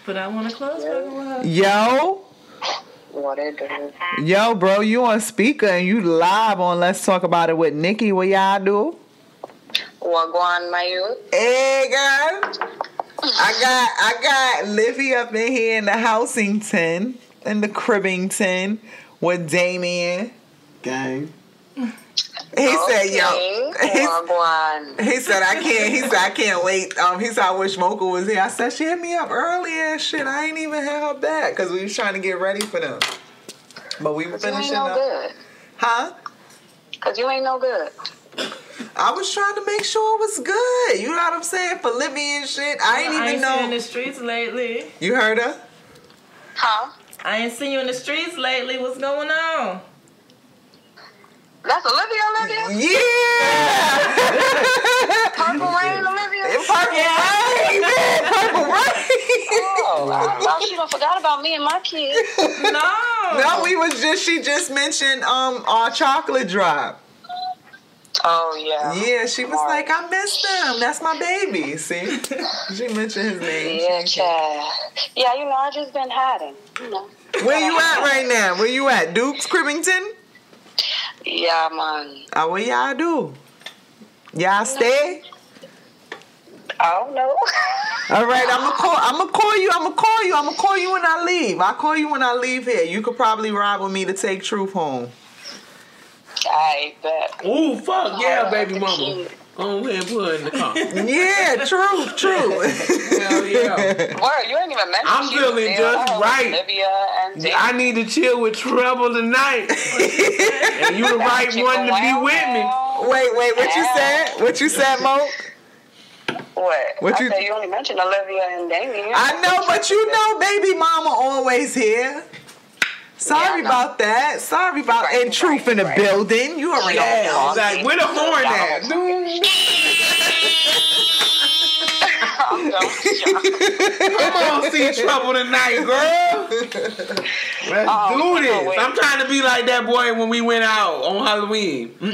put out on the club spoken for her. Yo. What it do? Yo, bro, you on speaker and you live on Let's Talk About It with Nikki. What y'all do? Wagwan, my youth. Hey, girl. I got Livy up in here in the Housington, in the Cribbington with Damien. Gang. He said, I can't wait. He said, I wish Mocha was here. I said, she hit me up early and shit. I ain't even had her back because we was trying to get ready for them. But we were finishing up. Good. Huh? Because you ain't no good. I was trying to make sure it was good. You know what I'm saying? For Livy and shit. I ain't even know. I ain't seen you in the streets lately. You heard her? Huh? I ain't seen you in the streets lately. What's going on? That's Olivia? Yeah! Purple Rain, Olivia? Purple Rain, man! Purple Rain! Oh, I thought she done forgot about me and my kids. No, she just mentioned our chocolate drop. Oh, yeah. Yeah, she was like, I miss them. That's my baby. See? She mentioned his name. Yeah, child. Yeah, you know, I just been hiding. You know. Where you at right now? Where you at? Duke's Cribbington? Yeah, man. How will y'all do? Y'all stay? I don't know. All right, I'm gonna call you when I leave. I'll call you when I leave here. You could probably ride with me to take Truth home. I bet. Ooh, fuck yeah, baby mama. Oh, we put in the car. Yeah, true. Hell yeah. Word, you ain't even mentioned. I'm feeling just right. Olivia and I need to chill with Trouble tonight. And you the right one to be with me. Wait, what you said? What you said, Mo? What I said you only mentioned Olivia and Damien. I know, but you know baby mama always here. Sorry about that. And Truth in the building. You already know. Like, where the horn at? Come on, see Trouble tonight, girl. Let's do this. I'm trying to be like that boy when we went out on Halloween. I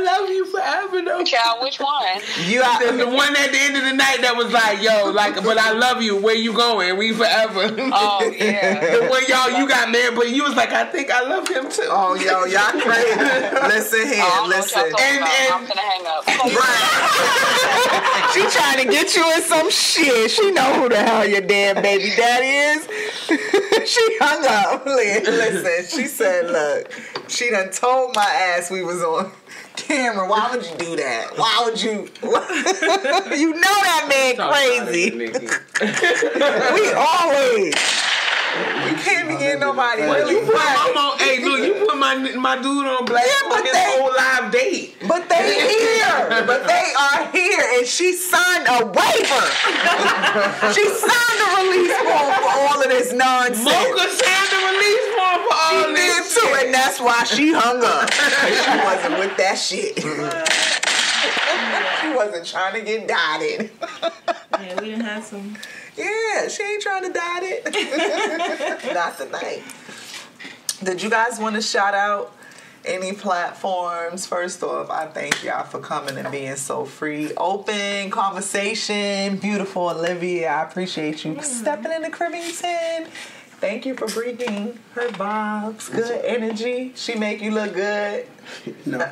love you forever, though. Child, which one? The one at the end of the night that was like, yo, like, but I love you. Where you going? We forever. Oh, yeah. The one y'all, you got married, but you was like, I think I love him, too. Oh, yo, y'all crazy. Listen. I'm going to hang up. Right. She trying to get you in some shit. She know who the hell your damn baby daddy is. She hung up. Listen, she said, look, she done told my ass we was on camera. Why would you do that? Why would you? You know that man crazy. We always. You can't be getting nobody. Well, really you put my dude on black for his whole live date. But they here. But they are here, and she signed a waiver. She signed a release form for all of this nonsense. Mocha signed a release form for all of this shit. She did too, and that's why she hung up. She wasn't with that shit. She wasn't trying to get dotted. Yeah, we didn't have some. Yeah, she ain't trying to dot it. Not tonight. Did you guys want to shout out any platforms? First off, I thank y'all for coming and being so free. Open conversation. Beautiful Olivia, I appreciate you stepping in the Cribbington. Thank you for bringing her vibes. Good energy. She make you look good. No. Real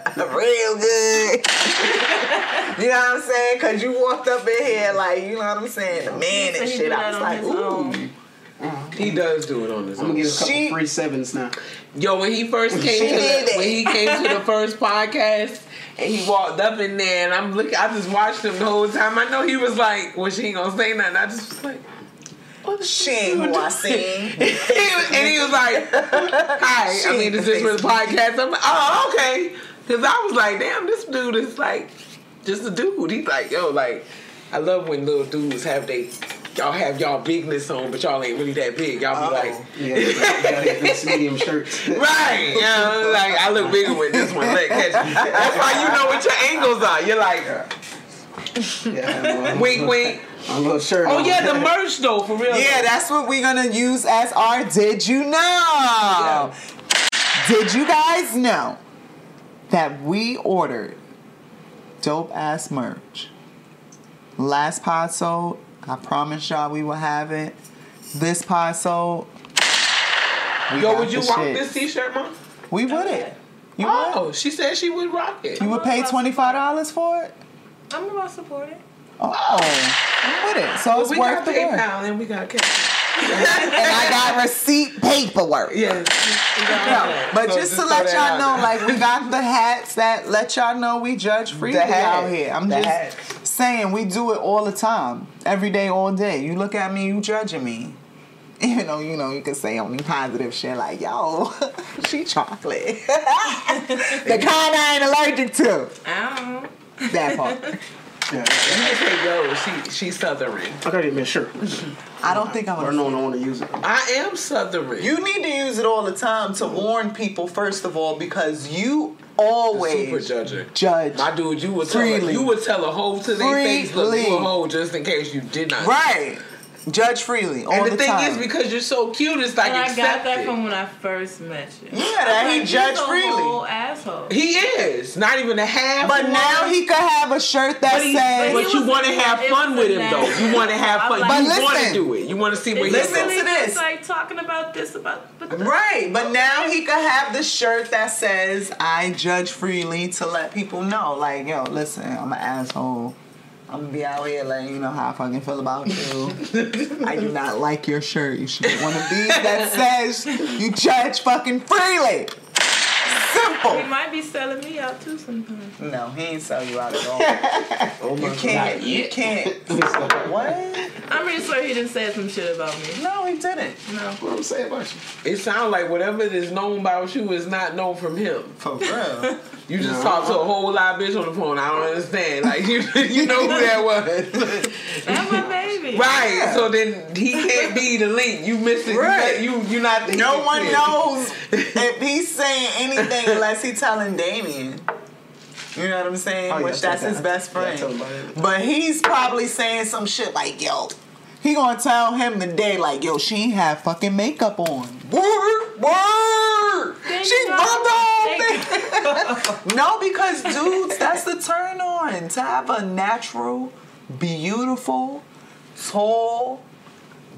good. You know what I'm saying? Because you walked up in here like, you know what I'm saying? The man and shit. I was like, ooh. He does do it on his own. I'm going to give a couple free sevens now. Yo, when he first came to the first podcast, and he walked up in there, and I'm looking. I just watched him the whole time. I know he was like, well, she ain't going to say nothing. I just was like, she ain't who I seen. And he was like, hi, this is for the podcast. I'm like, oh, okay. Because I was like, damn, this dude is like, just a dude. He's like, yo, like, I love when little dudes have y'all bigness on, but y'all ain't really that big. Y'all be like, yeah, y'all have this medium shirts. Right. You know, like, I look bigger with this one. Like, that's why you know what your angles are. You're like, wink. A little shirt. Oh yeah, the merch though, for real. Yeah, that's what we're gonna use as our Did You Know? Yeah. Did you guys know that we ordered dope ass merch? Last pod sold, I promise y'all we will have it. This pod sold. Yo, would you rock this t-shirt, Mom? We wouldn't. You would? She said she would rock it. You would pay $25 for it? I'm gonna support it. Oh, I'm with it. So it's we worth the work. And we got PayPal. And I got receipt paperwork. Yes. No, but so just to let y'all know, like, we got the hats that let y'all know we judge freely out here. I'm the just hats. Saying we do it all the time, every day, all day. You look at me, you judging me. Even though, you know, you can say only positive shit like, yo, she chocolate. The kind I ain't allergic to. I don't know. That part. Yeah. You say, yo, she's Southern. I gotta make sure. I don't think I'm gonna want to use it. I am Southern. You need to use it all the time to warn people, first of all, because you always judge. My dude, you would tell a hoe to their face, look, you a hoe, just in case you did not. Right. Judge freely all the time. And the thing is, because you're so cute, it's like accepted. I got that from when I first met you. Yeah, that he judged freely. He's a whole asshole. He is. Not even a half. But now he could have a shirt that says... But you want to have fun with him, though. You want to have fun. But you want to do it. You want to see what he does. Listen to this. It's like talking about this, right. But now he could have the shirt that says, I judge freely, to let people know. Like, yo, listen, I'm an asshole. I'm going to be out here letting you know how I fucking feel about you. I do not like your shirt. You should get one of these that says you judge fucking freely. Simple. He might be selling me out too sometimes. No, he ain't selling you out at all. Oh, you can't. You can't. What? I'm pretty sure he didn't say some shit about me. No, he didn't. No. What I'm saying about you. It sounds like whatever is known about you is not known from him. For real. You just talked to a whole lot of bitch on the phone. I don't understand. Like, you know who that was. That's my baby. Right. Yeah. So then he can't be the link. You miss it. Right. You not the No one it. Knows if he's saying anything unless he telling Damien. You know what I'm saying? Oh, which that's his best friend. But he's probably saying some shit like, yo, he gonna tell him today, like, yo, she ain't have fucking makeup on. Word. She bumped off. No, because dudes, that's the turn on. To have a natural, beautiful, tall,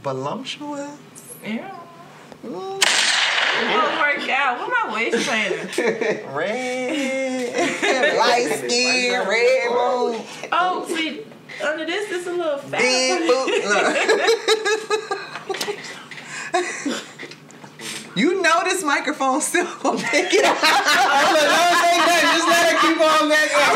voluptuous. Yeah. It won't work out. What my waist trainer? Red. Light skin, red roll. Oh, see, under this, it's a little fat. You know this microphone still gonna pick it up. I'm like, don't say nothing. Just let it keep on back up.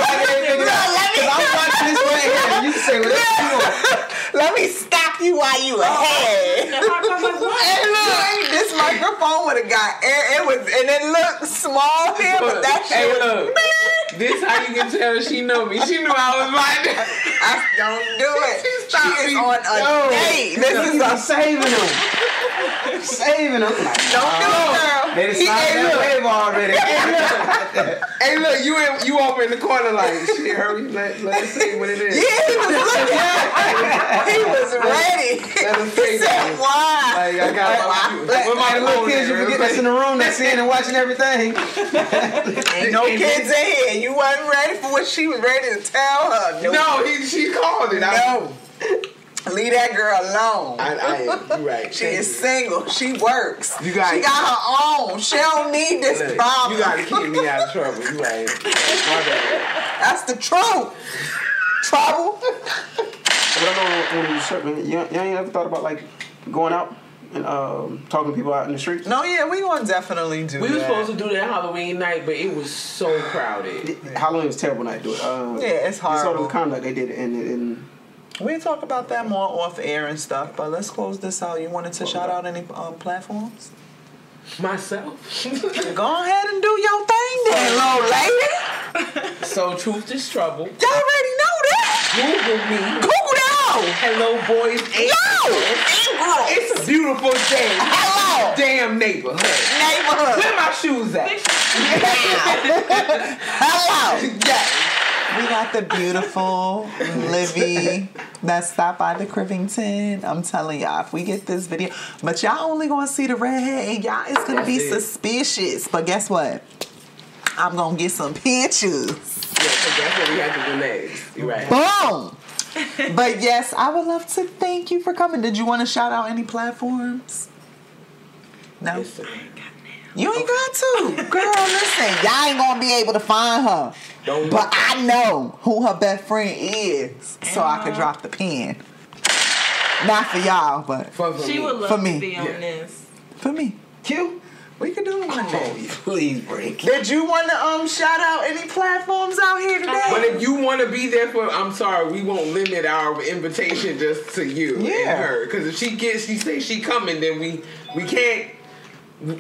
Because I'm watching this right here. You say, let me stop you while you ahead. Hey, look, this microphone would have got air. It was, and it looked small here, but that shit. Hey, look. This how you can tell she know me. She knew I was like that. I don't do it. She is on a date. This is I'm saving him. Saving him. Don't do it, girl. They stopped that wave already. Hey, look, you over in the corner like, shit, hurry, let's see what it is. Yeah, he was looking. He was ready. He said, why? Like, I got it. My little kids, you forget that's in the room, that's seeing and watching everything. Ain't no kids in here. You wasn't ready for what she was ready to tell her. No, she called it. No. Leave that girl alone. I you right. She is single. She works. She got her own. She don't need this problem. You gotta keep me out of trouble. You right. My bad. That's the truth. Trouble. But I know when you ain't ever thought about like going out and talking to people out in the streets? No, yeah, we gonna definitely do that. We were supposed to do that Halloween night, but it was so crowded. Halloween was a terrible night to do it. Yeah, it's hard. You saw the conduct they did and we'll talk about that more off air and stuff, but let's close this out. You wanted to shout out any platforms? Myself? Go ahead and do your thing then, little lady. So, truth is trouble. Y'all already know that. Google me. Google that. Hello, boys. Yo, it's a beautiful day. Hello, damn neighborhood. Where my shoes at? Hello. Yeah. We got the beautiful Livy that stopped by the Crivington. I'm telling y'all, if we get this video, but y'all only gonna see the redhead, and y'all is gonna be suspicious. But guess what? I'm gonna get some pictures. Yeah, so that's what we have to do next. You're right. Boom. But yes, I would love to thank you for coming. Did you want to shout out any platforms? No. Yes, I ain't got You ain't got to. Girl, listen, y'all ain't going to be able to find her. Don't but I know who her best friend is, so I could drop the pin. Not for y'all, but she would love for me. To be on this. For me. You? We could do one day. Please break. Did you want to shout out any platforms out here today? But if you want to be there for, I'm sorry, we won't limit our invitation just to you and her. Because if she gets, she say she coming, then we can't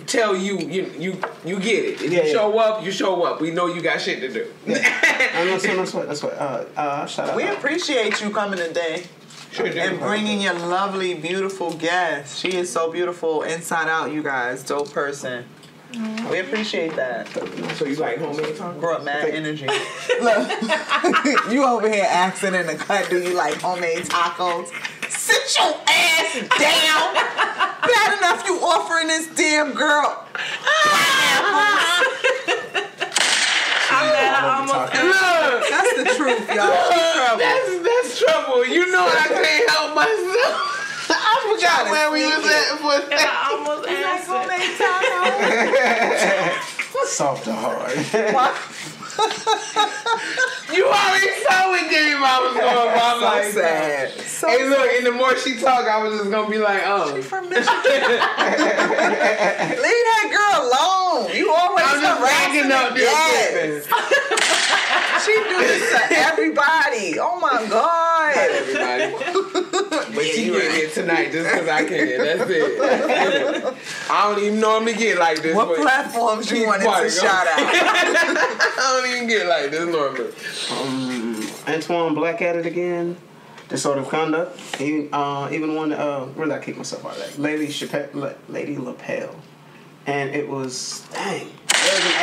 tell you. You get it. If you show up, you show up. We know you got shit to do. Shout out. We appreciate you coming today. And bringing your lovely, beautiful guest. She is so beautiful, inside out, you guys. Dope person. Mm-hmm. We appreciate that. So you like homemade tacos? Brought mad energy. Look, you over here asking in the cut, do you like homemade tacos? Sit your ass down. Bad enough you offering this damn girl. Look, that's the truth, y'all. Look, that's trouble. You know I can't help myself. I forgot where we was at for a second. I almost answered. Soft or hard? You already saw what game I was going. I'm so like sad. So hey, look, and the more she talked, I was just gonna be like, oh. She from Michigan. Leave that girl alone. You always ragging up the business. She do this to everybody. Oh my god. Not everybody. But she get here tonight just because I can. That's it. I don't even normally get like this. What platforms you wanted to shout out? I don't even get like this normally. Antoine Black at it again. Disorderly Conduct. Even one really I kicked myself out of that. Lady Lapel. And it was arrogant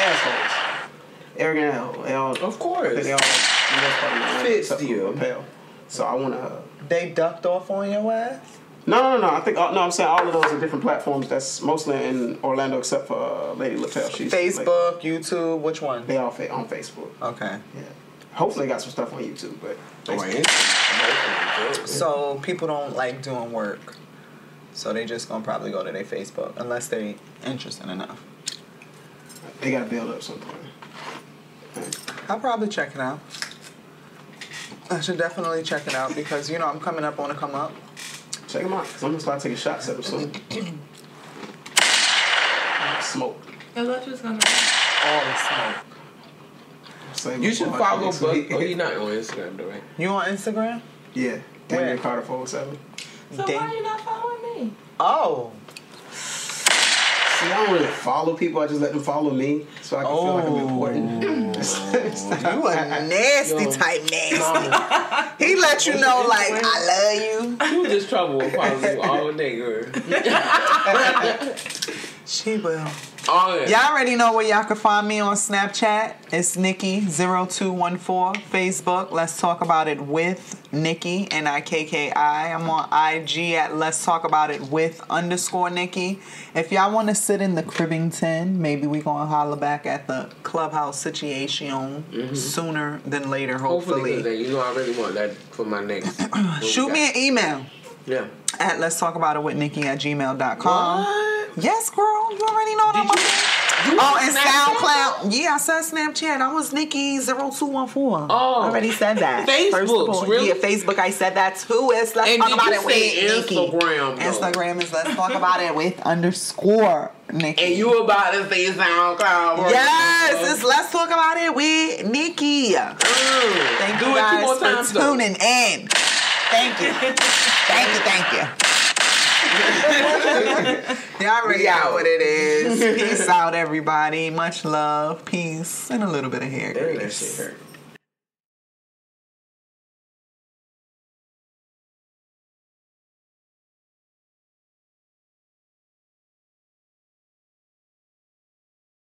assholes. Of course. They all fits you. Lapel. So I wanna they ducked off on your ass? No. I think I'm saying all of those are different platforms. That's mostly in Orlando, except for Lady Lapel. She's Facebook, YouTube. Which one? They all on Facebook. Okay. Yeah. Hopefully, they got some stuff on YouTube, but Facebook. So people don't like doing work, so they just gonna probably go to their Facebook unless they interested enough. They gotta build up some point. I'll probably check it out. I should definitely check it out because you know I'm coming up on a come up. Check them out. I'm just about to take a shot at them soon. Smoke. I thought you was gonna all the smoke. You should follow Buck. Oh, you're not on Instagram, though, right? You on Instagram? Yeah. Damien Carter 407. So why are you not following me? Oh. See, I don't really follow people. I just let them follow me so I can feel like I'm important. You a nasty type nasty. He let you know, like, I love you. You just trouble with following all day, girl. She will. Oh, yeah. Y'all already know where y'all can find me on Snapchat. It's Nikki0214. Facebook, Let's Talk About It With Nikki, Nikki. I'm on IG at Let's Talk About It With _Nikki. If y'all want to sit in the Cribbington, maybe we going to holler back at the clubhouse situation sooner than later, hopefully. You know I really want that for my next. Shoot me an email. Yeah. At Let's Talk About It With Nikki at gmail.com. What? Yes, girl. You already know that. And SoundCloud. Yeah, I said Snapchat. I was Nikki0214. Oh. I already said that. Facebook. Really? Yeah, Facebook, I said that too. It's Let's Talk About It With Instagram, Nikki. Instagram is Let's Talk About It With _ Nikki. And you about to say SoundCloud. Yes, it's Let's Talk About It With Nikki. Thank you guys for tuning in. Thank you. Y'all already know what it is. Peace out, everybody. Much love, peace, and a little bit of hair grease. That shit hurt.